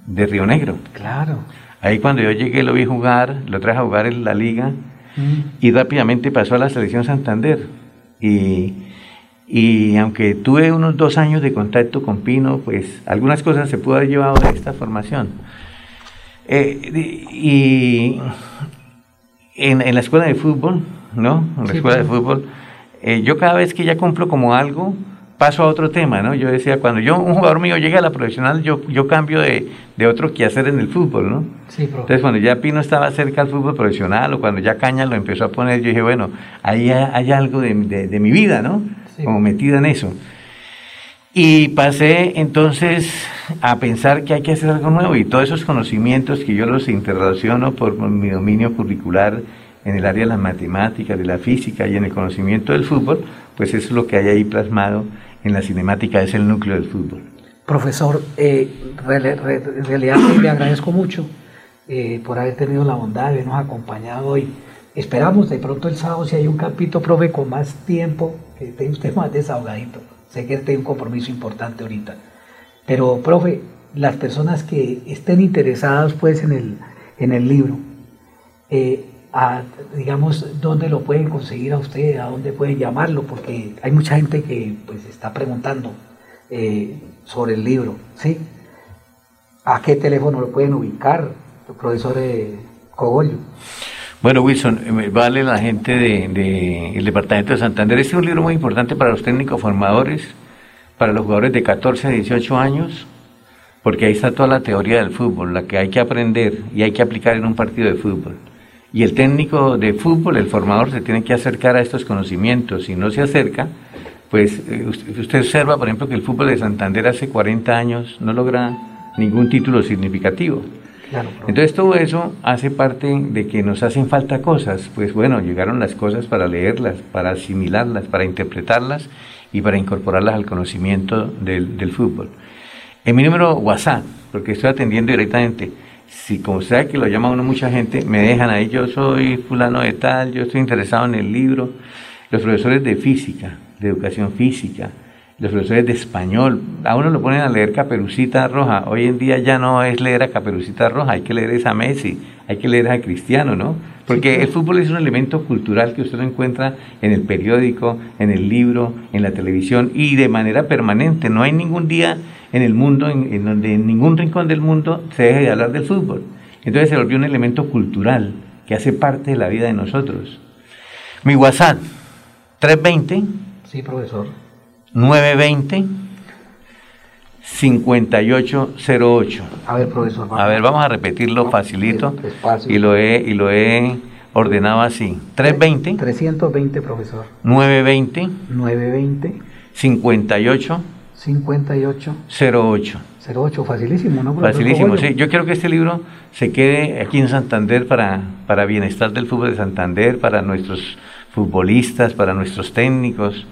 de Río Negro. Claro. Ahí cuando yo llegué lo vi jugar, lo traje a jugar en la liga, mm. y rápidamente pasó a la selección Santander. Y, Y aunque tuve unos dos años de contacto con Pino, pues algunas cosas se pudo haber llevado de esta formación. Eh, y en, en la escuela de fútbol, ¿no? En la sí, escuela sí. de fútbol, eh, yo cada vez que ya cumplo como algo, paso a otro tema, ¿no? Yo decía, cuando yo un jugador mío llega a la profesional, yo, yo cambio de, de otro quehacer en el fútbol, ¿no? Sí, profe. Entonces, cuando ya Pino estaba cerca al fútbol profesional, o cuando ya Caña lo empezó a poner, yo dije, bueno, ahí hay algo de, de, de mi vida, ¿no? Sí. Como metida en eso. Y pasé entonces a pensar que hay que hacer algo nuevo, y todos esos conocimientos que yo los interrelaciono por mi dominio curricular en el área de las matemáticas, de la física y en el conocimiento del fútbol, pues eso es lo que hay ahí plasmado en la cinemática, es el núcleo del fútbol. Profesor, eh, en realidad le agradezco mucho eh, por haber tenido la bondad de habernos acompañado hoy. Esperamos de pronto el sábado, si hay un campito, profe, con más tiempo, que esté usted más desahogadito. Sé que tiene un compromiso importante ahorita. Pero, profe, las personas que estén interesadas pues, en, el, en el libro, eh, a, digamos, ¿dónde lo pueden conseguir a usted? ¿A dónde pueden llamarlo? Porque hay mucha gente que pues, está preguntando eh, sobre el libro, ¿sí? ¿A qué teléfono lo pueden ubicar, profesor eh, Cogollo? Bueno, Wilson, vale la gente del de, de, departamento de Santander. Este es un libro muy importante para los técnicos formadores, para los jugadores de catorce a dieciocho años, porque ahí está toda la teoría del fútbol, la que hay que aprender y hay que aplicar en un partido de fútbol. Y el técnico de fútbol, el formador, se tiene que acercar a estos conocimientos. Si no se acerca, pues usted observa, por ejemplo, que el fútbol de Santander hace cuarenta años no logra ningún título significativo. Entonces todo eso hace parte de que nos hacen falta cosas, pues bueno, llegaron las cosas para leerlas, para asimilarlas, para interpretarlas y para incorporarlas al conocimiento del, del fútbol. En mi número WhatsApp, porque estoy atendiendo directamente, si como sea que lo llama uno mucha gente, me dejan ahí, yo soy fulano de tal, yo estoy interesado en el libro, los profesores de física, de educación física, los profesores de español, a uno lo ponen a leer Caperucita Roja. Hoy en día ya no es leer a Caperucita Roja, hay que leer a Messi, hay que leer a Cristiano, ¿no? Porque el fútbol es un elemento cultural que usted lo encuentra en el periódico, en el libro, en la televisión y de manera permanente. No hay ningún día en el mundo, en, en donde en ningún rincón del mundo se deje de hablar del fútbol. Entonces se volvió un elemento cultural que hace parte de la vida de nosotros. Mi WhatsApp, tres veinte. Sí, profesor. nueve veinte cincuenta y ocho cero ocho. A ver, profesor. Vamos. A ver, vamos a repetirlo, no, facilito. Y lo, he, y lo he ordenado así. tres veinte. trescientos veinte, profesor. nueve veinte. nueve veinte. cincuenta y ocho. cincuenta y ocho. cero ocho. cero ocho, facilísimo, ¿no? Profesor? Facilísimo, sí. Yo quiero que este libro se quede aquí en Santander para, para bienestar del fútbol de Santander, para nuestros futbolistas, para nuestros técnicos.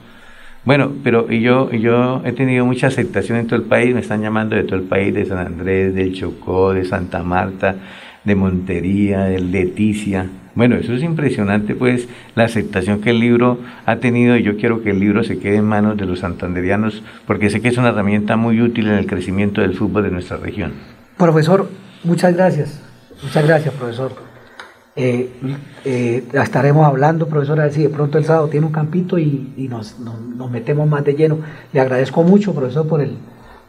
Bueno, pero yo, yo he tenido mucha aceptación en todo el país, me están llamando de todo el país, de San Andrés, del Chocó, de Santa Marta, de Montería, de Leticia. Bueno, eso es impresionante, pues, la aceptación que el libro ha tenido, y yo quiero que el libro se quede en manos de los santanderianos, porque sé que es una herramienta muy útil en el crecimiento del fútbol de nuestra región. Profesor, muchas gracias, muchas gracias, profesor. Eh, eh, estaremos hablando, profesor, a ver si de pronto el sábado tiene un campito y, y nos, nos, nos metemos más de lleno. Le agradezco mucho, profesor, por, el,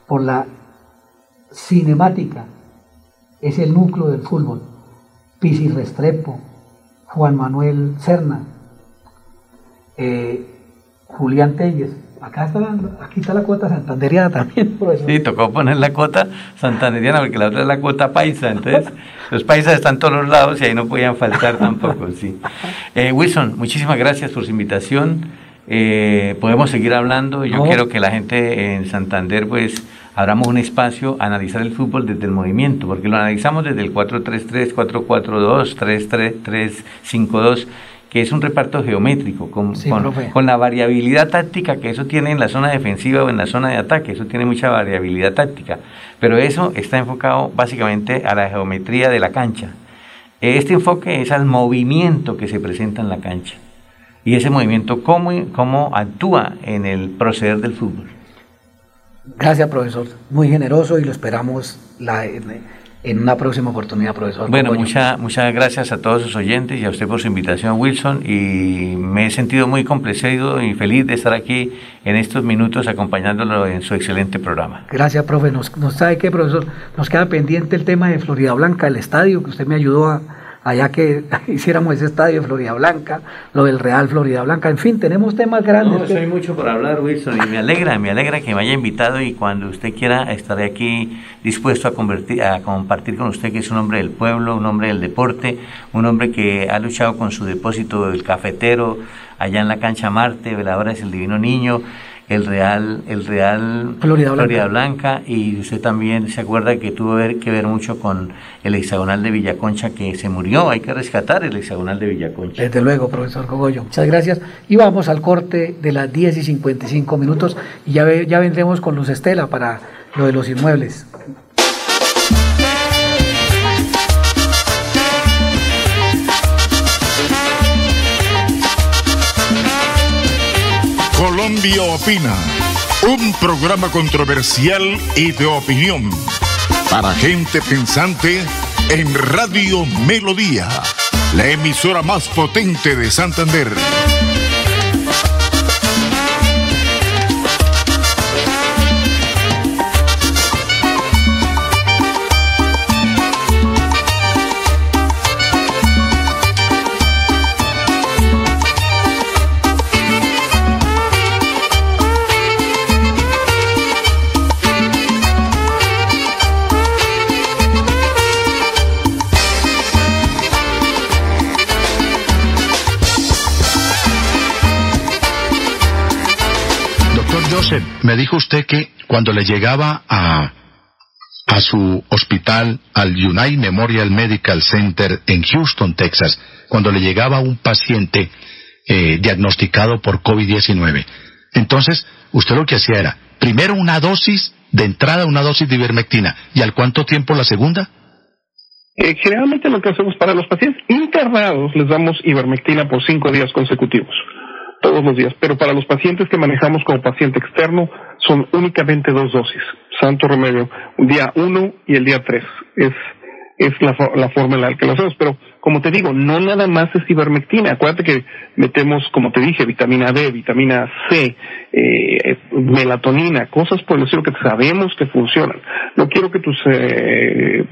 por la cinemática. Es el núcleo del fútbol. Pisis Restrepo, Juan Manuel Serna, eh, Julián Telles. Acá está, aquí está la cuota santanderiana también, profesor. Sí, tocó poner la cuota santanderiana porque la otra es la cuota paisa. Entonces, los paisas están todos los lados y ahí no podían faltar tampoco, sí. Eh, Wilson, muchísimas gracias por su invitación. Eh, podemos seguir hablando. Yo no. quiero que la gente en Santander, pues, abramos un espacio a analizar el fútbol desde el movimiento, porque lo analizamos desde el cuatro tres tres, cuatro cuatro dos, tres tres tres cinco dos. Que es un reparto geométrico, con, sí, con, con la variabilidad táctica que eso tiene en la zona defensiva o en la zona de ataque, eso tiene mucha variabilidad táctica, pero eso está enfocado básicamente a la geometría de la cancha. Este enfoque es al movimiento que se presenta en la cancha, y ese movimiento cómo, cómo actúa en el proceder del fútbol. Gracias, profesor, muy generoso, y lo esperamos la, en una próxima oportunidad, profesor. Bueno, mucha, muchas gracias a todos sus oyentes y a usted por su invitación, Wilson, y me he sentido muy complacido y feliz de estar aquí en estos minutos acompañándolo en su excelente programa. Gracias, profe. Nos, nos sabe qué, profesor, nos queda pendiente el tema de Florida Blanca, el estadio, que usted me ayudó a allá que hiciéramos ese estadio de Florida Blanca, lo del Real Florida Blanca, en fin, tenemos temas grandes. No, que... hay mucho por hablar, Wilson, y me alegra, me alegra que me haya invitado, y cuando usted quiera estaré aquí dispuesto a, convertir, a compartir con usted, que es un hombre del pueblo, un hombre del deporte, un hombre que ha luchado con su depósito del Cafetero, allá en la cancha Marte, veladora es el Divino Niño, el Real, el Real Florida Blanca. Florida Blanca, y usted también se acuerda que tuvo que ver mucho con el hexagonal de Villaconcha, que se murió. Hay que rescatar el hexagonal de Villaconcha. Desde luego, profesor Cogollo, muchas gracias, y vamos al corte de las diez y cincuenta y cinco minutos, y ya, ve, ya vendremos con Luz Estela para lo de los inmuebles. Colombia Opina, un programa controversial y de opinión para gente pensante en Radio Melodía, la emisora más potente de Santander. Me dijo usted que cuando le llegaba a, a su hospital, al United Memorial Medical Center en Houston, Texas, cuando le llegaba un paciente eh, diagnosticado por COVID diecinueve, entonces usted lo que hacía era, primero una dosis de entrada, una dosis de ivermectina, ¿y al cuánto tiempo la segunda? Eh, generalmente lo que hacemos para los pacientes internados, les damos ivermectina por cinco días consecutivos. Todos los días, pero para los pacientes que manejamos como paciente externo son únicamente dos dosis, santo remedio, día uno y el día tres, es es la, la forma en la que lo hacemos, pero como te digo, no nada más es ivermectina, acuérdate que metemos, como te dije, vitamina D, vitamina C, eh, melatonina, cosas por el estilo que sabemos que funcionan. No quiero que tus eh,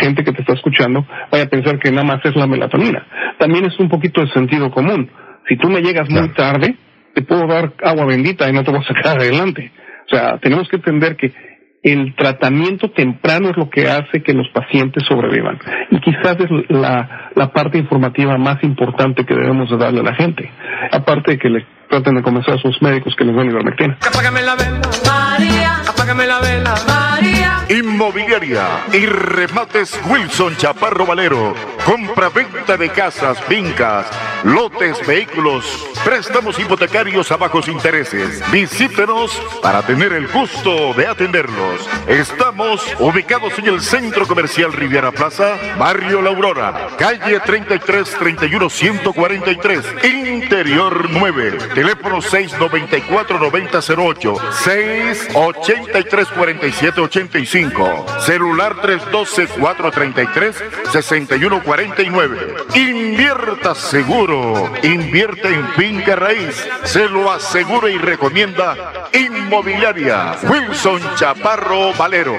gente que te está escuchando vaya a pensar que nada más es la melatonina, también es un poquito de sentido común. Si tú me llegas muy tarde, te puedo dar agua bendita y no te voy a sacar adelante. O sea, tenemos que entender que el tratamiento temprano es lo que hace que los pacientes sobrevivan. Y quizás es la, la parte informativa más importante que debemos de darle a la gente. Aparte de que le traten de convencer a sus médicos que les den ivermectina. Apágame la vela, María. Apágame la vela, María. Inmobiliaria y Remates Wilson Chaparro Valero. Compra-venta de casas, fincas, lotes, vehículos, préstamos hipotecarios a bajos intereses. Visítenos para tener el gusto de atenderlos. Estamos ubicados en el Centro Comercial Riviera Plaza, Barrio La Aurora, calle treinta y tres, treinta y uno, ciento cuarenta y tres, Interior nueve, teléfono seis noventa y cuatro, noventa cero ocho, seis ochenta y tres, cuarenta y siete, ochenta y cinco, celular tres doce, cuatrocientos treinta y tres, sesenta y uno cuarenta y nueve. Invierta seguro, invierte en finca raíz, se lo asegura y recomienda Inmobiliaria Wilson Chaparro Valero.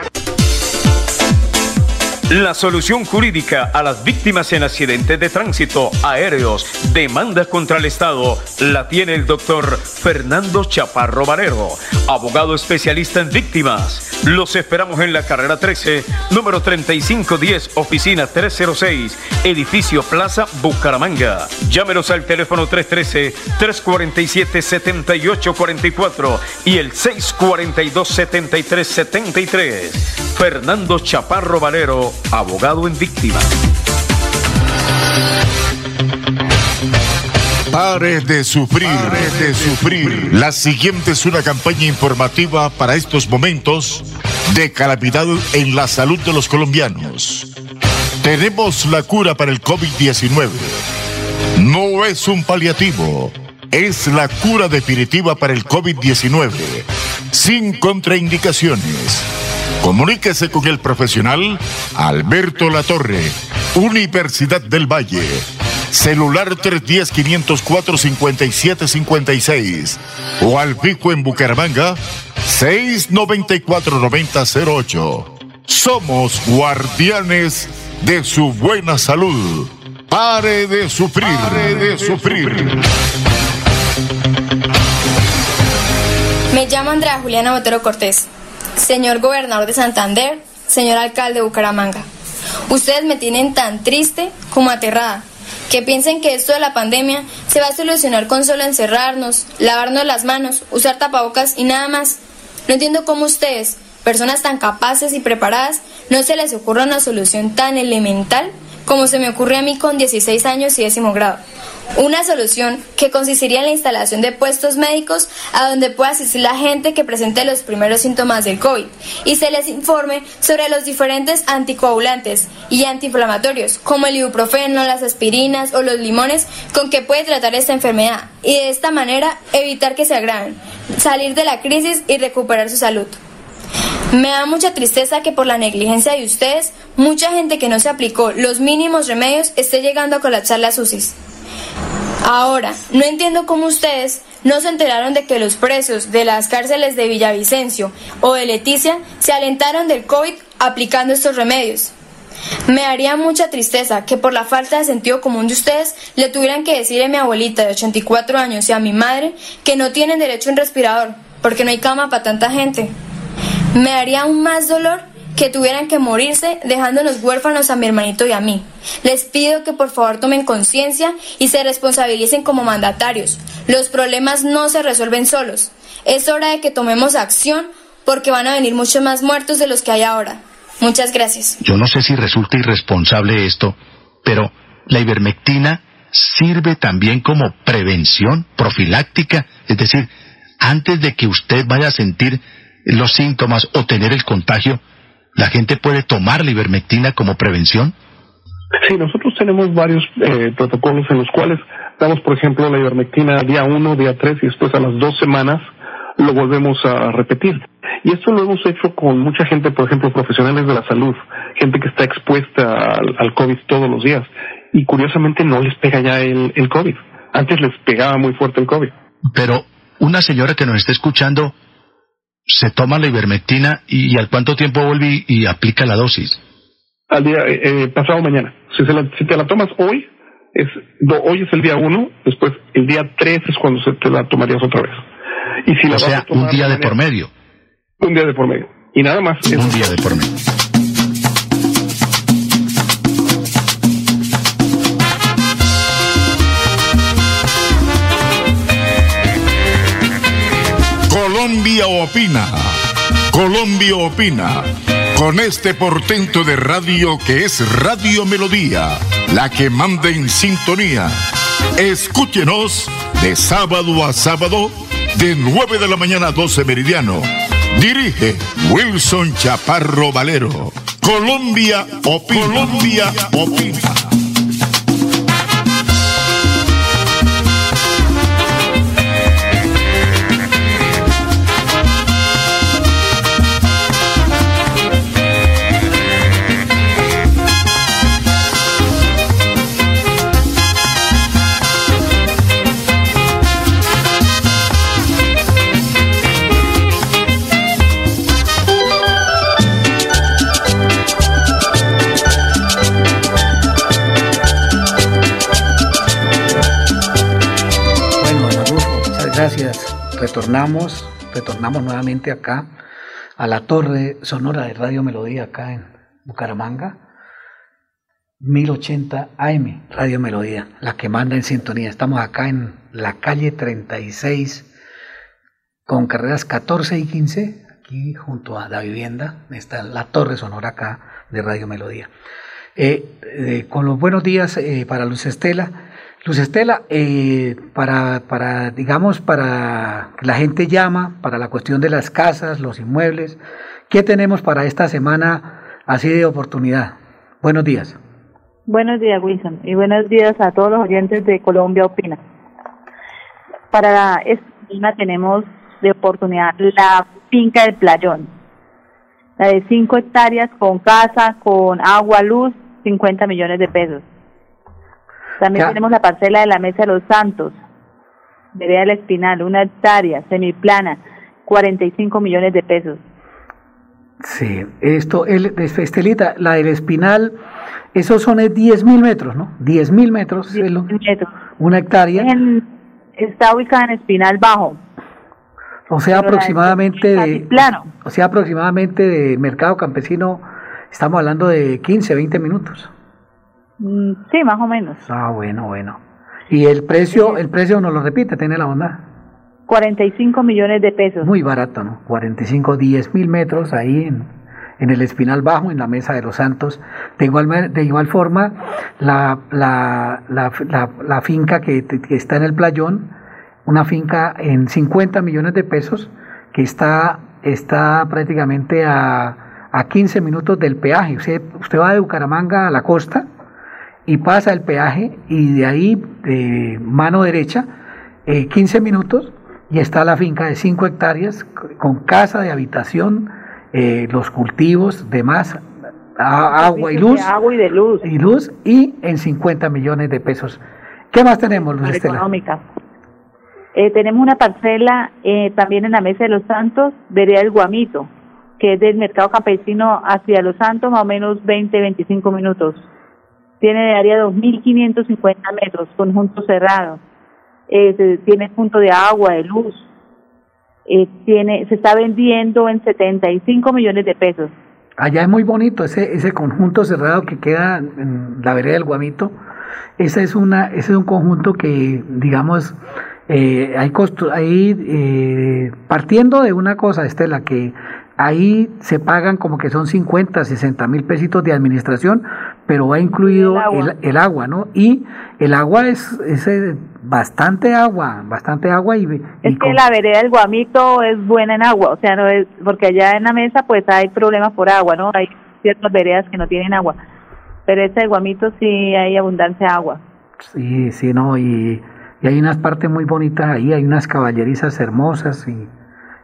La solución jurídica a las víctimas en accidentes de tránsito, aéreos, demandas contra el Estado, la tiene el doctor Fernando Chaparro Valero, abogado especialista en víctimas. Los esperamos en la carrera trece, número treinta y cinco diez, oficina trescientos seis, edificio Plaza Bucaramanga. Llámenos al teléfono trescientos trece, trescientos cuarenta y siete, setenta y ocho cuarenta y cuatro y el seiscientos cuarenta y dos, setenta y tres setenta y tres. Fernando Chaparro Valero, abogado en víctimas. Pare de sufrir, pare de sufrir. La siguiente es una campaña informativa para estos momentos de calamidad en la salud de los colombianos. Tenemos la cura para el COVID diecinueve. No es un paliativo, es la cura definitiva para el COVID diecinueve, sin contraindicaciones. Comuníquese con el profesional Alberto Latorre, Universidad del Valle. Celular tres uno cero, cinco cero cuatro, cinco siete cinco seis o al fijo en Bucaramanga seis nueve cuatro, nueve cero cero ocho. Somos guardianes de su buena salud. Pare de sufrir. Pare de sufrir. Me llamo Andrea Juliana Botero Cortés. Señor gobernador de Santander, señor alcalde de Bucaramanga, ustedes me tienen tan triste como aterrada, que piensen que esto de la pandemia se va a solucionar con solo encerrarnos, lavarnos las manos, usar tapabocas y nada más. No entiendo cómo ustedes, personas tan capaces y preparadas, no se les ocurra una solución tan elemental como se me ocurre a mí con dieciséis años y décimo grado. Una solución que consistiría en la instalación de puestos médicos a donde pueda asistir la gente que presente los primeros síntomas del COVID y se les informe sobre los diferentes anticoagulantes y antiinflamatorios como el ibuprofeno, las aspirinas o los limones con que puede tratar esta enfermedad y de esta manera evitar que se agraven, salir de la crisis y recuperar su salud. Me da mucha tristeza que por la negligencia de ustedes, mucha gente que no se aplicó los mínimos remedios esté llegando a colapsar las U C Is. Ahora, no entiendo cómo ustedes no se enteraron de que los presos de las cárceles de Villavicencio o de Leticia se alentaron del COVID aplicando estos remedios. Me haría mucha tristeza que por la falta de sentido común de ustedes le tuvieran que decir a mi abuelita de ochenta y cuatro años y a mi madre que no tienen derecho a un respirador porque no hay cama para tanta gente. Me daría aún más dolor que tuvieran que morirse dejándonos huérfanos a mi hermanito y a mí. Les pido que por favor tomen conciencia y se responsabilicen como mandatarios. Los problemas no se resuelven solos. Es hora de que tomemos acción porque van a venir muchos más muertos de los que hay ahora. Muchas gracias. Yo no sé si resulta irresponsable esto, pero la ivermectina sirve también como prevención profiláctica. Es decir, antes de que usted vaya a sentir los síntomas o tener el contagio, ¿la gente puede tomar la ivermectina como prevención? Sí, nosotros tenemos varios eh, protocolos en los cuales damos, por ejemplo, la ivermectina día uno, día tres y después a las dos semanas lo volvemos a repetir. Y esto lo hemos hecho con mucha gente, por ejemplo, profesionales de la salud, gente que está expuesta al, al COVID todos los días y curiosamente no les pega ya el, el COVID. Antes les pegaba muy fuerte el COVID. Pero una señora que nos está escuchando se toma la ivermectina y, y ¿al cuánto tiempo vuelve y, y aplica la dosis? Al día, eh, pasado mañana. Si, se la, si te la tomas hoy, es do, hoy es el día uno, después el día tres es cuando se te la tomarías otra vez. Y si la o vas sea, a tomar un día de mañana, por medio. Un día de por medio. Y nada más. Un día de por medio. Colombia opina, Colombia opina, con este portento de radio que es Radio Melodía, la que manda en sintonía. Escúchenos de sábado a sábado, de nueve de la mañana a doce meridiano. Dirige Wilson Chaparro Valero. Colombia opina, Colombia opina. Gracias. Retornamos, retornamos nuevamente acá a la Torre Sonora de Radio Melodía, acá en Bucaramanga, mil ochenta A M, Radio Melodía, la que manda en sintonía. Estamos acá en la calle treinta y seis, con carreras catorce y quince, aquí junto a la vivienda, está la Torre Sonora acá de Radio Melodía. Eh, eh, con los buenos días eh, para Luz Estela. Luz Estela, eh, para, para, digamos, para que la gente llama, para la cuestión de las casas, los inmuebles, ¿qué tenemos para esta semana así de oportunidad? Buenos días. Buenos días, Wilson, y buenos días a todos los oyentes de Colombia Opina. Para esta semana tenemos de oportunidad la finca del Playón. la de cinco hectáreas con casa, con agua, luz, cincuenta millones de pesos. También ya. tenemos la parcela de la Mesa de los Santos, vereda del Espinal, una hectárea, semiplana, cuarenta y cinco millones de pesos. Sí, esto, el, Estelita, la del Espinal, esos son diez mil metros, ¿no? diez mil metros, diez lo, metros. Una hectárea. En, está ubicada en Espinal Bajo. O sea, Pero aproximadamente de, plano. O sea, aproximadamente de Mercado Campesino, estamos hablando de quince, veinte minutos. Mm, sí, más o menos. Ah, bueno, bueno. Y el precio, sí. el precio nos lo repite, tiene la bondad. cuarenta y cinco millones de pesos. Muy barato, ¿no? cuarenta y cinco, diez mil metros ahí en, en el Espinal Bajo, en la Mesa de los Santos. De igual, de igual forma, la, la, la, la, la finca que, que está en el Playón, una finca en cincuenta millones de pesos, que está, está prácticamente a, a quince minutos del peaje. Usted, usted va de Bucaramanga a la costa y pasa el peaje, y de ahí, de mano derecha, eh, quince minutos, y está la finca de cinco hectáreas, con casa de habitación, eh, los cultivos, demás, a, agua y luz. Agua y de luz. Y luz, y en cincuenta millones de pesos. ¿Qué más tenemos, Luz Estela? Económica. Eh, tenemos una parcela eh, también en la Mesa de los Santos, vereda del Guamito, que es del Mercado Campesino hacia Los Santos, más o menos veinte, veinticinco minutos. Tiene de área dos mil quinientos cincuenta metros, conjunto cerrado. Eh, tiene punto de agua, de luz. Eh, tiene, se está vendiendo en setenta y cinco millones de pesos. Allá es muy bonito ese ese conjunto cerrado que queda en la vereda del Guamito. Ese es una ese es un conjunto que, digamos, eh, hay costo, ahí eh, partiendo de una cosa, Estela, que ahí se pagan como que son cincuenta, sesenta mil pesitos de administración, pero va incluido el agua, el, el agua ¿no? Y el agua es, es bastante agua, bastante agua. Y, y es que con... la vereda del Guamito es buena en agua, o sea, no es porque allá en la mesa pues hay problemas por agua, ¿no? Hay ciertas veredas que no tienen agua, pero esta del Guamito sí hay abundancia de agua. Sí, sí, no, y, y hay unas partes muy bonitas ahí, hay unas caballerizas hermosas y...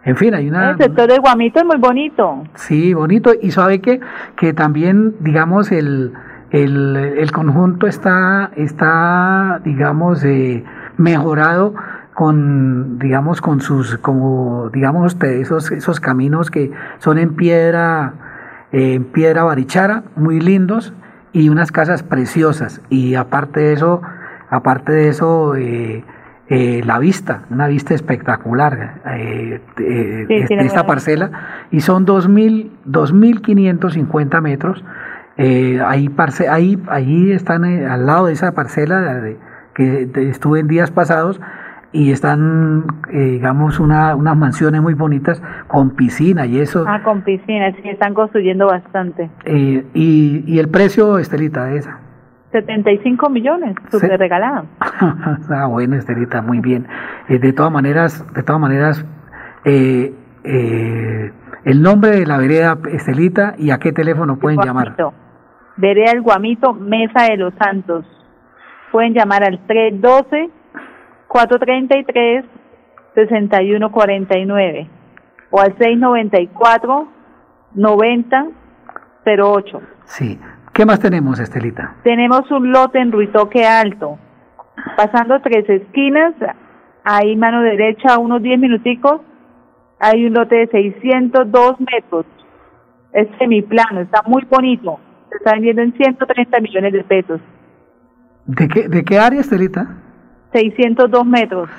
En fin, hay una... El sector del Guamito es muy bonito. Sí, bonito. Y sabe que, que también, digamos, el, el, el conjunto está, está digamos, eh, mejorado con, digamos, con sus, como, digamos, esos, esos caminos que son en piedra, eh, en piedra barichara, muy lindos, y unas casas preciosas. Y aparte de eso, aparte de eso... Eh, Eh, la vista, una vista espectacular eh, eh, sí, sí, esta parcela, y son dos mil quinientos cincuenta metros. eh, ahí, parce, ahí, ahí están eh, al lado de esa parcela de, que de, estuve en días pasados, y están eh, digamos una, unas mansiones muy bonitas con piscina y eso. Ah, con piscina, sí, están construyendo bastante. eh, y, y el precio, Estelita, de esa setenta y cinco millones, súper regalada. Ah, bueno, Estelita, muy bien. Eh, de todas maneras, de todas maneras, eh, eh, el nombre de la vereda, Estelita, y a qué teléfono pueden llamar. Vereda El Guamito, Mesa de los Santos. Pueden llamar al tres uno dos, cuatro tres tres, seis uno cuatro nueve o al seis nueve cuatro, nueve cero cero ocho. Sí. ¿Qué más tenemos, Estelita? Tenemos un lote en Ruitoque Alto, pasando Tres Esquinas, ahí mano derecha, unos diez minuticos, hay un lote de seiscientos dos metros, es semiplano, está muy bonito, se está vendiendo en ciento treinta millones de pesos. ¿De qué, de qué área, Estelita? seiscientos dos metros,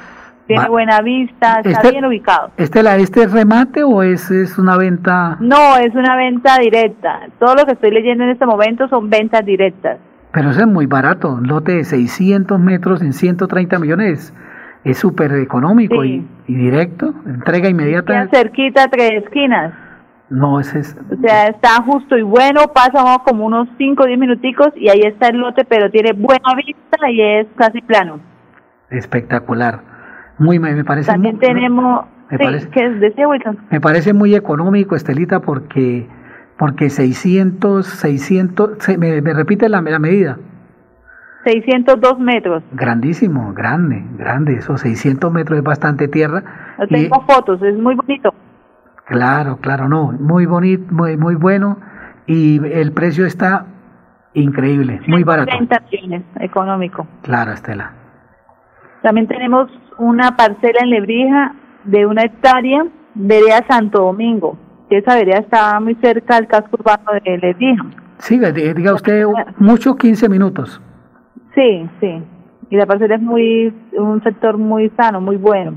tiene Va. buena vista, está este, bien ubicado. Estela, ¿este es remate o es, es una venta? No, es una venta directa. Todo lo que estoy leyendo en este momento son ventas directas. Pero eso es muy barato, un lote de seiscientos metros en ciento treinta millones. Es súper económico, sí. y, y directo, entrega inmediata. Bien cerquita, Tres Esquinas. No, ese es... O sea, está justo y bueno, pasamos como unos cinco o diez minuticos y ahí está el lote, pero tiene buena vista y es casi plano. Espectacular. Muy, me parece También muy, tenemos, me, sí, parece, que es de me parece muy económico, Estelita, porque porque seiscientos, seiscientos, se, me, me repite la, la medida. seiscientos dos metros. Grandísimo, grande, grande, esos seiscientos metros es bastante tierra. Yo tengo y, fotos, es muy bonito. Claro, claro, no, muy bonito, muy muy bueno, y el precio está increíble, muy barato. treinta millones, económico. Claro, Estela. También tenemos una parcela en Lebrija de una hectárea, vereda Santo Domingo. Esa vereda está muy cerca del casco urbano de Lebrija. Sí, diga usted, mucho quince minutos. Sí, sí. Y la parcela es muy un sector muy sano, muy bueno.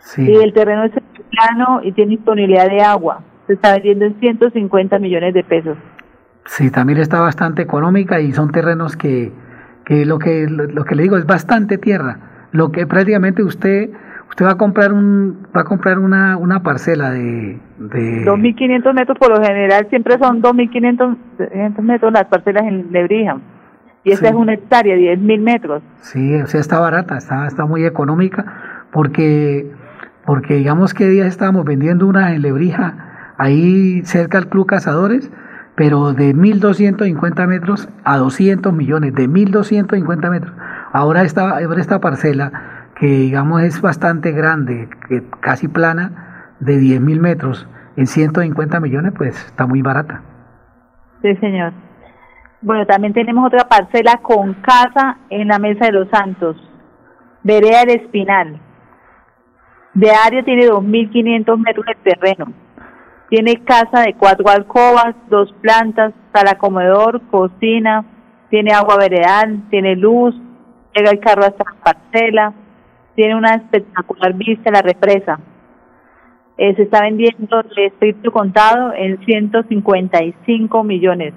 Sí. Y el terreno es plano y tiene disponibilidad de agua. Se está vendiendo en ciento cincuenta millones de pesos. Sí, también está bastante económica y son terrenos que, que lo que lo, lo que le digo es bastante tierra. Lo que prácticamente usted usted va a comprar un va a comprar una una parcela de, de... dos mil quinientos metros, por lo general siempre son dos mil quinientos metros las parcelas en Lebrija. Y esta sí. Es una hectárea, diez mil metros. Sí, o sea, está barata, está, está muy económica, porque, porque digamos que día estábamos vendiendo una en Lebrija, ahí cerca al Club Cazadores, pero de mil doscientos cincuenta metros a doscientos millones, de mil doscientos cincuenta metros. Ahora esta, ahora esta parcela, que digamos es bastante grande, que casi plana, de diez mil metros, en ciento cincuenta millones, pues está muy barata. Sí, señor. Bueno, también tenemos otra parcela con casa en la Mesa de los Santos, vereda del Espinal. De área tiene dos mil quinientos metros de terreno. Tiene casa de cuatro alcobas, dos plantas, sala comedor, cocina, tiene agua veredal, tiene luz, llega el carro hasta la parcela, tiene una espectacular vista a la represa. Eh, se está vendiendo el estricto contado en ciento cincuenta y cinco millones.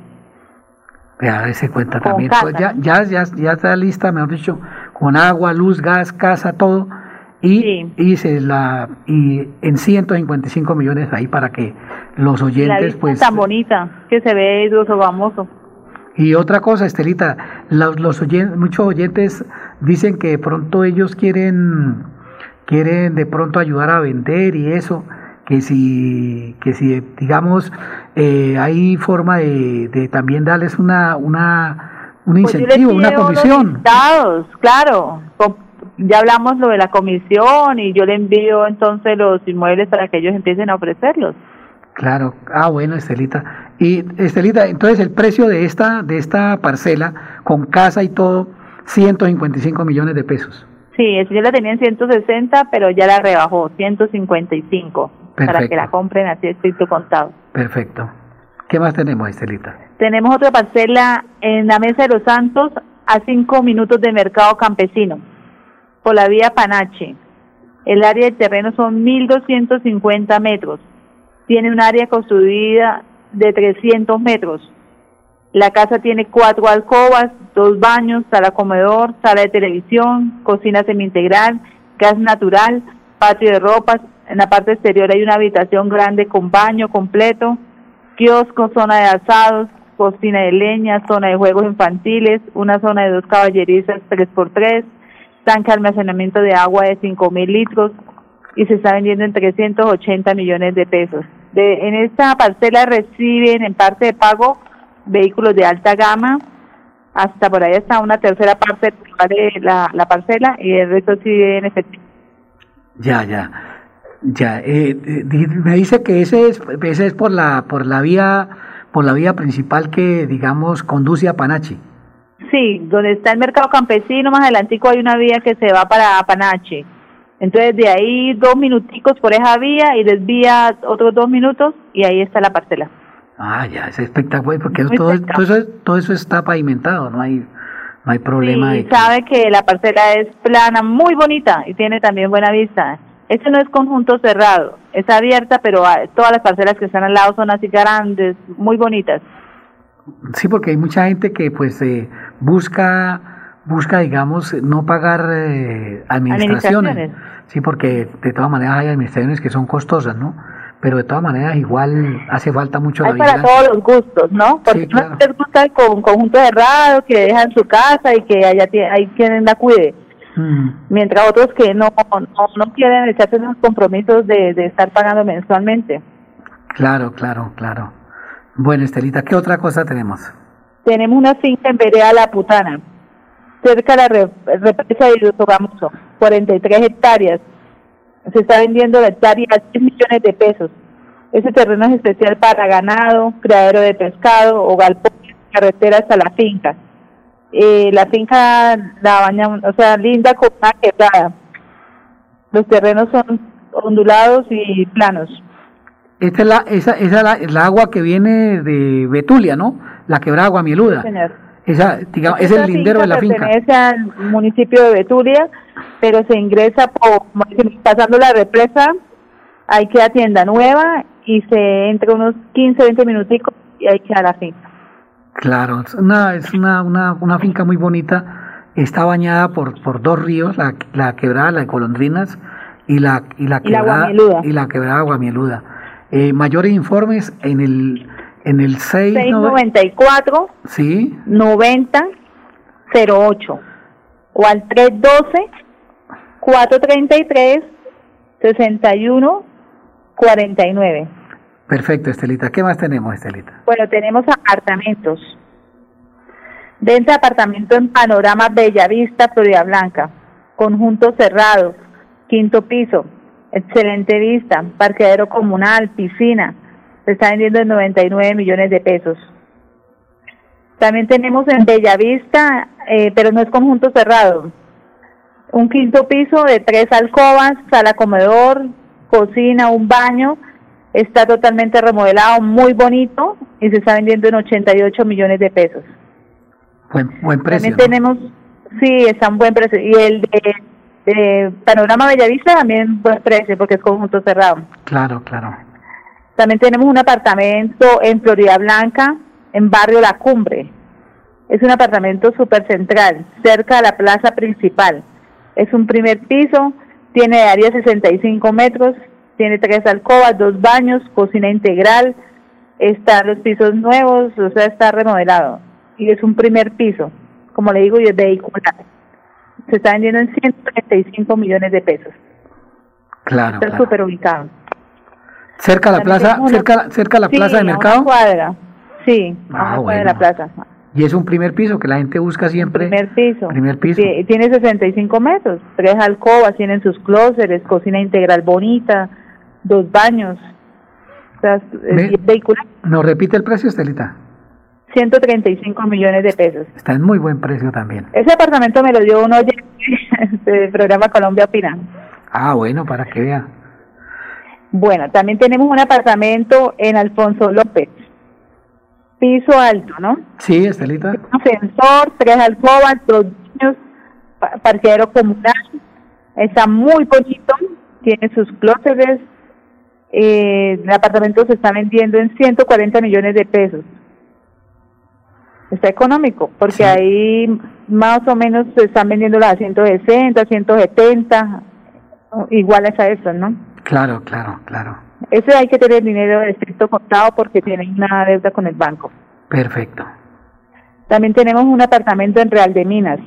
A darse cuenta también, pues ya, ya, ya, ya está lista, mejor dicho, con agua, luz, gas, casa, todo, y, sí. y se la y en ciento cincuenta y cinco millones ahí para que los oyentes, la vista pues tan bonita que se ve los famoso. Y otra cosa, Estelita, los, los oyentes, muchos oyentes dicen que de pronto ellos quieren quieren de pronto ayudar a vender y eso. Que si, que si digamos, eh, hay forma de, de también darles una, una, un incentivo, pues una comisión. Listados, claro, ya hablamos lo de la comisión y yo le envío entonces los inmuebles para que ellos empiecen a ofrecerlos. Claro, ah bueno, Estelita. Y Estelita, entonces el precio de esta, de esta parcela con casa y todo, ciento cincuenta y cinco millones de pesos. Sí, yo la tenía en ciento sesenta, pero ya la rebajó, ciento cincuenta y cinco. Perfecto. Para que la compren así estricto contado. Perfecto. ¿Qué más tenemos, Estelita? Tenemos otra parcela en la Mesa de los Santos, a cinco minutos de Mercado Campesino, por la vía Panache. El área de terreno son mil doscientos cincuenta metros. Tiene un área construida de trescientos metros. La casa tiene cuatro alcobas, dos baños, sala comedor, sala de televisión, cocina semi-integral, gas natural, patio de ropas. En la parte exterior hay una habitación grande con baño completo, kiosco, zona de asados, cocina de leña, zona de juegos infantiles, una zona de dos caballerizas tres por tres, tanque de almacenamiento de agua de cinco mil litros y se está vendiendo en trescientos ochenta millones de pesos. De, en esta parcela reciben en parte de pago vehículos de alta gama, hasta por ahí está una tercera parte de la, la parcela y el resto sigue en efectivo. Ya, ya. Ya, eh, eh, me dice que ese es, ese es por la por la vía por la vía principal que digamos conduce a Panachi. Sí, donde está el Mercado Campesino, más adelantico hay una vía que se va para Panachi. Entonces de ahí dos minuticos por esa vía y desvía otros dos minutos y ahí está la parcela. Ah, ya, es espectacular porque es todo, todo eso todo eso está pavimentado, no hay no hay problema. Sí, y sabe que la parcela es plana, muy bonita y tiene también buena vista. Este no es conjunto cerrado, es abierta, pero todas las parcelas que están al lado son así grandes, muy bonitas. Sí, porque hay mucha gente que pues eh, busca, busca digamos, no pagar eh, administraciones. administraciones. Sí, porque de todas maneras hay administraciones que son costosas, ¿no? Pero de todas maneras igual hace falta mucho hay la para vida. Todos los gustos, ¿no? Porque sí, claro. No les gusta el con, conjunto cerrado, que dejan su casa y que allá hay quien la cuide. Mientras otros que no, no, no quieren echarse los compromisos de, de estar pagando mensualmente. Claro, claro, claro. Bueno, Estelita, ¿qué otra cosa tenemos? Tenemos una finca en vereda La Putana, cerca de la re, represa de Yosogamoso, cuarenta y tres hectáreas. Se está vendiendo la hectárea a diez millones de pesos. Este terreno es especial para ganado, criadero de pescado o galpones, carreteras a la finca. Eh, la finca la baña, o sea, linda con una quebrada. Los terrenos son ondulados y planos. Esta es la, esa, esa la, el agua que viene de Betulia, ¿no? La quebrada Aguamieluda. Sí, señor. Esa, digamos, es el lindero de la finca. Pertenece al municipio de Betulia, pero se ingresa por, pasando la represa, ahí queda Tienda Nueva y se entra unos quince, veinte minuticos y ahí queda la finca. Claro, es una, es una, una, una finca muy bonita, está bañada por, por dos ríos, la, la quebrada, la de Colondrinas y la, y la quebrada y la quebrada Aguamieluda. Eh, mayores informes en el en el seis noventa y cuatro sí noventa cero ocho o al tres uno dos, cuatro tres tres, seis uno cuatro nueve. Perfecto, Estelita. ¿Qué más tenemos, Estelita? Bueno, tenemos apartamentos. Venta de apartamento en Panorama Bellavista, Florida Blanca, conjunto cerrado, quinto piso, excelente vista, parqueadero comunal, piscina. Se está vendiendo en noventa y nueve millones de pesos. También tenemos en Bellavista, eh, pero no es conjunto cerrado, un quinto piso de tres alcobas, sala comedor, cocina, un baño, está totalmente remodelado, muy bonito, y se está vendiendo en ochenta y ocho millones de pesos. Buen, buen precio. También, ¿no?, tenemos, sí, está un buen precio, y el de, de Panorama Bellavista también buen precio, porque es conjunto cerrado. Claro, claro. También tenemos un apartamento en Florida Blanca, en Barrio La Cumbre. Es un apartamento súper central, cerca de la plaza principal. Es un primer piso, tiene de área sesenta y cinco metros, tiene tres alcobas, dos baños, cocina integral, están los pisos nuevos, o sea, está remodelado. Y es un primer piso, como le digo, y es vehicular. Se está vendiendo en ciento treinta y cinco millones de pesos. Claro. Está claro. Súper ubicado. Cerca a la También plaza, cerca, cerca a la sí, plaza de mercado. Una cuadra, sí, ah, a una bueno. cuadra de la plaza. Y es un primer piso que la gente busca siempre. Primer piso. Primer piso. Sí, tiene sesenta y cinco metros, tres alcobas, tienen sus closets, cocina integral bonita, dos baños. O sea, es vehicular. ¿Nos repite el precio, Estelita? ciento treinta y cinco millones de pesos. Está en muy buen precio también. Ese apartamento me lo dio uno del programa Colombia Opina. Ah, bueno, para que vea. Bueno, también tenemos un apartamento en Alfonso López. Piso alto, ¿no? Sí, Estelita. Un ascensor, tres alcobas, dos baños, parqueadero comunal. Está muy bonito, tiene sus closets. Eh, el apartamento se está vendiendo en ciento cuarenta millones de pesos. Está económico, porque sí. Ahí más o menos se están vendiendo las ciento sesenta, ciento setenta, iguales a eso, ¿no? Claro, claro, claro. Ese hay que tener dinero de estricto contado porque tienen una deuda con el banco. Perfecto. También tenemos un apartamento en Real de Minas,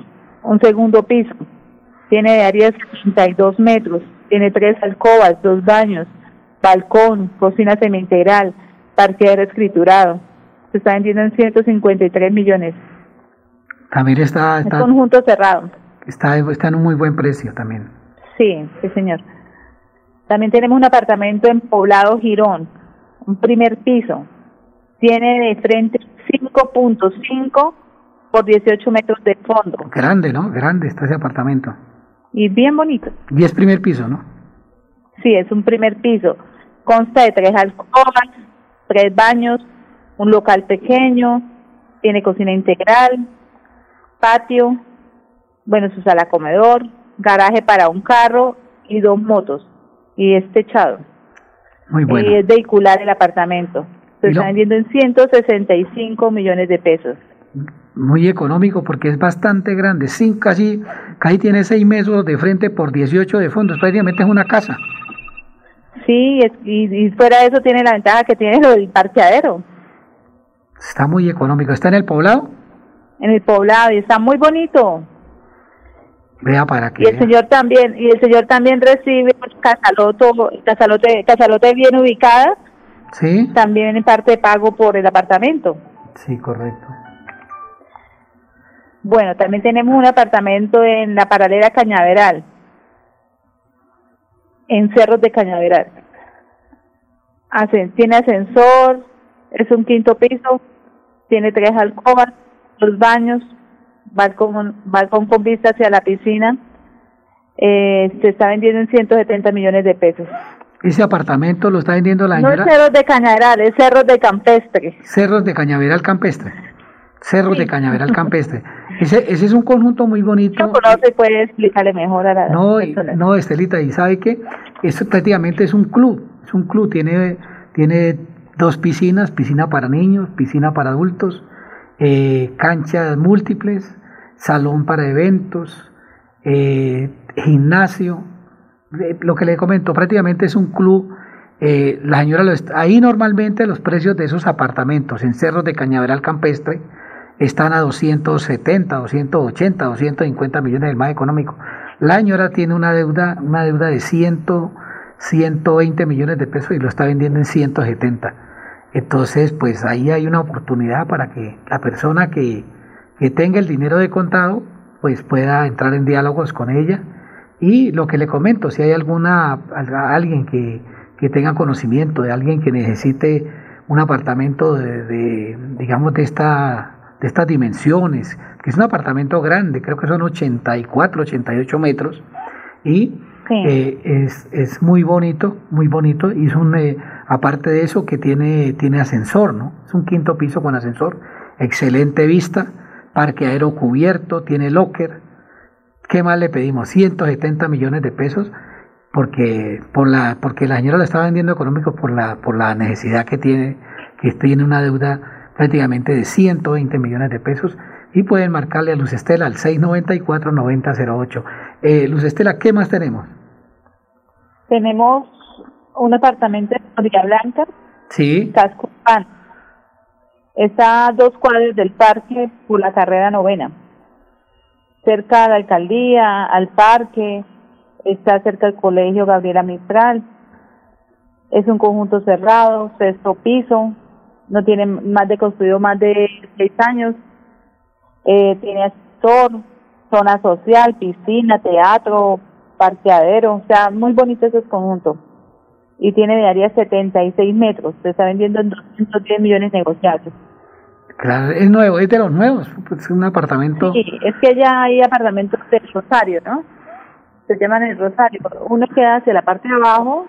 un segundo piso. Tiene de área de sesenta y dos metros, tiene tres alcobas, dos baños, balcón, cocina semi-integral, parqueadero escriturado. Se está vendiendo en ciento cincuenta y tres millones. También está... está es conjunto cerrado. Está, está en un muy buen precio también. Sí, sí señor. También tenemos un apartamento en Poblado Girón, un primer piso. Tiene de frente cinco punto cinco por dieciocho metros de fondo. Grande, ¿no? Grande está ese apartamento. Y bien bonito. Y es primer piso, ¿no? Sí, es un primer piso. Consta de tres alcobas, tres baños, un local pequeño, tiene cocina integral, patio, bueno, su sala comedor, garaje para un carro y dos motos. Y es techado. Muy bueno. Y es vehicular el apartamento. Se está vendiendo en ciento sesenta y cinco millones de pesos. Muy económico porque es bastante grande. Sin, casi, casi tiene seis metros de frente por dieciocho de fondo. Prácticamente es una casa. Sí, y, y fuera de eso tiene la ventaja que tiene lo del parqueadero. Está muy económico. ¿Está en el Poblado? En el Poblado y está muy bonito. Vea para que y el vea. señor también y el señor también recibe casaloto casalote casalote bien ubicada, sí, también en parte de pago por el apartamento. Sí, correcto. Bueno, también tenemos un apartamento en la paralela Cañaveral, en Cerros de Cañaveral. tiene ascensor, es un quinto piso, tiene tres alcobas, dos baños, balcón, balcón con vista hacia la piscina. Eh, se está vendiendo en ciento setenta millones de pesos. Ese apartamento lo está vendiendo la señora... No es Cerros de Cañaveral, es Cerros de Campestre. Cerros de Cañaveral Campestre. Cerros sí. de Cañaveral Campestre. Ese, ese es un conjunto muy bonito. No conoce, puede explicarle mejor a la no, persona. No, Estelita, y sabe que esto prácticamente es un club, es un club, tiene, tiene dos piscinas, piscina para niños, piscina para adultos, eh, canchas múltiples, salón para eventos, eh, gimnasio, eh, lo que le comento, prácticamente es un club. Eh, la señora lo está, ahí normalmente los precios de esos apartamentos en Cerros de Cañaveral Campestre están a doscientos setenta, doscientos ochenta, doscientos cincuenta millones, del más económico. La señora tiene una deuda, una deuda de cien, ciento veinte millones de pesos y lo está vendiendo en ciento setenta. Entonces, pues ahí hay una oportunidad para que la persona que, que tenga el dinero de contado, pues pueda entrar en diálogos con ella. Y lo que le comento, si hay alguna alguien que, que tenga conocimiento de alguien que necesite un apartamento de, de digamos de esta de estas dimensiones, que es un apartamento grande, creo que son ochenta y cuatro, ochenta y ocho metros, y sí. eh, es, es muy bonito, muy bonito, y es un, eh, aparte de eso que tiene, tiene ascensor, ¿no? Es un quinto piso con ascensor, excelente vista, parqueadero cubierto, tiene locker. ¿Qué más le pedimos? ciento setenta millones de pesos, porque, por la, porque la señora lo estaba vendiendo económico por la, por la necesidad que tiene, que tiene una deuda prácticamente de ciento veinte millones de pesos, y pueden marcarle a Luz Estela al seiscientos noventa y cuatro, noventa cero ocho. Eh, Luz Estela, ¿qué más tenemos? Tenemos un apartamento en Florida Blanca, sí. Casco Urbano. Está a dos cuadras del parque por la carrera novena, cerca a la alcaldía, al parque, está cerca del colegio Gabriela Mistral. Es un conjunto cerrado, sexto piso, no tiene más de construido más de seis años, eh, tiene ascensor, zona social, piscina, teatro, parqueadero, o sea, muy bonito ese conjunto. Y tiene de área setenta y seis metros, se está vendiendo en doscientos diez millones negociados. Claro, es nuevo, es de los nuevos, es un apartamento. Sí, es que ya hay apartamentos del Rosario, ¿no? Se llaman el Rosario, uno queda hacia la parte de abajo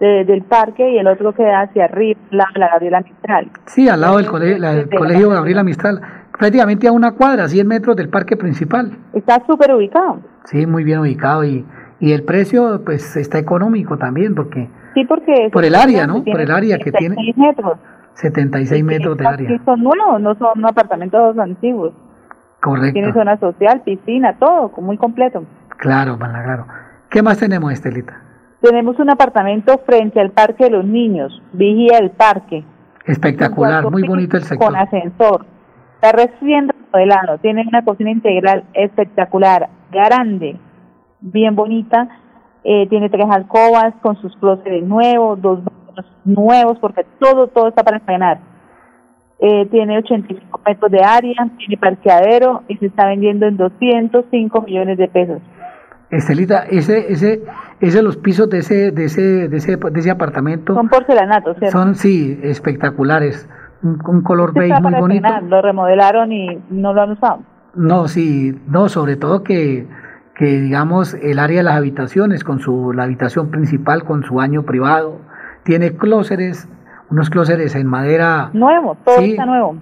de, del parque y el otro queda hacia arriba, la, la Gabriela Mistral. Sí, al lado del colegio, la, el colegio Gabriela Mistral, prácticamente a una cuadra, cien metros del parque principal. Está súper ubicado. Sí, muy bien ubicado, y, y el precio pues está económico también, porque... Sí, porque... Por el área, ¿no? Por el área que tiene... setenta y seis metros. setenta y seis metros de área. Son nuevos, no son apartamentos antiguos. Correcto. Tiene zona social, piscina, todo, muy completo. Claro, claro. ¿Qué más tenemos, Estelita? Tenemos un apartamento frente al Parque de los Niños, vigía el parque. Espectacular, muy bonito el sector. Con ascensor. Está recién remodelado, tiene una cocina integral espectacular, grande, bien bonita. Eh, tiene tres alcobas con sus closets nuevos, dos baños nuevos, porque todo, todo está para estrenar. Eh, tiene ochenta y cinco metros de área, tiene parqueadero y se está vendiendo en doscientos cinco millones de pesos. Estelita, ese, ese, ese, los pisos de ese, de ese, de ese, de ese apartamento son porcelanatos, ¿cierto? Son, sí, espectaculares, un, un color beige muy bonito. Estrenar, lo remodelaron y no lo han usado. No, sí, no, sobre todo que, que digamos el área de las habitaciones, con su, la habitación principal con su baño privado, tiene clósets, unos clósets en madera. Nuevo, todo sí, está nuevo.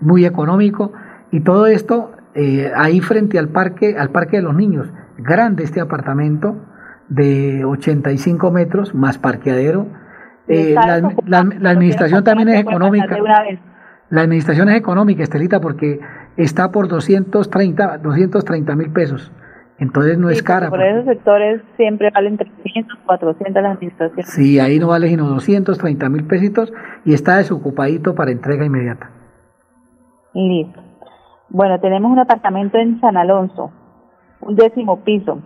Muy económico, y todo esto eh, ahí frente al parque, al parque de los niños. Grande este apartamento de ochenta y cinco metros más parqueadero. Eh, la, la, la administración también es económica. La administración es económica, Estelita, porque está por doscientos treinta mil pesos. Entonces no sí, es cara. Por porque... esos sectores siempre valen trescientos, cuatrocientos la administración. Sí, ahí no vale sino doscientos treinta mil pesitos y está desocupadito para entrega inmediata. Listo. Bueno, tenemos un apartamento en San Alonso, un décimo piso,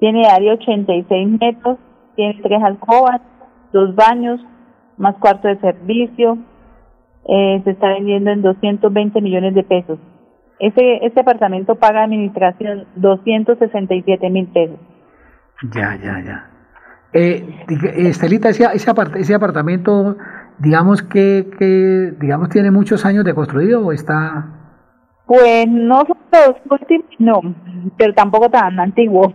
tiene área ochenta y seis metros, tiene tres alcobas, dos baños, más cuarto de servicio, eh, se está vendiendo en doscientos veinte millones de pesos. Ese, este apartamento paga administración doscientos sesenta y siete mil pesos. Ya, ya, ya. Eh, Estelita, ese, ese, apart, ese apartamento, digamos que, que digamos tiene muchos años de construido o está... Pues no son los últimos, no, pero tampoco tan antiguo.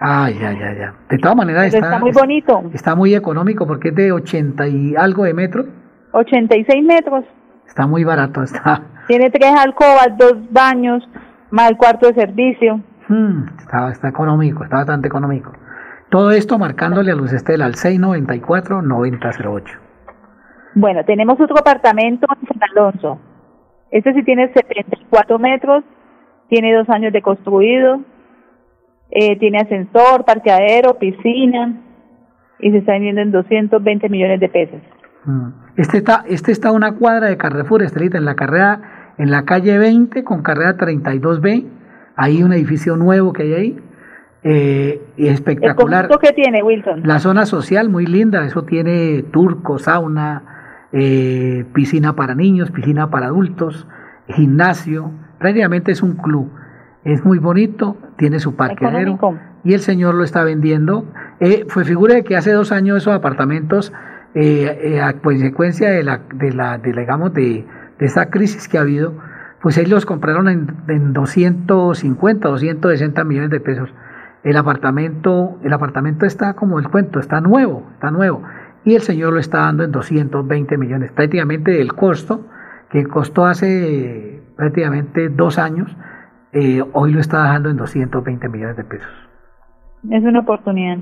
Ah, ya, ya, ya. De todas maneras está, está muy bonito. Está, está muy económico porque es de ochenta y algo de metros. ochenta y seis metros. Está muy barato, está. Tiene tres alcobas, dos baños, más el cuarto de servicio. Hmm, está, está económico, está bastante económico. Todo esto marcándole a Luz Estela al seis noventa y cuatro, noventa cero ocho. Bueno, tenemos otro apartamento en San Alonso. Este sí tiene setenta y cuatro metros, tiene dos años de construido, eh, tiene ascensor, parqueadero, piscina, y se está vendiendo en doscientos veinte millones de pesos. Este está, este está a una cuadra de Carrefour, Estelita, en la carrera, en la calle veinte con carrera treinta y dos B, hay un edificio nuevo que hay ahí, eh, espectacular. ¿El conjunto que tiene, Wilson? La zona social muy linda, eso tiene turco, sauna... Eh, piscina para niños, piscina para adultos, gimnasio, prácticamente es un club, es muy bonito, tiene su parqueadero y el señor lo está vendiendo. Eh, fue figura de que hace dos años esos apartamentos, eh, eh, a consecuencia de la, de la, de la digamos de, de esta crisis que ha habido, pues ellos los compraron en, en doscientos cincuenta, doscientos sesenta millones de pesos. El apartamento, el apartamento está como el cuento, está nuevo, está nuevo. Y el señor lo está dando en doscientos veinte millones, prácticamente el costo que costó hace prácticamente dos años, eh, hoy lo está dejando en doscientos veinte millones de pesos. Es una oportunidad.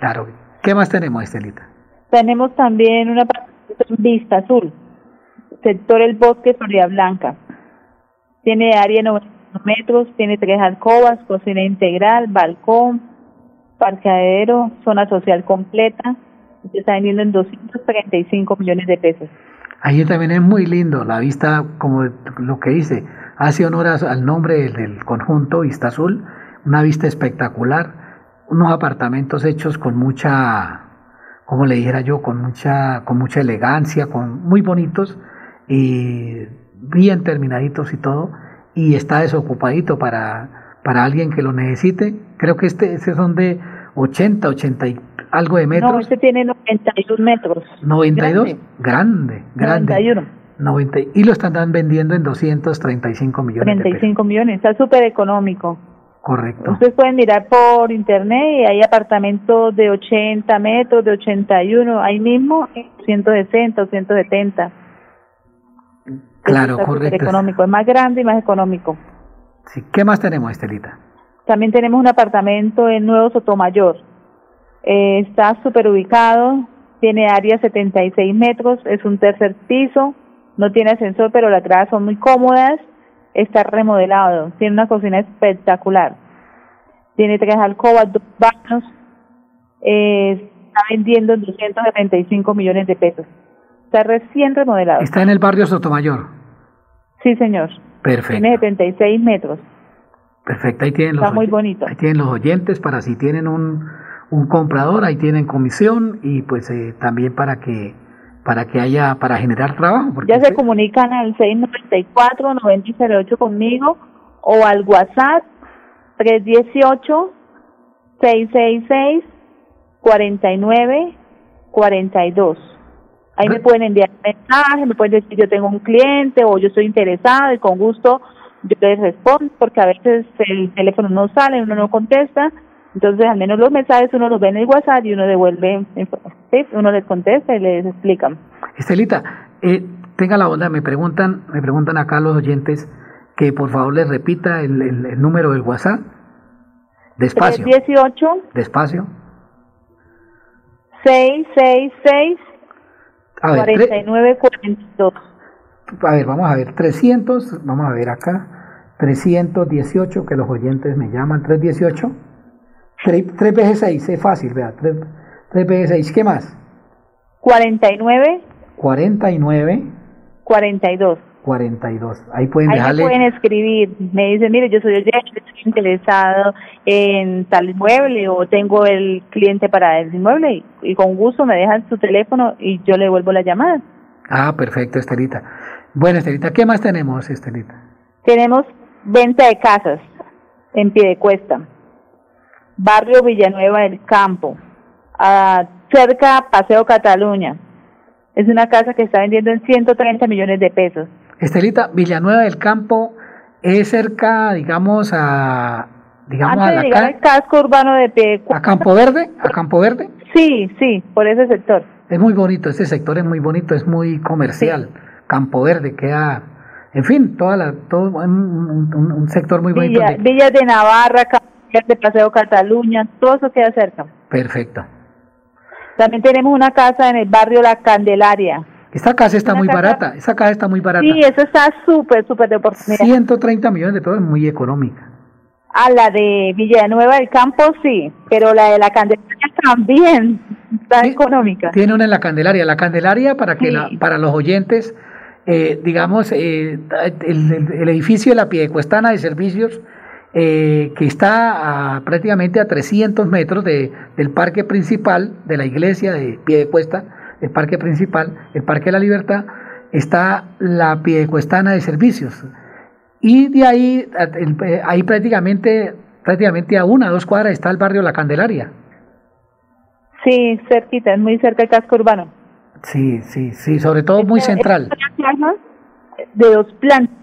Claro. ¿Qué más tenemos, Estelita? Tenemos también una Vista Azul, sector El Bosque, Florida Blanca. Tiene área de noventa metros, tiene tres alcobas, cocina integral, balcón, parqueadero, zona social completa. Se está vendiendo en doscientos treinta y cinco millones de pesos. Ahí también es muy lindo, la vista, como lo que dice, hace honor al nombre del, del conjunto Vista Azul, una vista espectacular, unos apartamentos hechos con mucha, como le dijera yo, con mucha, con mucha elegancia, con muy bonitos y bien terminaditos y todo, y está desocupadito para, para alguien que lo necesite. Creo que este, este son de ochenta, ochenta y cuatro algo de metros. No, este tiene noventa y dos metros. ¿noventa y dos? Grande, grande. noventa y uno. noventa, y lo están vendiendo en doscientos treinta y cinco millones. treinta y cinco millones, está súper económico. Correcto. Ustedes pueden mirar por internet y hay apartamentos de ochenta metros, de ochenta y uno, ahí mismo, ciento sesenta, ciento setenta. Claro, correcto. Económico, es más grande y más económico. Sí, ¿qué más tenemos, Estelita? También tenemos un apartamento en Nuevo Sotomayor. Eh, está súper ubicado, tiene área setenta y seis metros, es un tercer piso, no tiene ascensor, pero las gradas son muy cómodas, está remodelado, tiene una cocina espectacular, tiene tres alcobas, dos baños, eh, está vendiendo en doscientos setenta y cinco millones de pesos, está recién remodelado. Está en el barrio Sotomayor. Sí, señor. Perfecto. Tiene setenta y seis metros. Perfecto, ahí tienen los, está muy bonito. Ahí tienen los oyentes para si tienen un... un comprador, ahí tienen comisión y pues eh, también para que para que haya, para generar trabajo. Porque ya se usted... comunican al seis noventa y cuatro, noventa cero ocho conmigo o al WhatsApp tres uno ocho, seis seis seis, cuatro nueve cuatro dos. Ahí Re... me pueden enviar mensajes, me pueden decir yo tengo un cliente o yo estoy interesado y con gusto yo les respondo porque a veces el teléfono no sale, uno no contesta. Entonces, al menos los mensajes uno los ve en el WhatsApp y uno devuelve, uno les contesta y les explica. Estelita, eh, tenga la onda, me preguntan me preguntan acá los oyentes que por favor les repita el, el, el número del WhatsApp. Despacio. tres uno ocho. Despacio. seis seis seis. A ver, cuarenta y nueve cuarenta y dos. A ver, vamos a ver, trescientos, vamos a ver acá, trescientos dieciocho, que los oyentes me llaman, trescientos dieciocho. tres veces seis, es fácil, vea, tres veces seis, ¿qué más? cuarenta y nueve, cuarenta y nueve, cuarenta y dos, cuarenta y dos, ahí pueden ahí dejarle... Ahí pueden escribir, me dicen, mire, yo soy oyente, estoy interesado en tal inmueble o tengo el cliente para el inmueble y, y con gusto me dejan su teléfono y yo le devuelvo la llamada. Ah, perfecto, Estelita. Bueno, Estelita, ¿qué más tenemos, Estelita? Tenemos venta de casas en Piedecuesta. Barrio Villanueva del Campo, a cerca a Paseo Cataluña. Es una casa que está vendiendo en ciento treinta millones de pesos. Estelita, Villanueva del Campo es cerca, digamos, a... digamos, antes a la de llegar al casco urbano de Piedecuesta. ¿A Campo Verde? ¿A Campo Verde? Sí, sí, por ese sector. Es muy bonito, ese sector es muy bonito, es muy comercial. Sí. Campo Verde queda... En fin, toda la, todo un, un, un sector muy bonito. Villa, de... Villas de Navarra, de Paseo Cataluña, todo eso queda cerca. Perfecto. También tenemos una casa en el barrio La Candelaria. Esta casa está muy barata, esa casa está muy barata. Sí, eso está súper, súper de oportunidad. ciento treinta millones de pesos, es muy económica. A la de Villanueva del Campo, sí, pero la de La Candelaria también está sí, económica. Tiene una en La Candelaria. La Candelaria, para que sí. la, para los oyentes... Eh, digamos, eh, el, el, el edificio de la Piedecuestana de Servicios, eh, que está a, prácticamente a trescientos metros de, del parque principal, de la iglesia de Piedecuesta, el parque principal, el Parque de la Libertad, está la Piedecuestana de Servicios. Y de ahí, el, ahí prácticamente, prácticamente a una o dos cuadras está el barrio La Candelaria. Sí, cerquita, es muy cerca del casco urbano. Sí, sí, sí, sobre todo muy esta, central. Esta de dos plantas.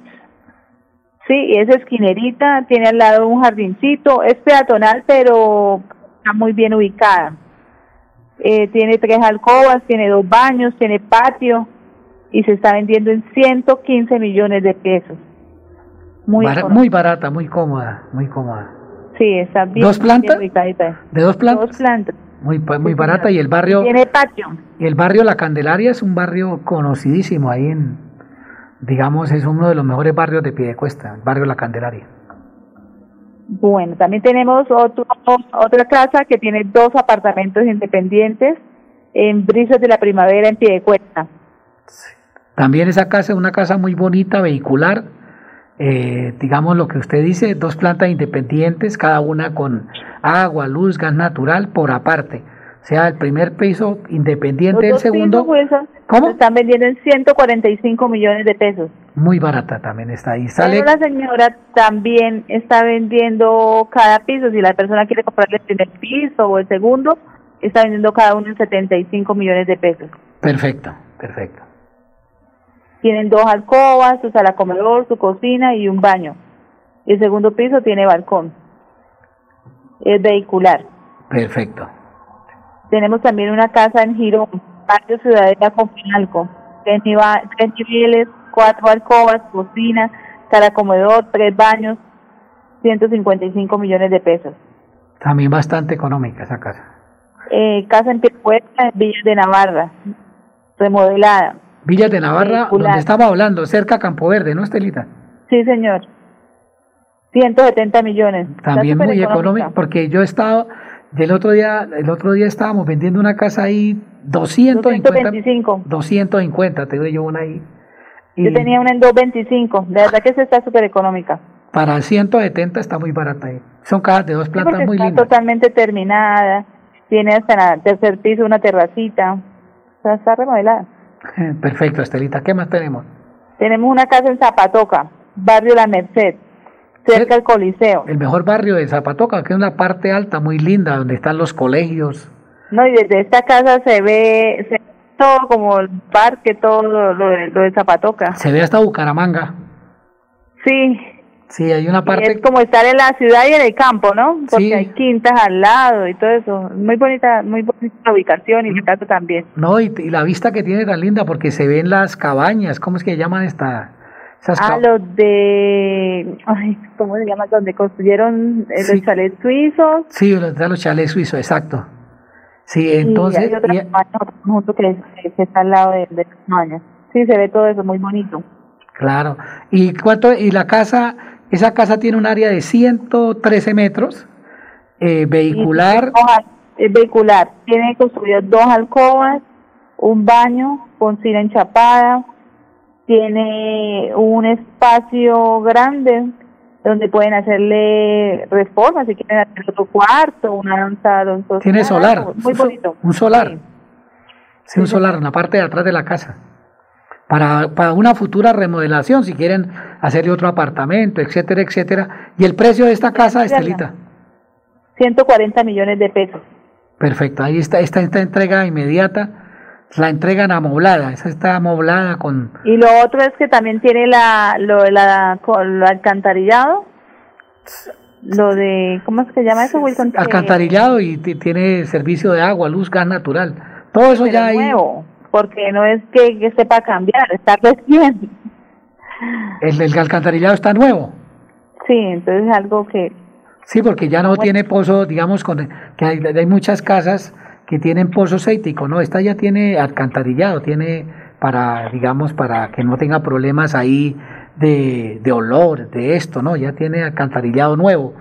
Sí, es esquinerita, tiene al lado un jardincito, es peatonal, pero está muy bien ubicada. Eh, tiene tres alcobas, tiene dos baños, tiene patio y se está vendiendo en ciento quince millones de pesos. Muy Bar- muy barata, muy cómoda, muy cómoda. Sí, está bien. ¿Dos plantas? Bien ubicada, ¿de dos plantas? Dos plantas. Muy, muy barata, y el barrio tiene patio. Y el barrio La Candelaria es un barrio conocidísimo ahí en, digamos, es uno de los mejores barrios de Piedecuesta, el barrio La Candelaria. Bueno, también tenemos otro, otra casa que tiene dos apartamentos independientes en Brisas de la Primavera en Piedecuesta. Sí. También esa casa es una casa muy bonita, vehicular, eh, digamos lo que usted dice, dos plantas independientes, cada una con agua, luz, gas natural por aparte. O sea, el primer piso independiente del segundo. Pisos, Wilson, ¿cómo? Se están vendiendo en ciento cuarenta y cinco millones de pesos. Muy barata también está ahí. Sale... Pero la señora también está vendiendo cada piso. Si la persona quiere comprarle el primer piso o el segundo, está vendiendo cada uno en setenta y cinco millones de pesos. Perfecto, perfecto. Tienen dos alcobas, su sala comedor, su cocina y un baño. El segundo piso tiene balcón. Es vehicular. Perfecto. Tenemos también una casa en Girón, barrio Ciudadela con Pinalco, tres niveles, cuatro alcobas, cocina, sala comedor, tres baños, ciento cincuenta y cinco millones de pesos. También bastante económica esa casa. Eh, casa en Piedecuesta, en Villas de Navarra, remodelada. Villas de Navarra, vehicular. Donde estaba hablando, cerca a Campo Verde, ¿no, Estelita? Sí, señor. ciento setenta millones. También muy económico, porque yo he estado, el otro día, el otro día estábamos vendiendo una casa ahí, doscientos cincuenta, doscientos cincuenta, te digo yo una ahí. Y yo tenía una en doscientos veinticinco, la verdad que esa está súper económica. Para ciento setenta está muy barata ahí. Son casas de dos plantas, sí, muy está lindas. Está totalmente terminada, tiene hasta en el tercer piso una terracita, o sea, está remodelada. Perfecto, Estelita, ¿qué más tenemos? Tenemos una casa en Zapatoca, barrio La Merced, cerca del Coliseo. El mejor barrio de Zapatoca, que es una parte alta muy linda, donde están los colegios. No, y desde esta casa se ve, se ve todo, como el parque, todo lo, lo, lo de Zapatoca. Se ve hasta Bucaramanga. Sí. Sí, hay una parte... Y es como estar en la ciudad y en el campo, ¿no? Porque sí, hay quintas al lado y todo eso. Muy bonita, muy bonita la ubicación y el caso también. No, y, y la vista que tiene tan linda, porque se ven las cabañas, ¿cómo es que llaman esta...? A los de, ay, ¿cómo se llama? Donde construyeron eh, sí. los chalets suizos. Sí, los, los chalets suizos, exacto. Sí, entonces. Y hay otra y... junto que, que está al lado de, de España. Sí, se ve todo eso muy bonito. Claro. ¿Y cuánto? Y la casa, esa casa tiene un área de ciento trece metros, eh, vehicular. Y, es vehicular. Tiene construido dos alcobas, un baño con cocina enchapada. Tiene un espacio grande donde pueden hacerle reformas, si quieren hacer otro cuarto, una danza, un solar. Tiene solar, muy bonito. Un solar, sí, sí, un solar en la parte de atrás de la casa, para, para una futura remodelación, si quieren hacerle otro apartamento, etcétera, etcétera. ¿Y el precio de esta casa, Estelita? ciento cuarenta millones de pesos. Perfecto, ahí está, está esta entrega inmediata, la entregan amoblada, esa está amoblada con... Y lo otro es que también tiene la, lo, la, con lo alcantarillado, lo de, ¿cómo se llama eso, Wilson? Alcantarillado y tiene servicio de agua, luz, gas natural, todo eso. Pero ya hay... nuevo, porque no es que, que sepa cambiar, está recién. El, el alcantarillado está nuevo. Sí, entonces es algo que... Sí, porque ya no bueno. tiene pozo, digamos, con, que hay, hay muchas casas que tienen pozo séptico, ¿no? Esta ya tiene alcantarillado, tiene para, digamos, para que no tenga problemas ahí de, de olor, de esto, ¿no? Ya tiene alcantarillado nuevo.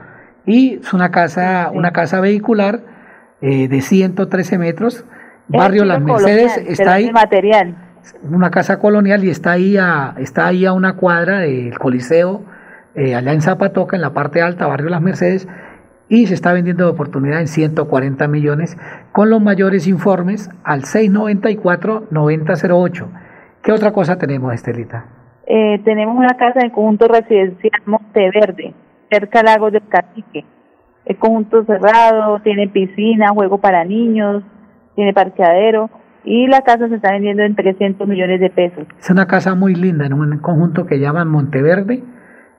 Y es una casa, sí. una casa vehicular eh, de ciento trece metros, el barrio Las Mercedes, colonial, está ahí. Material. Una casa colonial y está ahí a, está ahí a una cuadra del Coliseo, Eh, allá en Zapatoca, en la parte alta, barrio Las Mercedes, y se está vendiendo de oportunidad en ciento cuarenta millones, con los mayores informes al seis nueve cuatro, nueve cero cero ocho. ¿Qué otra cosa tenemos, Estelita? Eh, tenemos una casa en el conjunto residencial Monteverde, cerca al lago del Cacique. El conjunto cerrado, tiene piscina, juego para niños, tiene parqueadero, y la casa se está vendiendo en trescientos millones de pesos. Es una casa muy linda, en un conjunto que llaman Monteverde.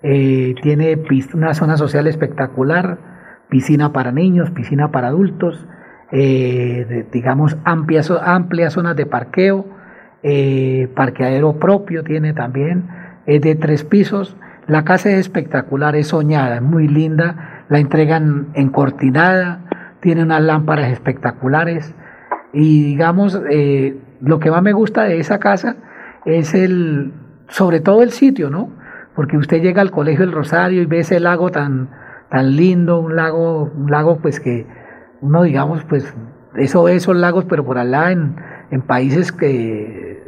Eh, tiene una zona social espectacular, piscina para niños, piscina para adultos, eh, de, digamos amplias, amplias zonas de parqueo, eh, parqueadero propio tiene también, es de tres pisos, la casa es espectacular, es soñada, es muy linda, la entregan encortinada, tiene unas lámparas espectaculares y digamos eh, lo que más me gusta de esa casa es el, sobre todo el sitio, ¿no? Porque usted llega al Colegio El Rosario y ve ese lago tan tan lindo, un lago un lago pues que uno digamos pues eso esos lagos pero por allá en, en países que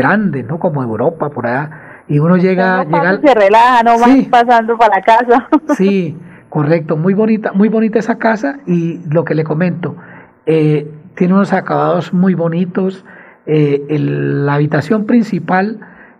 grandes, ¿no? Como Europa por allá y uno llega, uno llega se relaja, no sí, va pasando para la casa. Sí, correcto, muy bonita, muy bonita esa casa y lo que le comento, eh, tiene unos acabados muy bonitos, eh, el, la habitación principal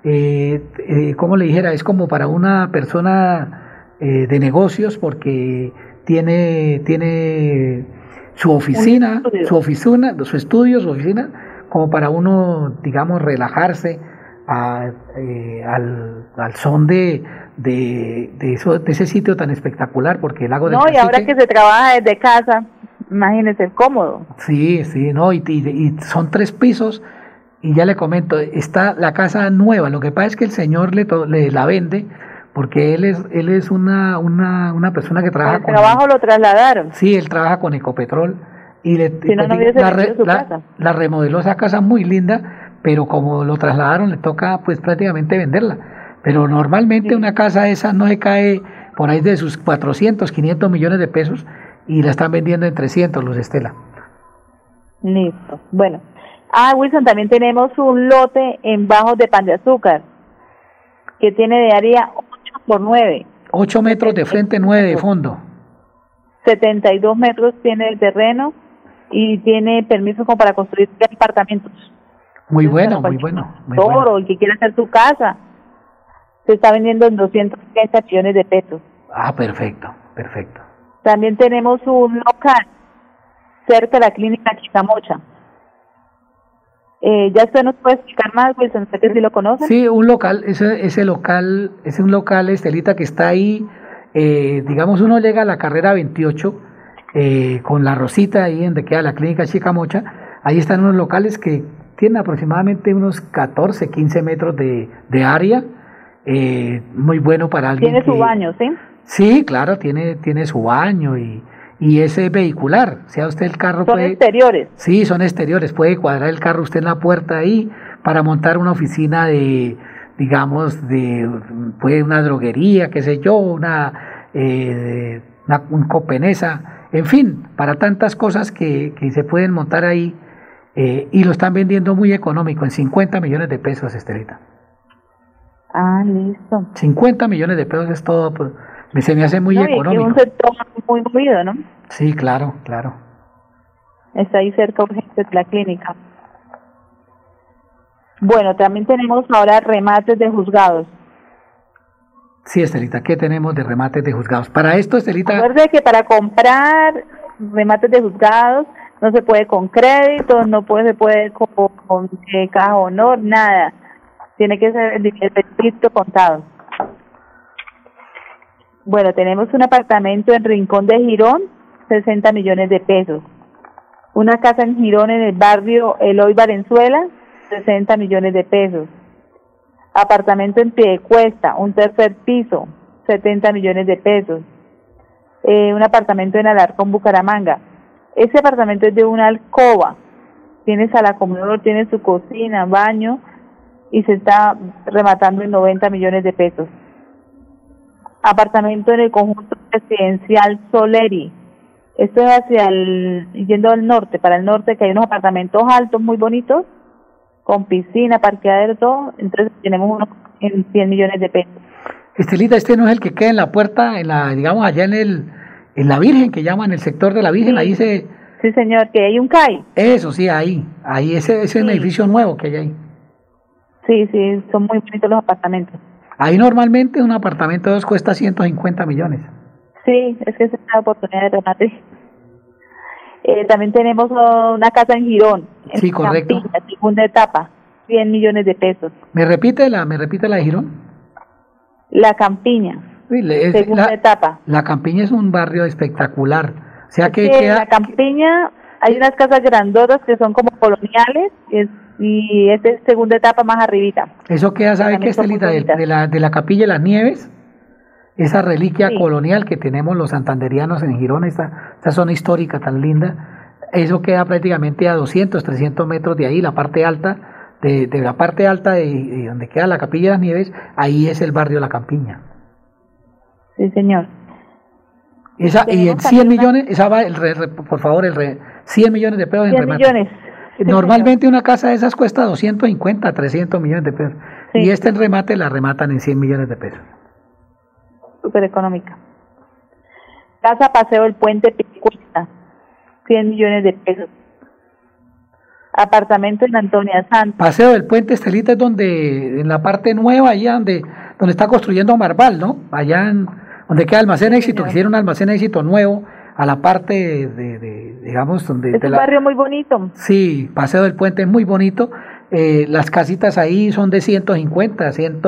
Eh, eh, como le dijera, es como para una persona eh, de negocios porque tiene, tiene su oficina, su oficina, su estudio, su oficina, como para uno, digamos, relajarse a, eh, al, al son de, de, de, eso, de ese sitio tan espectacular porque el lago del Cacique. No, y ahora que se trabaja desde casa, imagínese, cómodo. Sí, sí, no, y, y, y son tres pisos. Y ya le comento, está la casa nueva, lo que pasa es que el señor le, to, le la vende porque él es él es una una, una persona que trabaja el con... El trabajo lo trasladaron. Sí, él trabaja con Ecopetrol y le, si no, no la, la, la, la remodeló esa casa muy linda, pero como lo trasladaron le toca pues prácticamente venderla. Pero normalmente sí, una casa esa no se cae por ahí de sus cuatrocientos, quinientos millones de pesos y la están vendiendo en trescientos, Luz Estela. Listo, bueno. Ah, Wilson, también tenemos un lote en Bajos de Pan de Azúcar, que tiene de área ocho por nueve. ocho metros de frente, nueve de fondo. setenta y dos metros tiene el terreno y tiene permiso como para construir tres apartamentos. Muy bueno, muy bueno. Muy bueno. Todo el que quiera hacer su casa se está vendiendo en doscientos treinta millones de pesos. Ah, perfecto, perfecto. También tenemos un local cerca de la clínica Chicamocha. Eh, ya usted nos puede explicar más, Wilson, usted que sí lo conoce. Sí, un local, ese, ese local, es un local, Estelita, que está ahí, eh, digamos, uno llega a la carrera veintiocho, eh, con la Rosita ahí donde queda la clínica Chicamocha, ahí están unos locales que tienen aproximadamente unos catorce, quince metros de, de área, eh, muy bueno para alguien. Tiene que, su baño, ¿sí? Sí, claro, tiene, tiene su baño y... y ese vehicular, sea usted el carro... Son puede, exteriores. Sí, son exteriores, puede cuadrar el carro usted en la puerta ahí para montar una oficina de, digamos, de puede una droguería, qué sé yo, una, eh, una un copenesa, en fin, para tantas cosas que, que se pueden montar ahí eh, y lo están vendiendo muy económico, en cincuenta millones de pesos, Estelita. Ah, listo. cincuenta millones de pesos es todo... Pues, se me hace muy no, económico. Es un sector muy movido, ¿no? Sí, claro, claro. Está ahí cerca de la clínica. Bueno, también tenemos ahora remates de juzgados. Sí, Estelita, ¿qué tenemos de remates de juzgados? Para esto, Estelita... Recuerde que para comprar remates de juzgados, no se puede con créditos, no puede, se puede con, con eh, caja honor, nada. Tiene que ser el, el pedido contado. Bueno, tenemos un apartamento en Rincón de Girón, sesenta millones de pesos. Una casa en Girón, en el barrio Eloy Valenzuela, sesenta millones de pesos. Apartamento en Piedecuesta, un tercer piso, setenta millones de pesos. Eh, un apartamento en Alarcón, Bucaramanga. Ese apartamento es de una alcoba. Tiene sala comedor, tiene su cocina, baño, y se está rematando en noventa millones de pesos. Apartamento en el conjunto residencial Soleri. Esto es hacia el, yendo al norte, para el norte, que hay unos apartamentos altos muy bonitos, con piscina, parqueadero, todo. Entonces tenemos unos en cien millones de pesos. Estelita, este no es el que queda en la puerta, en la, digamos, allá en el, en la Virgen, que llaman el sector de la Virgen, sí, ahí se... Sí, señor, que hay un C A I. Eso, sí, ahí, ahí, ese, ese sí. Es un edificio nuevo que hay ahí. Sí, sí, son muy bonitos los apartamentos. Ahí normalmente un apartamento de dos cuesta ciento cincuenta millones. Sí, es que es una oportunidad de remate. Eh, también tenemos una casa en Girón. En sí, correcto. Campilla, segunda etapa, cien millones de pesos. ¿Me repite la, me repite la de Girón? La Campiña, sí, es, segunda la, etapa. La Campiña es un barrio espectacular. O sea que sí, queda... En la Campiña hay unas casas grandotas que son como coloniales, es, y esta es segunda etapa más arribita. Eso queda, ¿sabe qué, Estelita? De, de, la, de la Capilla de las Nieves, esa reliquia sí. colonial que tenemos los santanderianos en Girón, esta, esta zona histórica tan linda, eso queda prácticamente a doscientos, trescientos metros de ahí, la parte alta, de, de la parte alta de, de donde queda la Capilla de las Nieves, ahí es el barrio La Campiña. Sí, señor. Esa, y en cien millones, esa va el re, re, por favor, el re, cien millones de pesos. cien en millones. Sí, normalmente señor. Una casa de esas cuesta doscientos cincuenta, trescientos millones de pesos. Sí. Y este en remate la rematan en cien millones de pesos. Súper económica. Casa Paseo del Puente Picuesta, cien millones de pesos. Apartamento en Antonia Santos. Paseo del Puente, Estelita, es donde, en la parte nueva, allá donde, donde está construyendo Marval, ¿no? Allá en, donde queda Almacén sí, Éxito, que hicieron un Almacén Éxito nuevo, a la parte de, de digamos, donde... Es de un la... barrio muy bonito. Sí, Paseo del Puente es muy bonito. Eh, las casitas ahí son de ciento cincuenta, cien,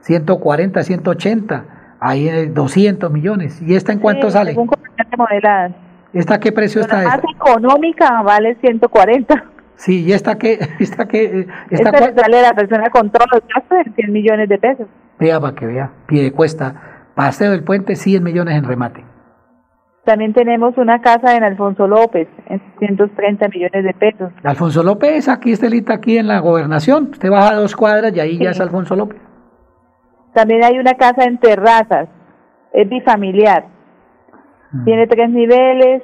ciento cuarenta, ciento ochenta, ahí es doscientos millones. ¿Y esta en sí, cuánto sale? Según modeladas. ¿Esta qué precio Pero está? La más esta? Económica vale ciento cuarenta. Sí, y esta que... Esta que esta esta le sale la persona con todos los gastos de cien millones de pesos. Vea, para que vea, Piedecuesta, Paseo del Puente, cien millones en remate. También tenemos una casa en Alfonso López, en ciento treinta millones de pesos. Alfonso López, aquí, Estelita, aquí en la gobernación. Usted baja dos cuadras y ahí sí. ya es Alfonso López. También hay una casa en Terrazas, es bifamiliar. Mm. Tiene tres niveles.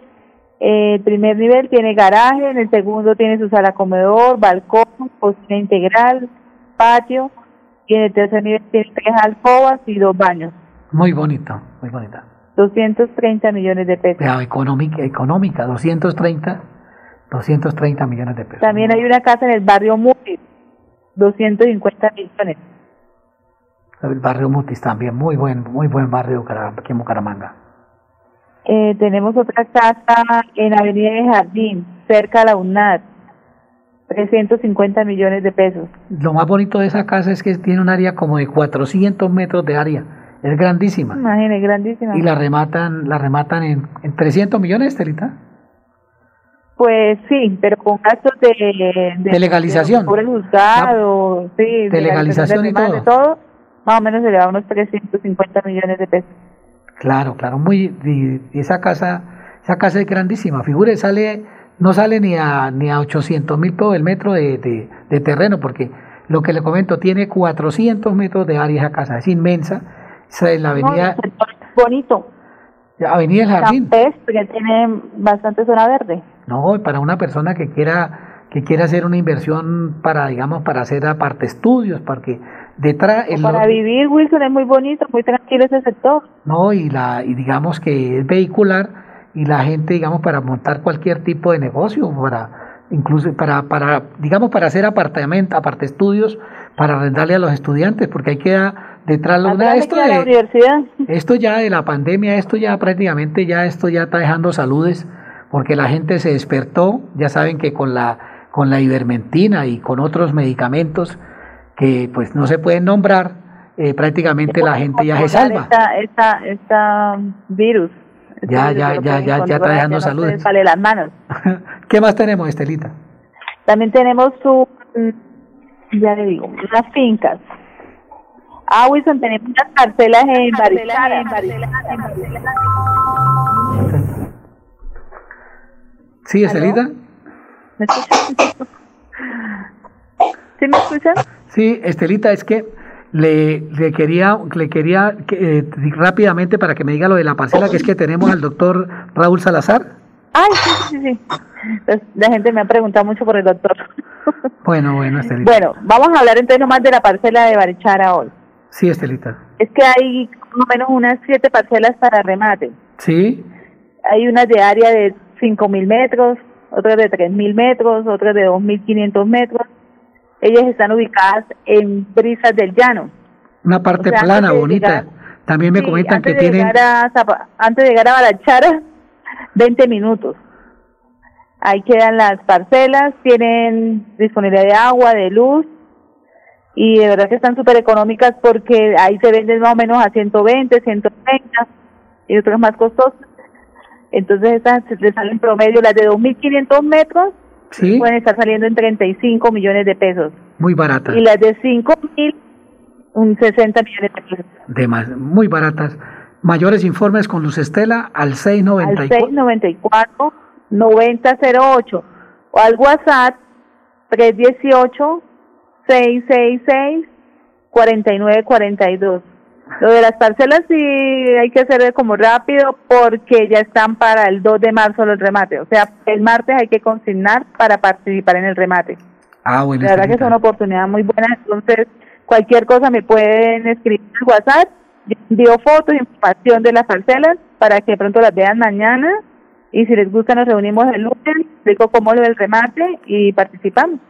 El primer nivel tiene garaje, en el segundo tiene su sala comedor, balcón, cocina integral, patio, y en el tercer nivel tiene tres alcobas y dos baños. Muy bonito, muy bonita. doscientos treinta millones de pesos. Pero económica, económica, doscientos treinta millones de pesos. También hay una casa en el barrio Mutis, doscientos cincuenta millones. El barrio Mutis también, muy buen, muy buen barrio aquí en Bucaramanga. Eh, tenemos otra casa en Avenida de Jardín, cerca a la UNAD, trescientos cincuenta millones de pesos. Lo más bonito de esa casa es que tiene un área como de cuatrocientos metros de área, es grandísima. Imagínate, grandísima. Y la rematan, la rematan en, en trescientos millones, Estelita. Pues sí, pero con gastos de, de, de legalización, de, juzgado, la, sí, de, de legalización, legalización y todo. De todo, más o menos se le da unos trescientos cincuenta millones de pesos. Claro, claro, muy y esa casa, esa casa es grandísima. Figure, sale, no sale ni a ni a ochocientos mil pesos el metro de, de, de terreno, porque lo que le comento tiene cuatrocientos metros de área esa casa, es inmensa. Esa es la avenida. No, es bonito. Avenida El Jardín. Campestre, tiene bastante zona verde. No, para una persona que quiera que quiera hacer una inversión para, digamos, para hacer aparte estudios, porque detrás, el para lo... vivir, Wilson, es muy bonito, muy tranquilo ese sector. No, y la y digamos que es vehicular, y la gente, digamos, para montar cualquier tipo de negocio, para incluso para para digamos para hacer apartamento, aparte estudios, para arrendarle a los estudiantes, porque ahí queda detrás la, una, esto de, la universidad. Esto ya de la pandemia, esto ya prácticamente ya esto ya está dejando saludes porque la gente se despertó, ya saben que con la, con la ivermectina y con otros medicamentos que pues no se pueden nombrar, eh, prácticamente la gente ya se salva. Esta, esta, esta virus. Este ya, virus ya, ya, ya, ya está dejando saludos. No sale las manos. ¿Qué más tenemos, Estelita? También tenemos su, ya le digo, unas fincas. Ah, Wilson, tenemos unas parcelas en Barichara. ¿Sí, Estelita? ¿Me escuchan? ¿Sí me escuchan? Sí, Estelita, es que le, le quería, le quería eh, rápidamente para que me diga lo de la parcela, que es que tenemos al doctor Raúl Salazar. Ay, sí, sí, sí. Pues la gente me ha preguntado mucho por el doctor. Bueno, bueno, Estelita. Bueno, vamos a hablar entonces nomás de la parcela de Barichara hoy. Sí, Estelita. Es que hay más o menos unas siete parcelas para remate. Sí. Hay unas de área de cinco mil metros, otras de tres mil metros, otras de dos mil quinientos metros. Ellas están ubicadas en Brisas del Llano. Una parte, o sea, plana, bonita. Llegar, también me sí, comentan que tienen... A, antes de llegar a Barichara, veinte minutos. Ahí quedan las parcelas, tienen disponibilidad de agua, de luz, y de verdad que están súper económicas porque ahí se venden más o menos a ciento veinte, ciento treinta y otras más costosas. Entonces estas les salen promedio, las de dos mil quinientos metros, ¿sí?, pueden estar saliendo en treinta y cinco millones de pesos. Muy baratas. Y las de cinco mil, un sesenta millones de pesos. De más, muy baratas. Mayores informes con Luz Estela al seiscientos noventa y cuatro. noventa cero ocho o al WhatsApp tres uno ocho, seis seis seis, cuatro nueve cuatro dos. Lo de las parcelas sí hay que hacer como rápido porque ya están para el dos de marzo los remates, o sea, el martes hay que consignar para participar en el remate. Ah, bueno, la verdad que es una oportunidad muy buena, entonces cualquier cosa me pueden escribir al WhatsApp, yo envío fotos, información de las parcelas para que de pronto las vean mañana. Y si les gusta, nos reunimos el lunes, explico cómo lo del remate y participamos.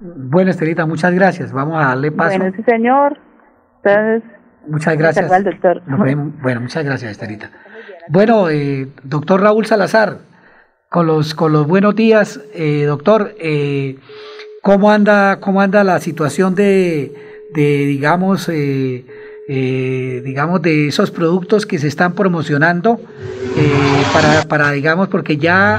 Bueno, Estelita, muchas gracias. Vamos a darle paso. Bueno, sí, señor. Entonces, muchas gracias. Al doctor. Bueno, muchas gracias, Estelita. Bueno, eh, doctor Raúl Salazar, con los con los buenos días, eh, doctor. Eh, ¿Cómo anda cómo anda la situación de, de digamos, eh, Eh, digamos de esos productos que se están promocionando eh, para, para digamos porque ya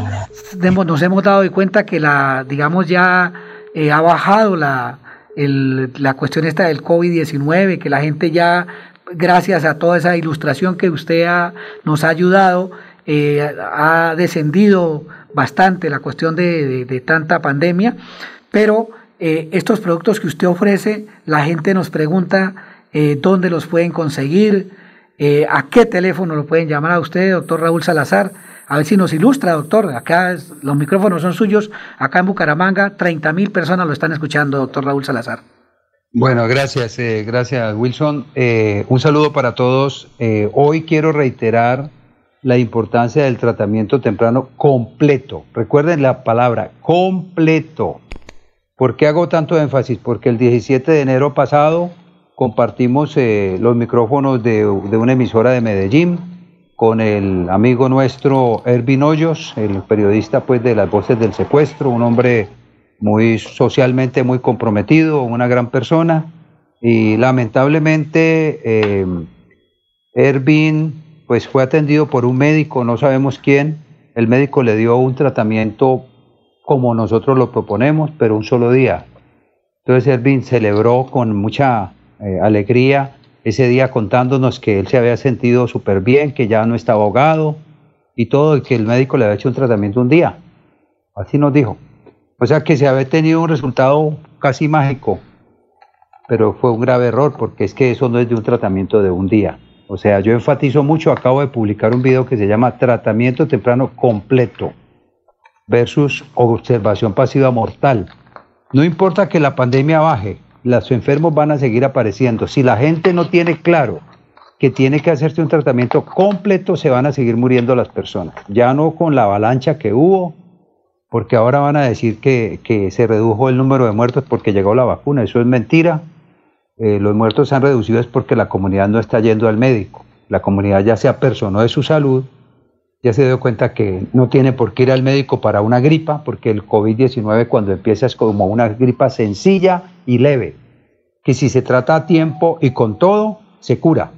nos hemos dado de cuenta que la digamos ya eh, ha bajado la, el, la cuestión esta del COVID diecinueve, que la gente ya, gracias a toda esa ilustración que usted ha, nos ha ayudado, eh, ha descendido bastante la cuestión de, de, de tanta pandemia, pero eh, estos productos que usted ofrece, la gente nos pregunta Eh, dónde los pueden conseguir, eh, a qué teléfono lo pueden llamar a usted, doctor Raúl Salazar. A ver si nos ilustra, doctor. Acá es, los micrófonos son suyos. Acá en Bucaramanga, treinta mil personas lo están escuchando, doctor Raúl Salazar. Bueno, gracias, eh, gracias, Wilson. Eh, un saludo para todos. Eh, hoy quiero reiterar la importancia del tratamiento temprano completo. Recuerden la palabra completo. ¿Por qué hago tanto énfasis? Porque el diecisiete de enero pasado compartimos eh, los micrófonos de, de una emisora de Medellín con el amigo nuestro Herbin Hoyos, el periodista pues de Las Voces del Secuestro, un hombre muy socialmente muy comprometido, una gran persona, y lamentablemente eh, Herbin pues fue atendido por un médico, no sabemos quién. El médico le dio un tratamiento como nosotros lo proponemos, pero un solo día. Entonces Herbin celebró con mucha Eh, alegría ese día contándonos que él se había sentido súper bien, que ya no estaba ahogado y todo, y que el médico le había hecho un tratamiento un día, así nos dijo, o sea que se había tenido un resultado casi mágico, pero fue un grave error porque es que eso no es de un tratamiento de un día. O sea, yo enfatizo mucho, acabo de publicar un video que se llama Tratamiento Temprano Completo versus Observación Pasiva Mortal. No importa que la pandemia baje, los enfermos van a seguir apareciendo. Si la gente no tiene claro que tiene que hacerse un tratamiento completo, se van a seguir muriendo las personas. Ya no con la avalancha que hubo, porque ahora van a decir que, que se redujo el número de muertos porque llegó la vacuna. Eso es mentira. Eh, los muertos se han reducido es porque la comunidad no está yendo al médico. La comunidad ya se apersonó de su salud ya se dio cuenta que no tiene por qué ir al médico para una gripa, porque el COVID diecinueve cuando empieza es como una gripa sencilla y leve, que si se trata a tiempo y con todo, se cura.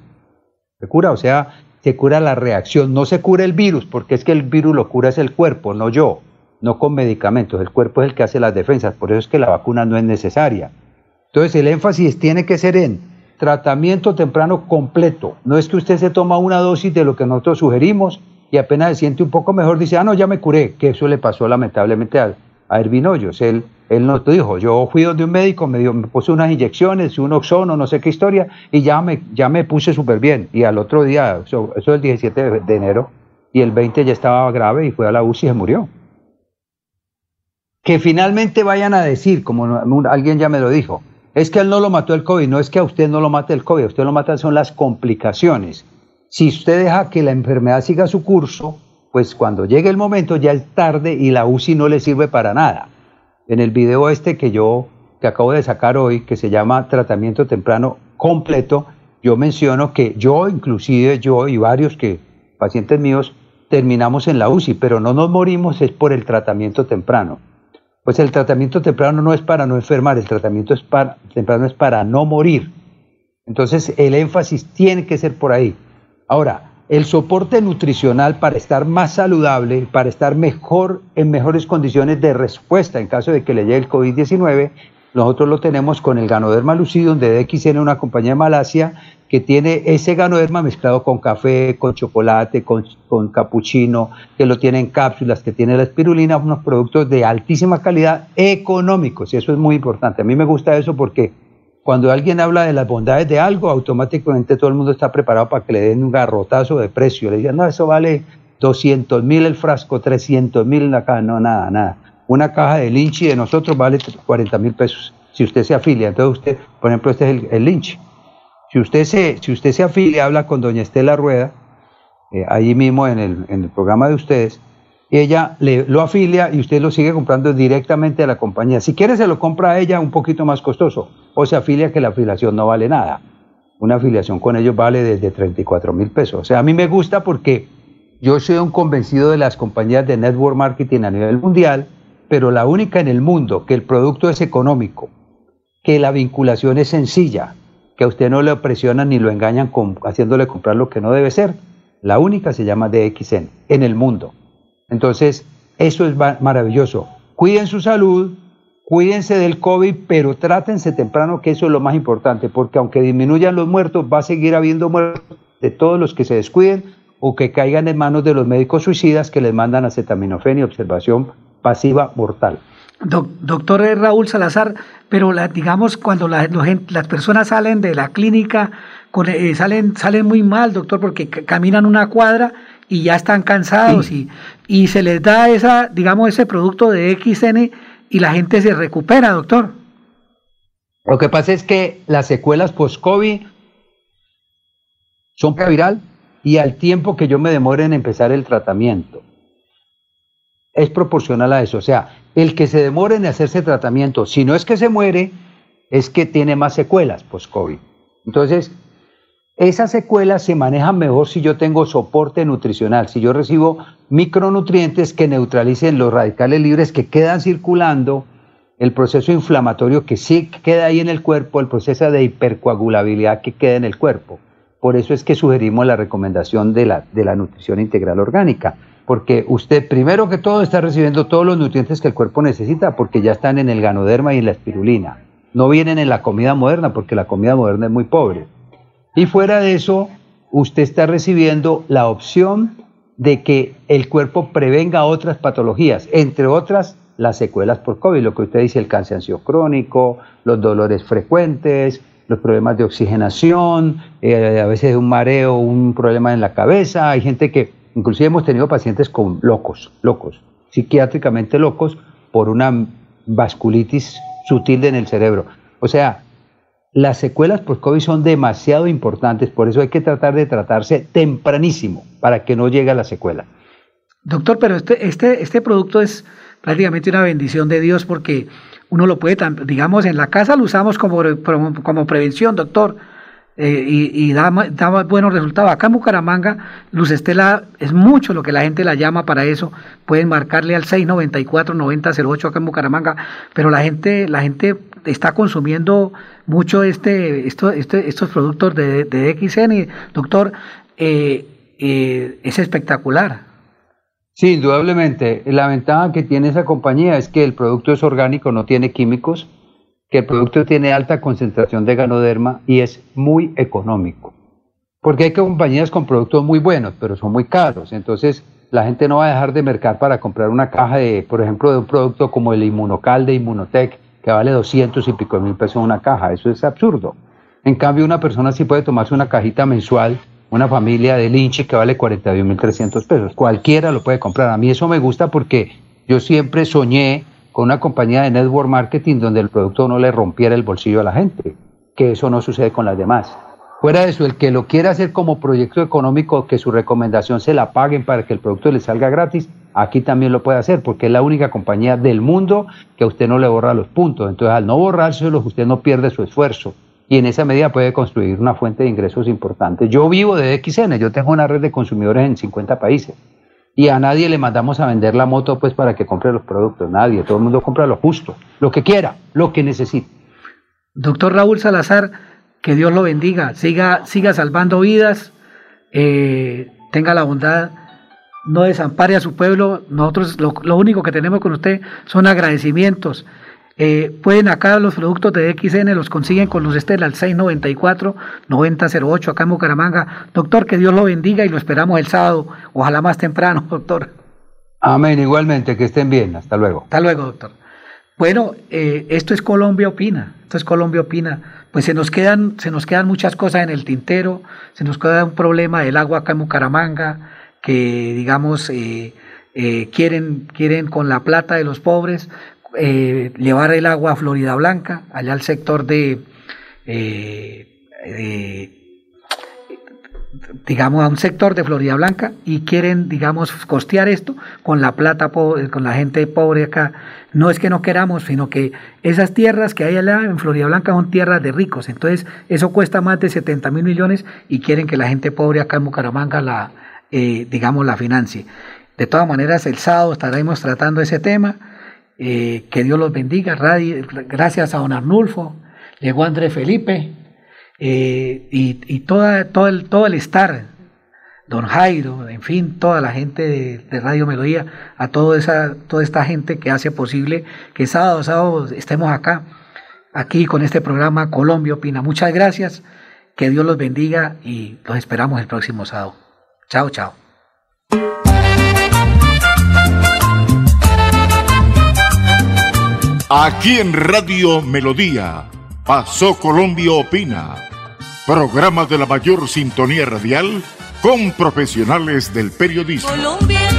Se cura, o sea, se cura la reacción, no se cura el virus, porque es que el virus lo cura es el cuerpo, no yo, no con medicamentos, el cuerpo es el que hace las defensas, por eso es que la vacuna no es necesaria. Entonces el énfasis tiene que ser en tratamiento temprano completo, no es que usted se toma una dosis de lo que nosotros sugerimos y apenas se siente un poco mejor, dice, ah, no, ya me curé, que eso le pasó lamentablemente a, a Herbin Hoyos, él, él nos dijo, yo fui donde un médico, me, dio, me puso unas inyecciones, un oxono, no sé qué historia, y ya me, ya me puse súper bien, y al otro día, eso, eso es el diecisiete de enero, y el veinte ya estaba grave y fue a la U C I y se murió. Que finalmente vayan a decir, como un, alguien ya me lo dijo, es que él no lo mató el COVID, no es que a usted no lo mate el COVID, a usted lo matan son las complicaciones. Si usted deja que la enfermedad siga su curso, pues cuando llegue el momento ya es tarde y la U C I no le sirve para nada. En el video este que yo que acabo de sacar hoy, que se llama Tratamiento Temprano Completo, yo menciono que yo, inclusive yo y varios que pacientes míos, terminamos en la U C I, pero no nos morimos, es por el tratamiento temprano. Pues el tratamiento temprano no es para no enfermar, el tratamiento es para, temprano es para no morir. Entonces el énfasis tiene que ser por ahí. Ahora, el soporte nutricional para estar más saludable, para estar mejor, en mejores condiciones de respuesta en caso de que le llegue el COVID diecinueve, nosotros lo tenemos con el ganoderma lucidum de D X N, una compañía de Malasia, que tiene ese ganoderma mezclado con café, con chocolate, con, con capuchino, que lo tiene en cápsulas, que tiene la espirulina, unos productos de altísima calidad, económicos, y eso es muy importante. A mí me gusta eso porque cuando alguien habla de las bondades de algo, automáticamente todo el mundo está preparado para que le den un garrotazo de precio. Le dicen, no, eso vale doscientos mil el frasco, trescientos mil la caja, no, nada, nada. Una caja de Linchi de nosotros vale cuarenta mil pesos si usted se afilia. Entonces usted, por ejemplo, este es el, el Linchi. Si usted, se, si usted se afilia, habla con doña Estela Rueda, eh, ahí mismo en el, en el programa de ustedes, y ella le, lo afilia y usted lo sigue comprando directamente a la compañía. Si quiere se lo compra a ella un poquito más costoso, o se afilia, que la afiliación no vale nada. Una afiliación con ellos vale desde treinta y cuatro mil pesos. O sea, a mí me gusta porque yo soy un convencido de las compañías de network marketing a nivel mundial, pero la única en el mundo que el producto es económico, que la vinculación es sencilla, que a usted no le presionan ni lo engañan con, haciéndole comprar lo que no debe ser. La única se llama D X N en el mundo. Entonces, eso es maravilloso. Cuiden su salud, cuídense del COVID, pero trátense temprano, que eso es lo más importante, porque aunque disminuyan los muertos, va a seguir habiendo muertos de todos los que se descuiden o que caigan en manos de los médicos suicidas que les mandan acetaminofén y observación pasiva mortal. Do- doctor Raúl Salazar, pero la, digamos, cuando la, los, las personas salen de la clínica, con, eh, salen, salen muy mal, doctor, porque c- caminan una cuadra y ya están cansados, sí. y, y se les da esa, digamos, ese producto de D X N y la gente se recupera, doctor. Lo que pasa es que las secuelas post-COVID son previral y al tiempo que yo me demore en empezar el tratamiento es proporcional a eso. O sea, el que se demore en hacerse tratamiento, si no es que se muere, es que tiene más secuelas post-COVID. Entonces, esas secuelas se manejan mejor si yo tengo soporte nutricional, si yo recibo micronutrientes que neutralicen los radicales libres que quedan circulando, el proceso inflamatorio que sí queda ahí en el cuerpo, el proceso de hipercoagulabilidad que queda en el cuerpo. Por eso es que sugerimos la recomendación de la, de la nutrición integral orgánica, porque usted primero que todo está recibiendo todos los nutrientes que el cuerpo necesita, porque ya están en el ganoderma y en la espirulina. No vienen en la comida moderna, porque la comida moderna es muy pobre. Y fuera de eso, usted está recibiendo la opción de que el cuerpo prevenga otras patologías, entre otras las secuelas por COVID, lo que usted dice, el cansancio crónico, los dolores frecuentes, los problemas de oxigenación, eh, a veces un mareo, un problema en la cabeza. Hay gente que, inclusive hemos tenido pacientes con locos, locos, psiquiátricamente locos, por una vasculitis sutil en el cerebro. O sea, las secuelas por COVID son demasiado importantes, por eso hay que tratar de tratarse tempranísimo para que no llegue a la secuela. Doctor, pero este, este, este producto es prácticamente una bendición de Dios, porque uno lo puede, digamos, en la casa lo usamos como, como prevención, doctor. eh, y, y da, da buenos resultados. Acá en Bucaramanga, Luz Estela es mucho lo que la gente la llama para eso. Pueden marcarle al seis nueve cuatro, nueve cero cero ocho acá en Bucaramanga, pero la gente, la gente está consumiendo mucho este, esto, este estos productos de, de D X N. Doctor, eh, eh, es espectacular. Sí, indudablemente. La ventaja que tiene esa compañía es que el producto es orgánico, no tiene químicos, que el producto tiene alta concentración de ganoderma y es muy económico. Porque hay compañías con productos muy buenos, pero son muy caros. Entonces, la gente no va a dejar de mercar para comprar una caja, de, por ejemplo, de un producto como el Inmunocal de Inmunotech, que vale doscientos y pico mil pesos una caja. Eso es absurdo. En cambio, una persona sí puede tomarse una cajita mensual, una familia de Linchi, que vale cuarenta y un mil trescientos pesos. Cualquiera lo puede comprar. A mí eso me gusta porque yo siempre soñé con una compañía de network marketing donde el producto no le rompiera el bolsillo a la gente, que eso no sucede con las demás. Fuera de eso, el que lo quiera hacer como proyecto económico, que su recomendación se la paguen para que el producto le salga gratis, aquí también lo puede hacer, porque es la única compañía del mundo que a usted no le borra los puntos. Entonces, al no borrárselos, usted no pierde su esfuerzo. Y en esa medida puede construir una fuente de ingresos importante. Yo vivo de D X N, yo tengo una red de consumidores en cincuenta países. Y a nadie le mandamos a vender la moto pues para que compre los productos, nadie. Todo el mundo compra lo justo, lo que quiera, lo que necesite. Doctor Raúl Salazar, que Dios lo bendiga, siga, siga salvando vidas, eh, tenga la bondad, no desampare a su pueblo. Nosotros lo, lo único que tenemos con usted son agradecimientos. Eh, pueden acá los productos de D X N, los consiguen con Luz Estela al seis nueve cuatro, nueve cero cero ocho acá en Bucaramanga. Doctor, que Dios lo bendiga y lo esperamos el sábado, ojalá más temprano, doctor. Amén, igualmente, que estén bien, hasta luego. Hasta luego, doctor. Bueno, eh, esto es Colombia Opina, esto es Colombia Opina. Pues se nos quedan, se nos quedan muchas cosas en el tintero, se nos queda un problema del agua acá en Bucaramanga, que digamos eh, eh, quieren, quieren con la plata de los pobres, Eh, llevar el agua a Florida Blanca, allá al sector de, eh, de, digamos, a un sector de Florida Blanca, y quieren, digamos, costear esto con la plata pobre, con la gente pobre acá. No es que no queramos, sino que esas tierras que hay allá en Florida Blanca son tierras de ricos, entonces eso cuesta más de setenta mil millones y quieren que la gente pobre acá en Bucaramanga la, eh, digamos, la financie. De todas maneras, el sábado estaremos tratando ese tema. Eh, que Dios los bendiga. Radio, gracias a don Arnulfo, llegó Andrés Felipe, eh, y, y toda, todo, el, todo el estar, don Jairo, en fin, toda la gente de, de Radio Melodía, a toda, esa, toda esta gente que hace posible que sábado, sábado estemos acá, aquí con este programa Colombia Opina. Muchas gracias, que Dios los bendiga y los esperamos el próximo sábado. Chao, chao. Aquí en Radio Melodía pasó Colombia Opina, programa de la mayor sintonía radial con profesionales del periodismo. Colombia.